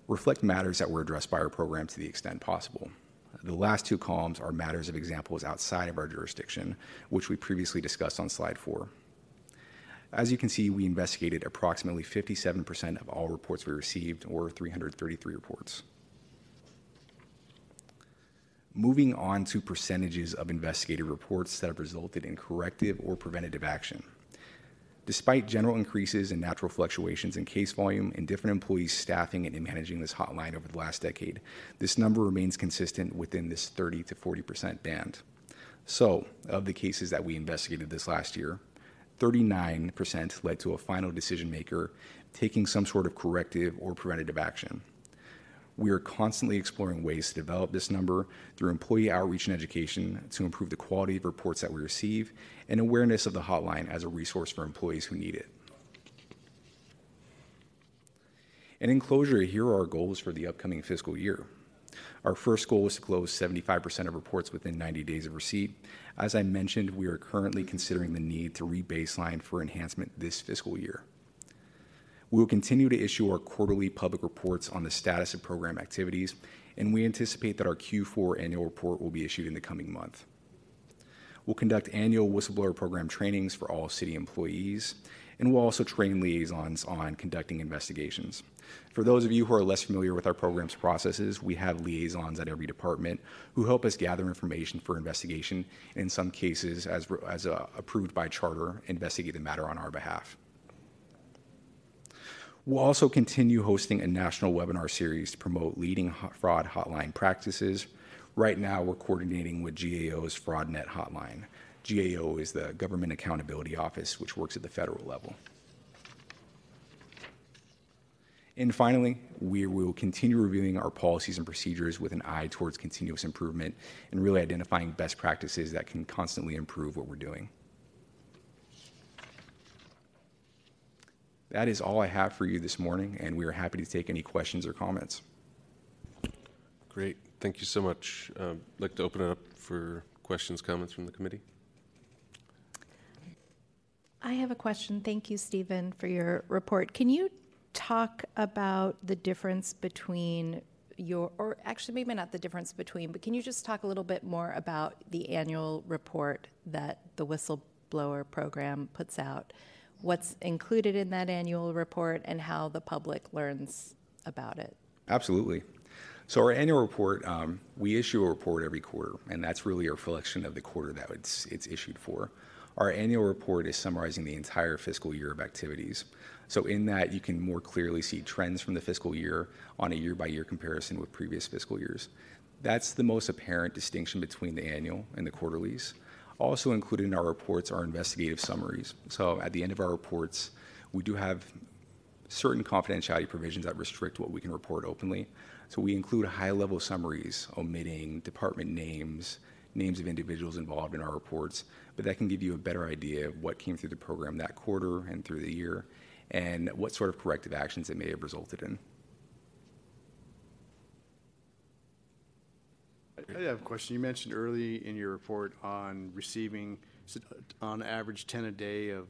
reflect matters that were addressed by our program to the extent possible. The last two columns are matters of examples outside of our jurisdiction, which we previously discussed on slide 4. As you can see, we investigated approximately 57% of all reports we received, or 333 reports. Moving on to percentages of investigated reports that have resulted in corrective or preventative action. Despite general increases in natural fluctuations in case volume and different employees staffing and managing this hotline over the last decade, this number remains consistent within this 30 to 40% band. So, of the cases that we investigated this last year, 39% led to a final decision maker taking some sort of corrective or preventative action. We are constantly exploring ways to develop this number through employee outreach and education to improve the quality of reports that we receive and awareness of the hotline as a resource for employees who need it. And in closure, here are our goals for the upcoming fiscal year. Our first goal is to close 75% of reports within 90 days of receipt. As I mentioned, we are currently considering the need to re-baseline for enhancement this fiscal year. We will continue to issue our quarterly public reports on the status of program activities, and we anticipate that our Q4 annual report will be issued in the coming month. We'll conduct annual whistleblower program trainings for all city employees, and we'll also train liaisons on conducting investigations. For those of you who are less familiar with our program's processes, we have liaisons at every department who help us gather information for investigation, and in some cases, as approved by charter, investigate the matter on our behalf. We'll also continue hosting a national webinar series to promote leading fraud hotline practices. Right now, we're coordinating with GAO's FraudNet hotline. GAO is the Government Accountability Office, which works at the federal level. And finally, we will continue reviewing our policies and procedures with an eye towards continuous improvement and really identifying best practices that can constantly improve what we're doing. That is all I have for you this morning, and we are happy to take any questions or comments. Great. Thank you so much. I'd like to open it up for questions, comments from the committee. I have a question. Thank you, Stephen, for your report. Can you talk about the difference between your, or actually maybe not the difference between, but can you just talk a little bit more about the annual report that the whistleblower program puts out? What's included in that annual report and how the public learns about it? Absolutely. So our annual report, we issue a report every quarter, and that's really a reflection of the quarter that it's issued for. Our annual report is summarizing the entire fiscal year of activities. So in that, you can more clearly see trends from the fiscal year on a year-by-year comparison with previous fiscal years. That's the most apparent distinction between the annual and the quarterlies. Also included in our reports are investigative summaries. So at the end of our reports, we do have certain confidentiality provisions that restrict what we can report openly. So we include high-level summaries, omitting department names, names of individuals involved in our reports, but that can give you a better idea of what came through the program that quarter and through the year, and what sort of corrective actions it may have resulted in. I have a question. You mentioned early in your report on receiving, on average, 10 a day of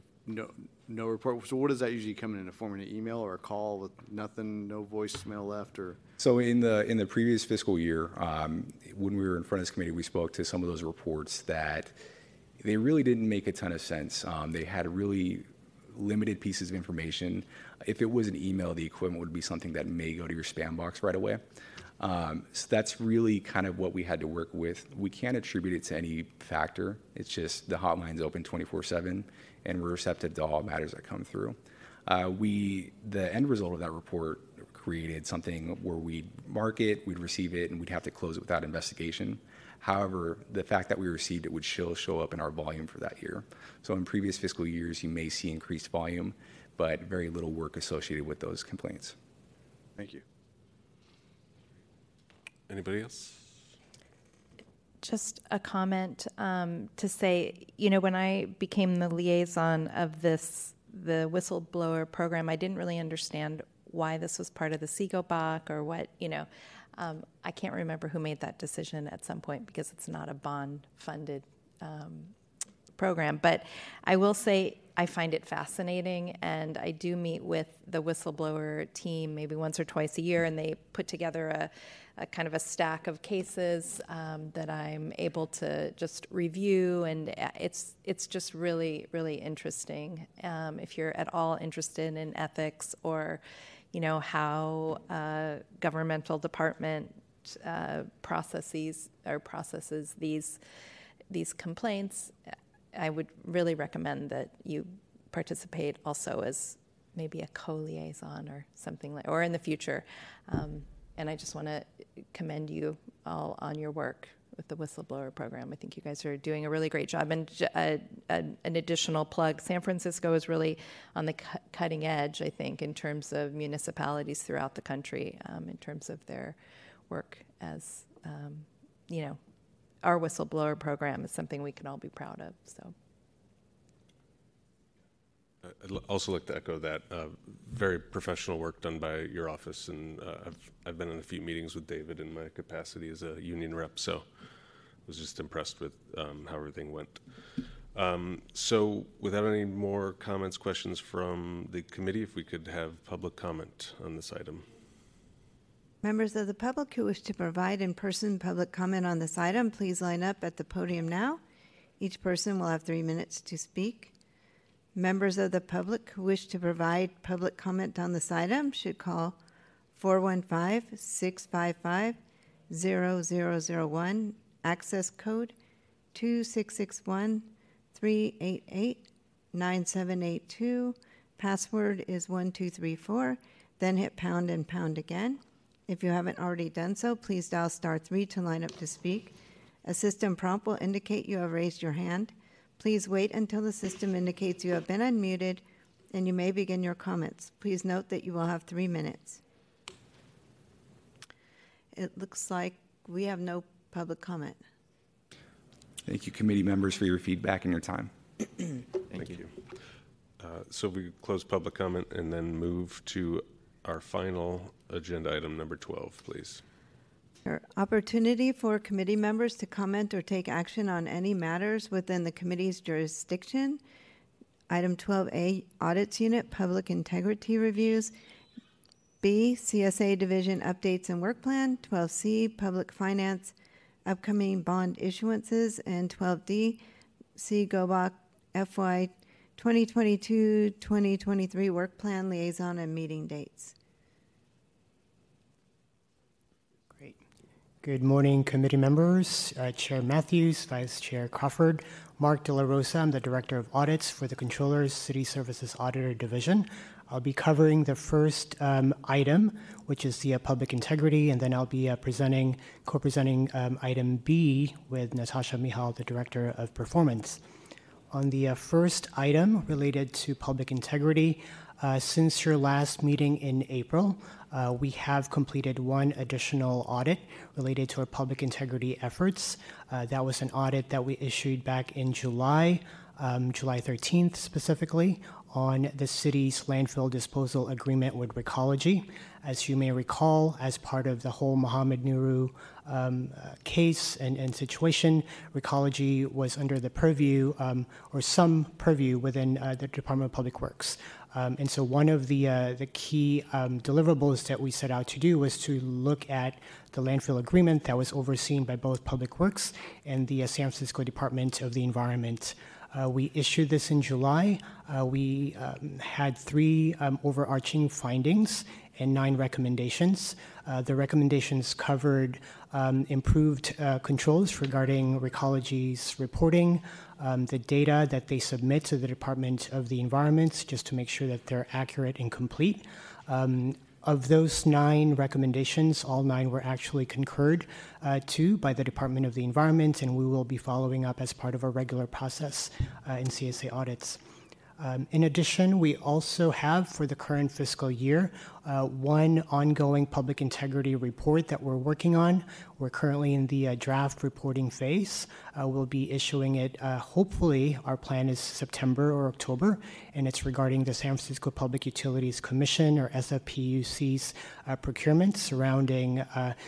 no report. So what does that usually come in the form of an email or a call with nothing, no voicemail left, or? So in the previous fiscal year, when we were in front of this committee, we spoke to some of those reports that they really didn't make a ton of sense. They had really limited pieces of information. If it was an email, the equivalent would be something that may go to your spam box right away. So that's really kind of what we had to work with. We can't attribute it to any factor. It's just the hotline's open 24/7, and we're receptive to all matters that come through. The end result of that report created something where we'd mark it, we'd receive it, and we'd have to close it without investigation. However, the fact that we received it would show up in our volume for that year. So in previous fiscal years, you may see increased volume, but very little work associated with those complaints. Thank you. Anybody else? Just a comment to say, you know, when I became the liaison of the whistleblower program, I didn't really understand why this was part of the CEQA BOC or what, you know. I can't remember who made that decision at some point because it's not a bond-funded program. But I will say I find it fascinating, and I do meet with the whistleblower team maybe once or twice a year, and they put together a kind of a stack of cases that I'm able to just review, and it's just really, really interesting. If you're at all interested in ethics or, you know, how governmental department processes these complaints, I would really recommend that you participate also as maybe a co-liaison or something like, or in the future. And I just want to commend you all on your work with the whistleblower program. I think you guys are doing a really great job. And an additional plug, San Francisco is really on the cutting edge, I think, in terms of municipalities throughout the country, in terms of their work as, you know, our whistleblower program is something we can all be proud of. So, I'd also like to echo that very professional work done by your office, and I've been in a few meetings with David in my capacity as a union rep, so I was just impressed with how everything went. So without any more comments, questions from the committee, if we could have public comment on this item. Members of the public who wish to provide in-person public comment on this item, please line up at the podium now. Each person will have 3 minutes to speak. Members of the public who wish to provide public comment on this item should call 415-655-0001, access code 2661-388-9782, password is 1234, then hit pound and pound again. If you haven't already done so, please dial *3 to line up to speak. A system prompt will indicate you have raised your hand. Please wait until the system indicates you have been unmuted, and you may begin your comments. Please note that you will have 3 minutes. It looks like we have no public comment. Thank you, committee members, for your feedback and your time. Thank you. So we close public comment and then move to our final agenda item number 12, please. Sure. Opportunity for committee members to comment or take action on any matters within the committee's jurisdiction. Item 12A, Audits Unit, Public Integrity Reviews. B, CSA Division Updates and Work Plan. 12C, Public Finance, Upcoming Bond Issuances. And 12D, CEQA FY 2022-2023 Work Plan, Liaison and Meeting Dates. Good morning, committee members, Chair Matthews, Vice Chair Crawford, Mark De La Rosa. I'm the Director of Audits for the Controller's City Services Auditor Division. I'll be covering the first item, which is the public integrity, and then I'll be co-presenting item B with Natasha Mihal, the Director of Performance. On the first item related to public integrity, since your last meeting in April, we have completed one additional audit related to our public integrity efforts. That was an audit that we issued back in July, July 13th specifically, on the city's landfill disposal agreement with Recology. As you may recall, as part of the whole Mohammed Nuru case and situation, Recology was under the purview or some purview within the Department of Public Works. And so one of the key deliverables that we set out to do was to look at the landfill agreement that was overseen by both Public Works and the San Francisco Department of the Environment. We issued this in July. We had three overarching findings and 9 recommendations. The recommendations covered improved controls regarding Recology's reporting, the data that they submit to the Department of the Environment just to make sure that they're accurate and complete. Of those 9 recommendations, all 9 were actually concurred to by the Department of the Environment, and we will be following up as part of our regular process in CSA audits. In addition, we also have, for the current fiscal year, one ongoing public integrity report that we're working on. We're currently in the draft reporting phase. We'll be issuing it, hopefully, our plan is September or October, and it's regarding the San Francisco Public Utilities Commission, or SFPUC's procurement surrounding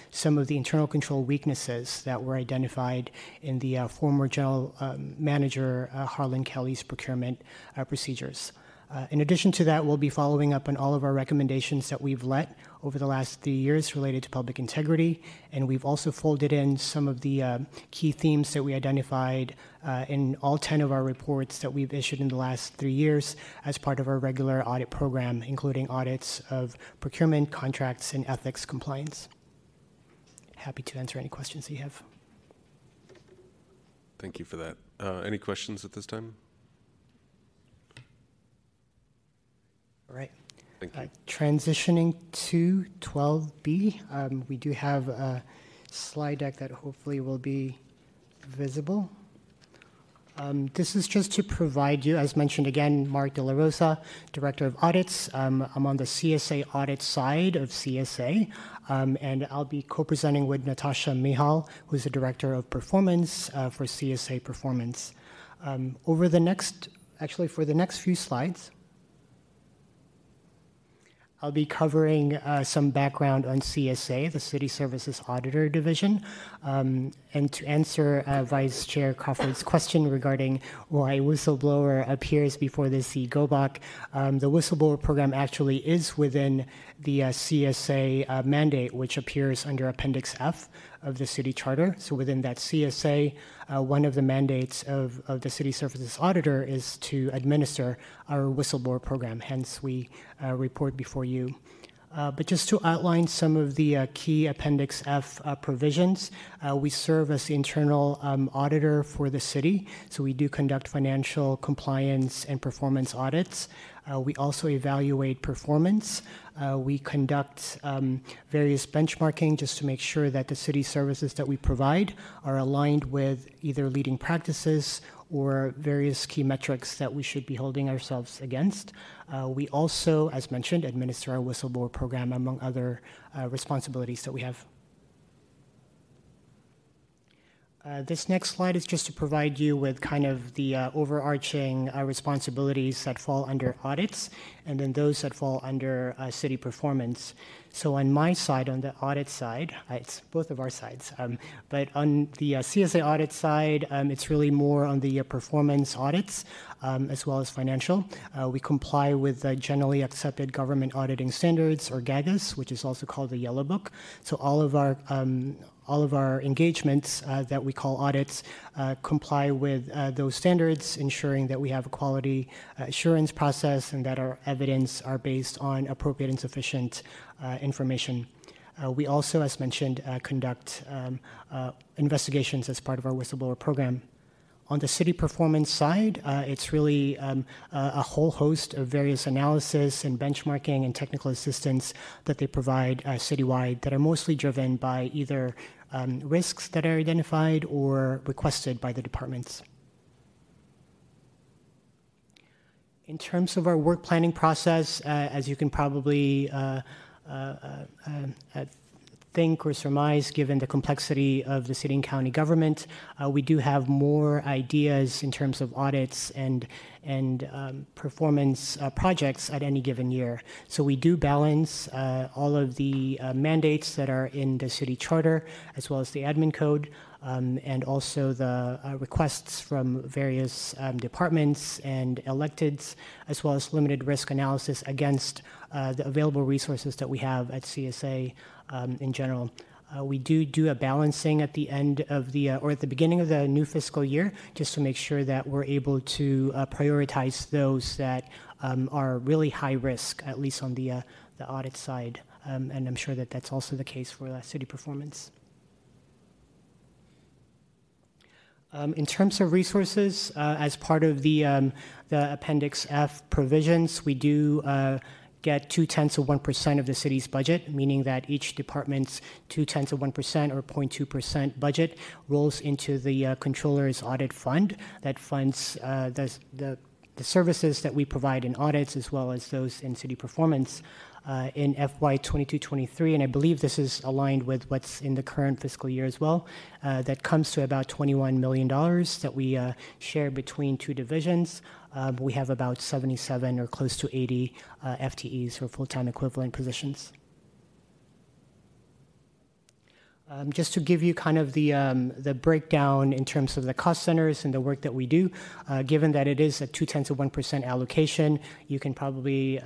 some of the internal control weaknesses that were identified in the former general manager Harlan Kelly's procurement procedures. In addition to that, we'll be following up on all of our recommendations that we've let over the last 3 years related to public integrity, and we've also folded in some of the key themes that we identified in all 10 of our reports that we've issued in the last 3 years as part of our regular audit program, including audits of procurement, contracts, and ethics compliance. Happy to answer any questions that you have. Thank you for that. Any questions at this time? All right. Thank you. Transitioning to 12B, we do have a slide deck that hopefully will be visible. This is just to provide you, as mentioned again, Mark De La Rosa, Director of Audits. I'm on the CSA audit side of CSA, and I'll be co-presenting with Natasha Mihal, who's the Director of Performance for CSA Performance. For the next few slides, I'll be covering some background on CSA, the City Services Auditor Division, and to answer Vice Chair Crawford's question regarding why whistleblower appears before the CGOBOC, the whistleblower program actually is within the CSA mandate, which appears under Appendix F of the City Charter. So within that CSA, one of the mandates of the City Services Auditor is to administer our whistleblower program, hence we report before you. But just to outline some of the key Appendix F provisions, we serve as the internal auditor for the city, so we do conduct financial compliance and performance audits. We also evaluate performance. We conduct various benchmarking just to make sure that the city services that we provide are aligned with either leading practices or various key metrics that we should be holding ourselves against. We also, as mentioned, administer our whistleblower program, among other responsibilities that we have. This next slide is just to provide you with kind of the overarching responsibilities that fall under audits and then those that fall under city performance. So on my side, on the audit side, it's both of our sides, but on the CSA audit side, it's really more on the performance audits as well as financial. We comply with generally accepted government auditing standards, or GAGAS, which is also called the Yellow Book. So all of our engagements that we call audits comply with those standards, ensuring that we have a quality assurance process and that our evidence are based on appropriate and sufficient information. We also, as mentioned, conduct investigations as part of our whistleblower program. On the city performance side, it's really a whole host of various analysis and benchmarking and technical assistance that they provide citywide that are mostly driven by either risks that are identified or requested by the departments. In terms of our work planning process, as you can probably think or surmise, given the complexity of the city and county government, we do have more ideas in terms of audits and performance projects at any given year. So we do balance all of the mandates that are in the city charter, as well as the admin code, and also the requests from various departments and electeds, as well as limited risk analysis against the available resources that we have at CSA in general. We do a balancing at the end of the, or at the beginning of the new fiscal year, just to make sure that we're able to prioritize those that are really high risk, at least on the audit side. And I'm sure that that's also the case for city performance. In terms of resources, as part of the Appendix F provisions, we do get 0.2% of the city's budget, meaning that each department's 0.2% or 0.2% budget rolls into the controller's audit fund that funds the the services that we provide in audits as well as those in city performance in FY 22-23, and I believe this is aligned with what's in the current fiscal year as well. That comes to about $21 million that we share between two divisions. We have about 77 or close to 80 FTEs or full-time equivalent positions. Just to give you kind of the breakdown in terms of the cost centers and the work that we do, given that it is a 0.2% allocation, you can probably,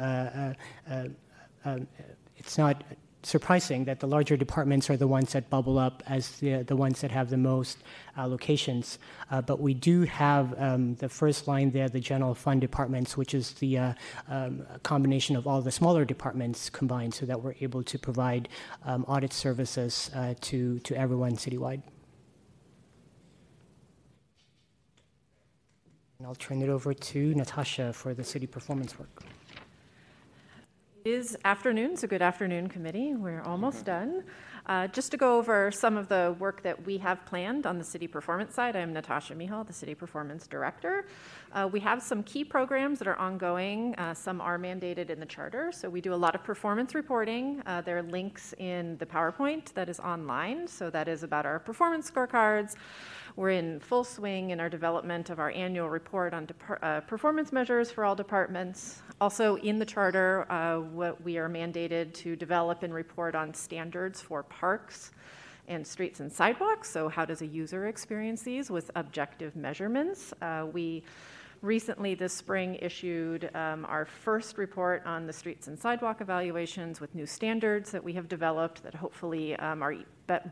it's not surprising that the larger departments are the ones that bubble up as the ones that have the most allocations. But we do have the first line there, the general fund departments, which is the combination of all the smaller departments combined so that we're able to provide audit services to everyone citywide. And I'll turn it over to Natasha for the city performance work. It is afternoon, so good afternoon, committee. We're almost done. Just to go over some of the work that we have planned on the city performance side, I'm Natasha Mihal, the city performance director. We have some key programs that are ongoing. Some are mandated in the charter, so we do a lot of performance reporting. There are links in the PowerPoint that is online, so that is about our performance scorecards. We're in full swing in our development of our annual report on performance measures for all departments. Also in the charter, what we are mandated to develop and report on standards for parks and streets and sidewalks. So how does a user experience these with objective measurements? We recently this spring issued our first report on the streets and sidewalk evaluations with new standards that we have developed that hopefully are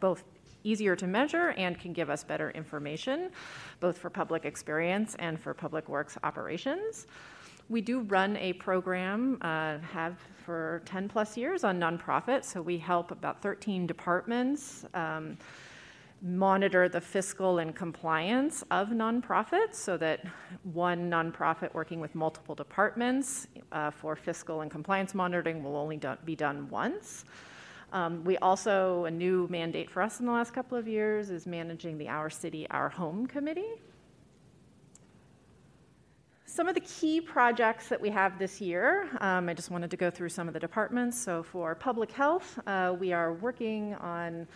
both easier to measure and can give us better information, both for public experience and for public works operations. We do run a program, have for 10 plus years on nonprofits, so we help about 13 departments monitor the fiscal and compliance of nonprofits so that one nonprofit working with multiple departments for fiscal and compliance monitoring will only be done once. We also, a new mandate for us in the last couple of years is managing the Our City, Our Home Committee. Some of the key projects that we have this year, I just wanted to go through some of the departments. So for public health, we are working on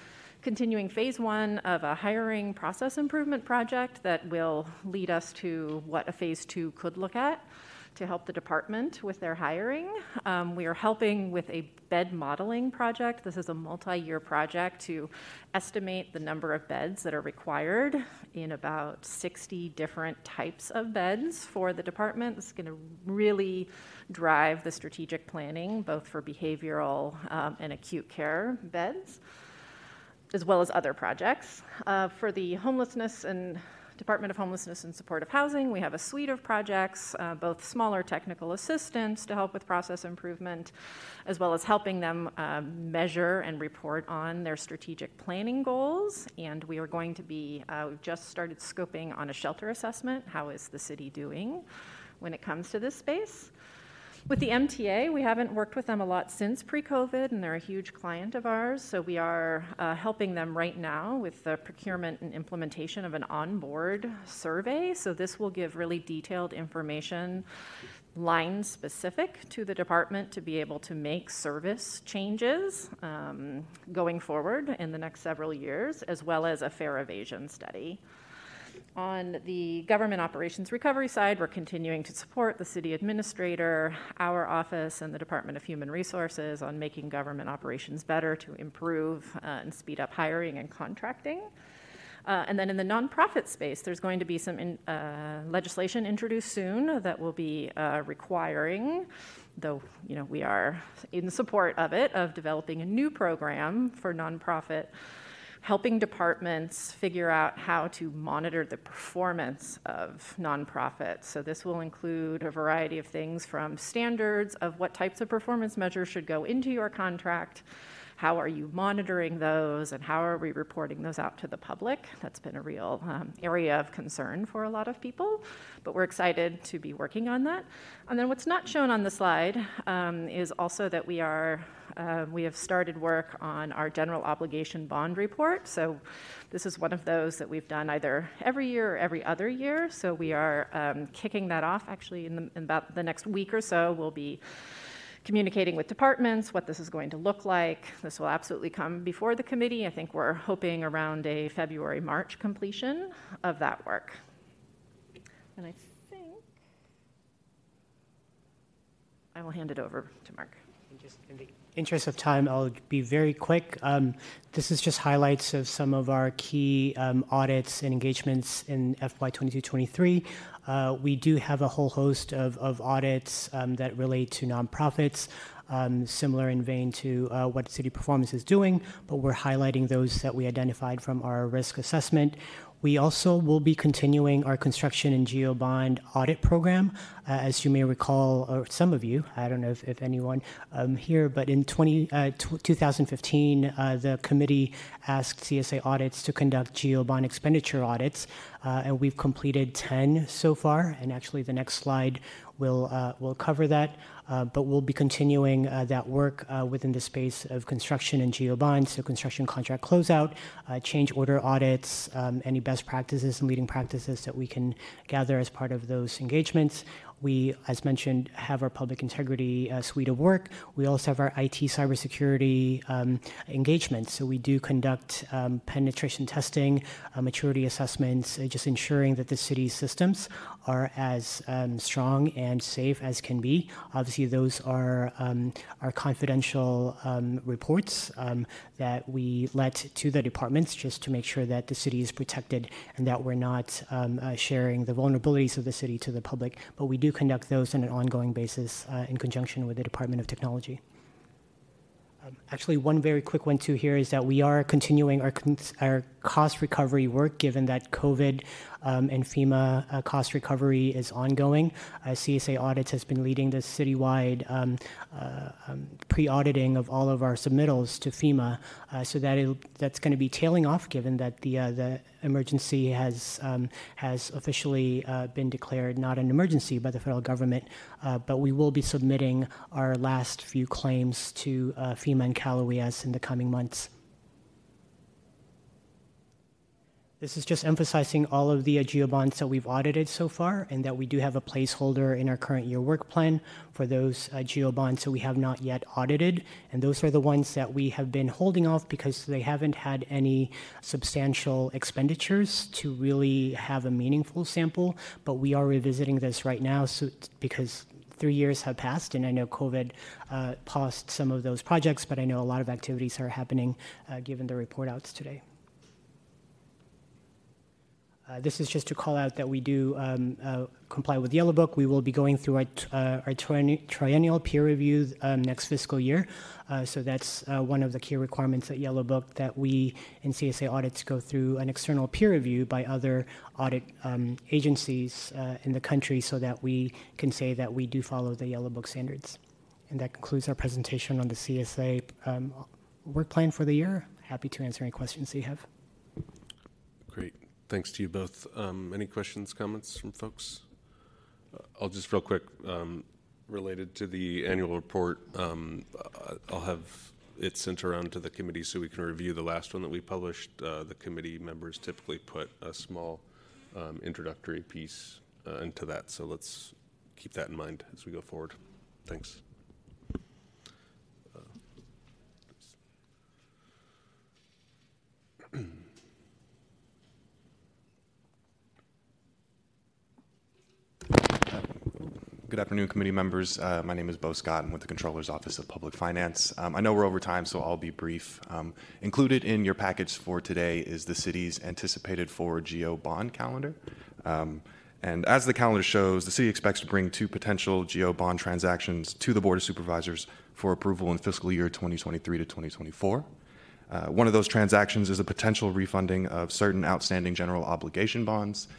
continuing phase one of a hiring process improvement project that will lead us to what a phase two could look at to help the department with their hiring. We are helping with a bed modeling project. This is a multi-year project to estimate the number of beds that are required in about 60 different types of beds for the department. This is going to really drive the strategic planning, both for behavioral and acute care beds, as well as other projects. For the homelessness and Department of Homelessness and Supportive Housing, we have a suite of projects, both smaller technical assistance to help with process improvement, as well as helping them measure and report on their strategic planning goals. And we are going to be, we've just started scoping on a shelter assessment. How is the city doing when it comes to this space? With the MTA, we haven't worked with them a lot since pre-COVID, and they're a huge client of ours, so we are helping them right now with the procurement and implementation of an on-board survey. So this will give really detailed information, line-specific to the department to be able to make service changes going forward in the next several years, as well as a fare evasion study. On the government operations recovery side, we're continuing to support the city administrator, our office, and the Department of Human Resources on making government operations better to improve and speed up hiring and contracting. And then in the nonprofit space, there's going to be some legislation introduced soon that will be requiring, though we are in support of it, of developing a new program for nonprofit, helping departments figure out how to monitor the performance of nonprofits. So this will include a variety of things from standards of what types of performance measures should go into your contract, how are you monitoring those, and how are we reporting those out to the public. That's been a real area of concern for a lot of people, but we're excited to be working on that. And then what's not shown on the slide is also that we are we have started work on our general obligation bond report. So this is one of those that we've done either every year or every other year. So we are kicking that off actually in about the next week or so. We'll be communicating with departments what this is going to look like. This will absolutely come before the committee. I think we're hoping around a February, March completion of that work. And I think I will hand it over to Mark. Just in the interest of time, I'll be very quick. This is just highlights of some of our key audits and engagements in FY 22-23. We do have a whole host of audits that relate to nonprofits, similar in vein to what City Performance is doing, but we're highlighting those that we identified from our risk assessment. We also will be continuing our construction and geobond audit program. As you may recall, or some of you, I don't know if anyone here, but in 2015, the committee asked CSA audits to conduct geobond expenditure audits, and we've completed 10 so far, and actually the next slide will cover that. But we'll be continuing that work within the space of construction and geobonds, so construction contract closeout, change order audits, any best practices and leading practices that we can gather as part of those engagements. We, as mentioned, have our public integrity suite of work. We also have our IT cybersecurity engagements. So we do conduct penetration testing, maturity assessments, just ensuring that the city's systems are as strong and safe as can be. Obviously, those are our confidential reports that we let to the departments just to make sure that the city is protected and that we're not sharing the vulnerabilities of the city to the public. But we do conduct those on an ongoing basis in conjunction with the Department of Technology. Actually, one very quick one too here is that we are continuing our cost recovery work, given that COVID and FEMA cost recovery is ongoing. CSA Audits has been leading the citywide pre-auditing of all of our submittals to FEMA, so that's going to be tailing off, given that the emergency has officially been declared not an emergency by the federal government, but we will be submitting our last few claims to FEMA and CalOES in the coming months. This is just emphasizing all of the geobonds that we've audited so far, and that we do have a placeholder in our current year work plan for those geobonds that we have not yet audited. And those are the ones that we have been holding off because they haven't had any substantial expenditures to really have a meaningful sample. But we are revisiting this right now because 3 years have passed, and I know COVID paused some of those projects, but I know a lot of activities are happening given the report outs today. This is just to call out that we do comply with Yellow Book. We will be going through our triennial peer review next fiscal year. So that's one of the key requirements at Yellow Book, that we in CSA Audits go through an external peer review by other audit agencies in the country, so that we can say that we do follow the Yellow Book standards. And that concludes our presentation on the CSA work plan for the year. Happy to answer any questions that you have. Great. Thanks to you both. Any questions, comments from folks? I'll just real quick, related to the annual report, I'll have it sent around to the committee so we can review the last one that we published. The committee members typically put a small introductory piece into that, so let's keep that in mind as we go forward. Thanks. Good afternoon, committee members. My name is Bo Scott. I'm with the Controller's Office of Public Finance. I know we're over time, so I'll be brief. Included in your package for today is the city's anticipated forward geo bond calendar. And as the calendar shows, the city expects to bring two potential geo bond transactions to the Board of Supervisors for approval in fiscal year 2023 to 2024. One of those transactions is a potential refunding of certain outstanding general obligation bonds.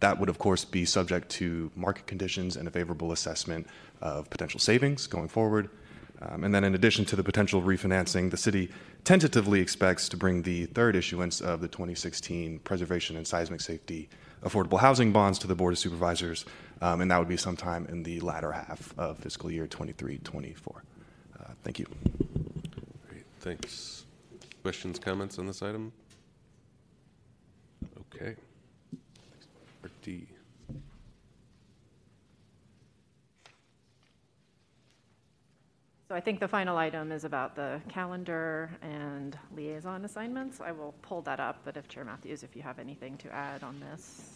That would, of course, be subject to market conditions and a favorable assessment of potential savings going forward. And then in addition to the potential refinancing, the city tentatively expects to bring the third issuance of the 2016 Preservation and Seismic Safety Affordable Housing Bonds to the Board of Supervisors, and that would be sometime in the latter half of fiscal year 23-24. Thank you. Great, thanks. Questions, comments on this item? Okay. Part D. So I think the final item is about the calendar and liaison assignments. I will pull that up, but if Chair Matthews, if you have anything to add on this.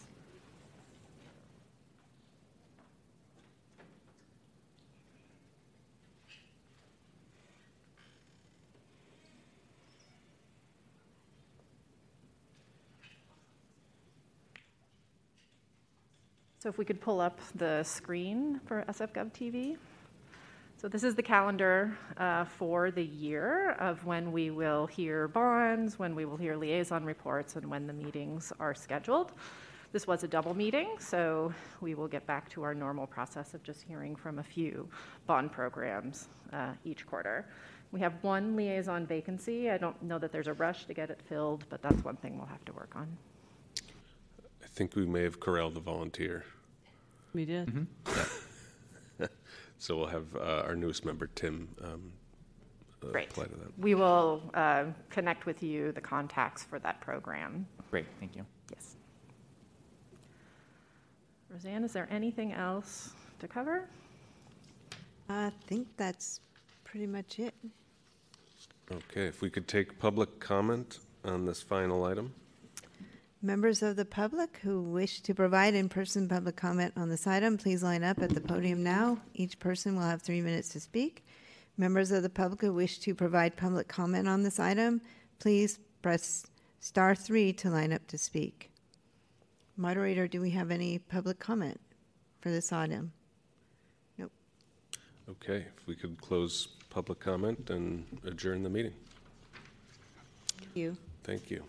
So if we could pull up the screen for SF.gov TV. So this is the calendar for the year of when we will hear bonds, when we will hear liaison reports, and when the meetings are scheduled. This was a double meeting, so we will get back to our normal process of just hearing from a few bond programs each quarter. We have one liaison vacancy. I don't know that there's a rush to get it filled, but that's one thing we'll have to work on. I think we may have corralled the volunteer. We did. Mm-hmm. Yeah. So we'll have our newest member, Tim, apply to that. We will connect with you the contacts for that program. Great, thank you. Yes. Roseanne, is there anything else to cover? I think that's pretty much it. Okay, if we could take public comment on this final item. Members of the public who wish to provide in-person public comment on this item, please line up at the podium now. Each person will have 3 minutes to speak. Members of the public who wish to provide public comment on this item, please press *3 to line up to speak. Moderator, do we have any public comment for this item? Nope. Okay, if we could close public comment and adjourn the meeting. Thank you. Thank you.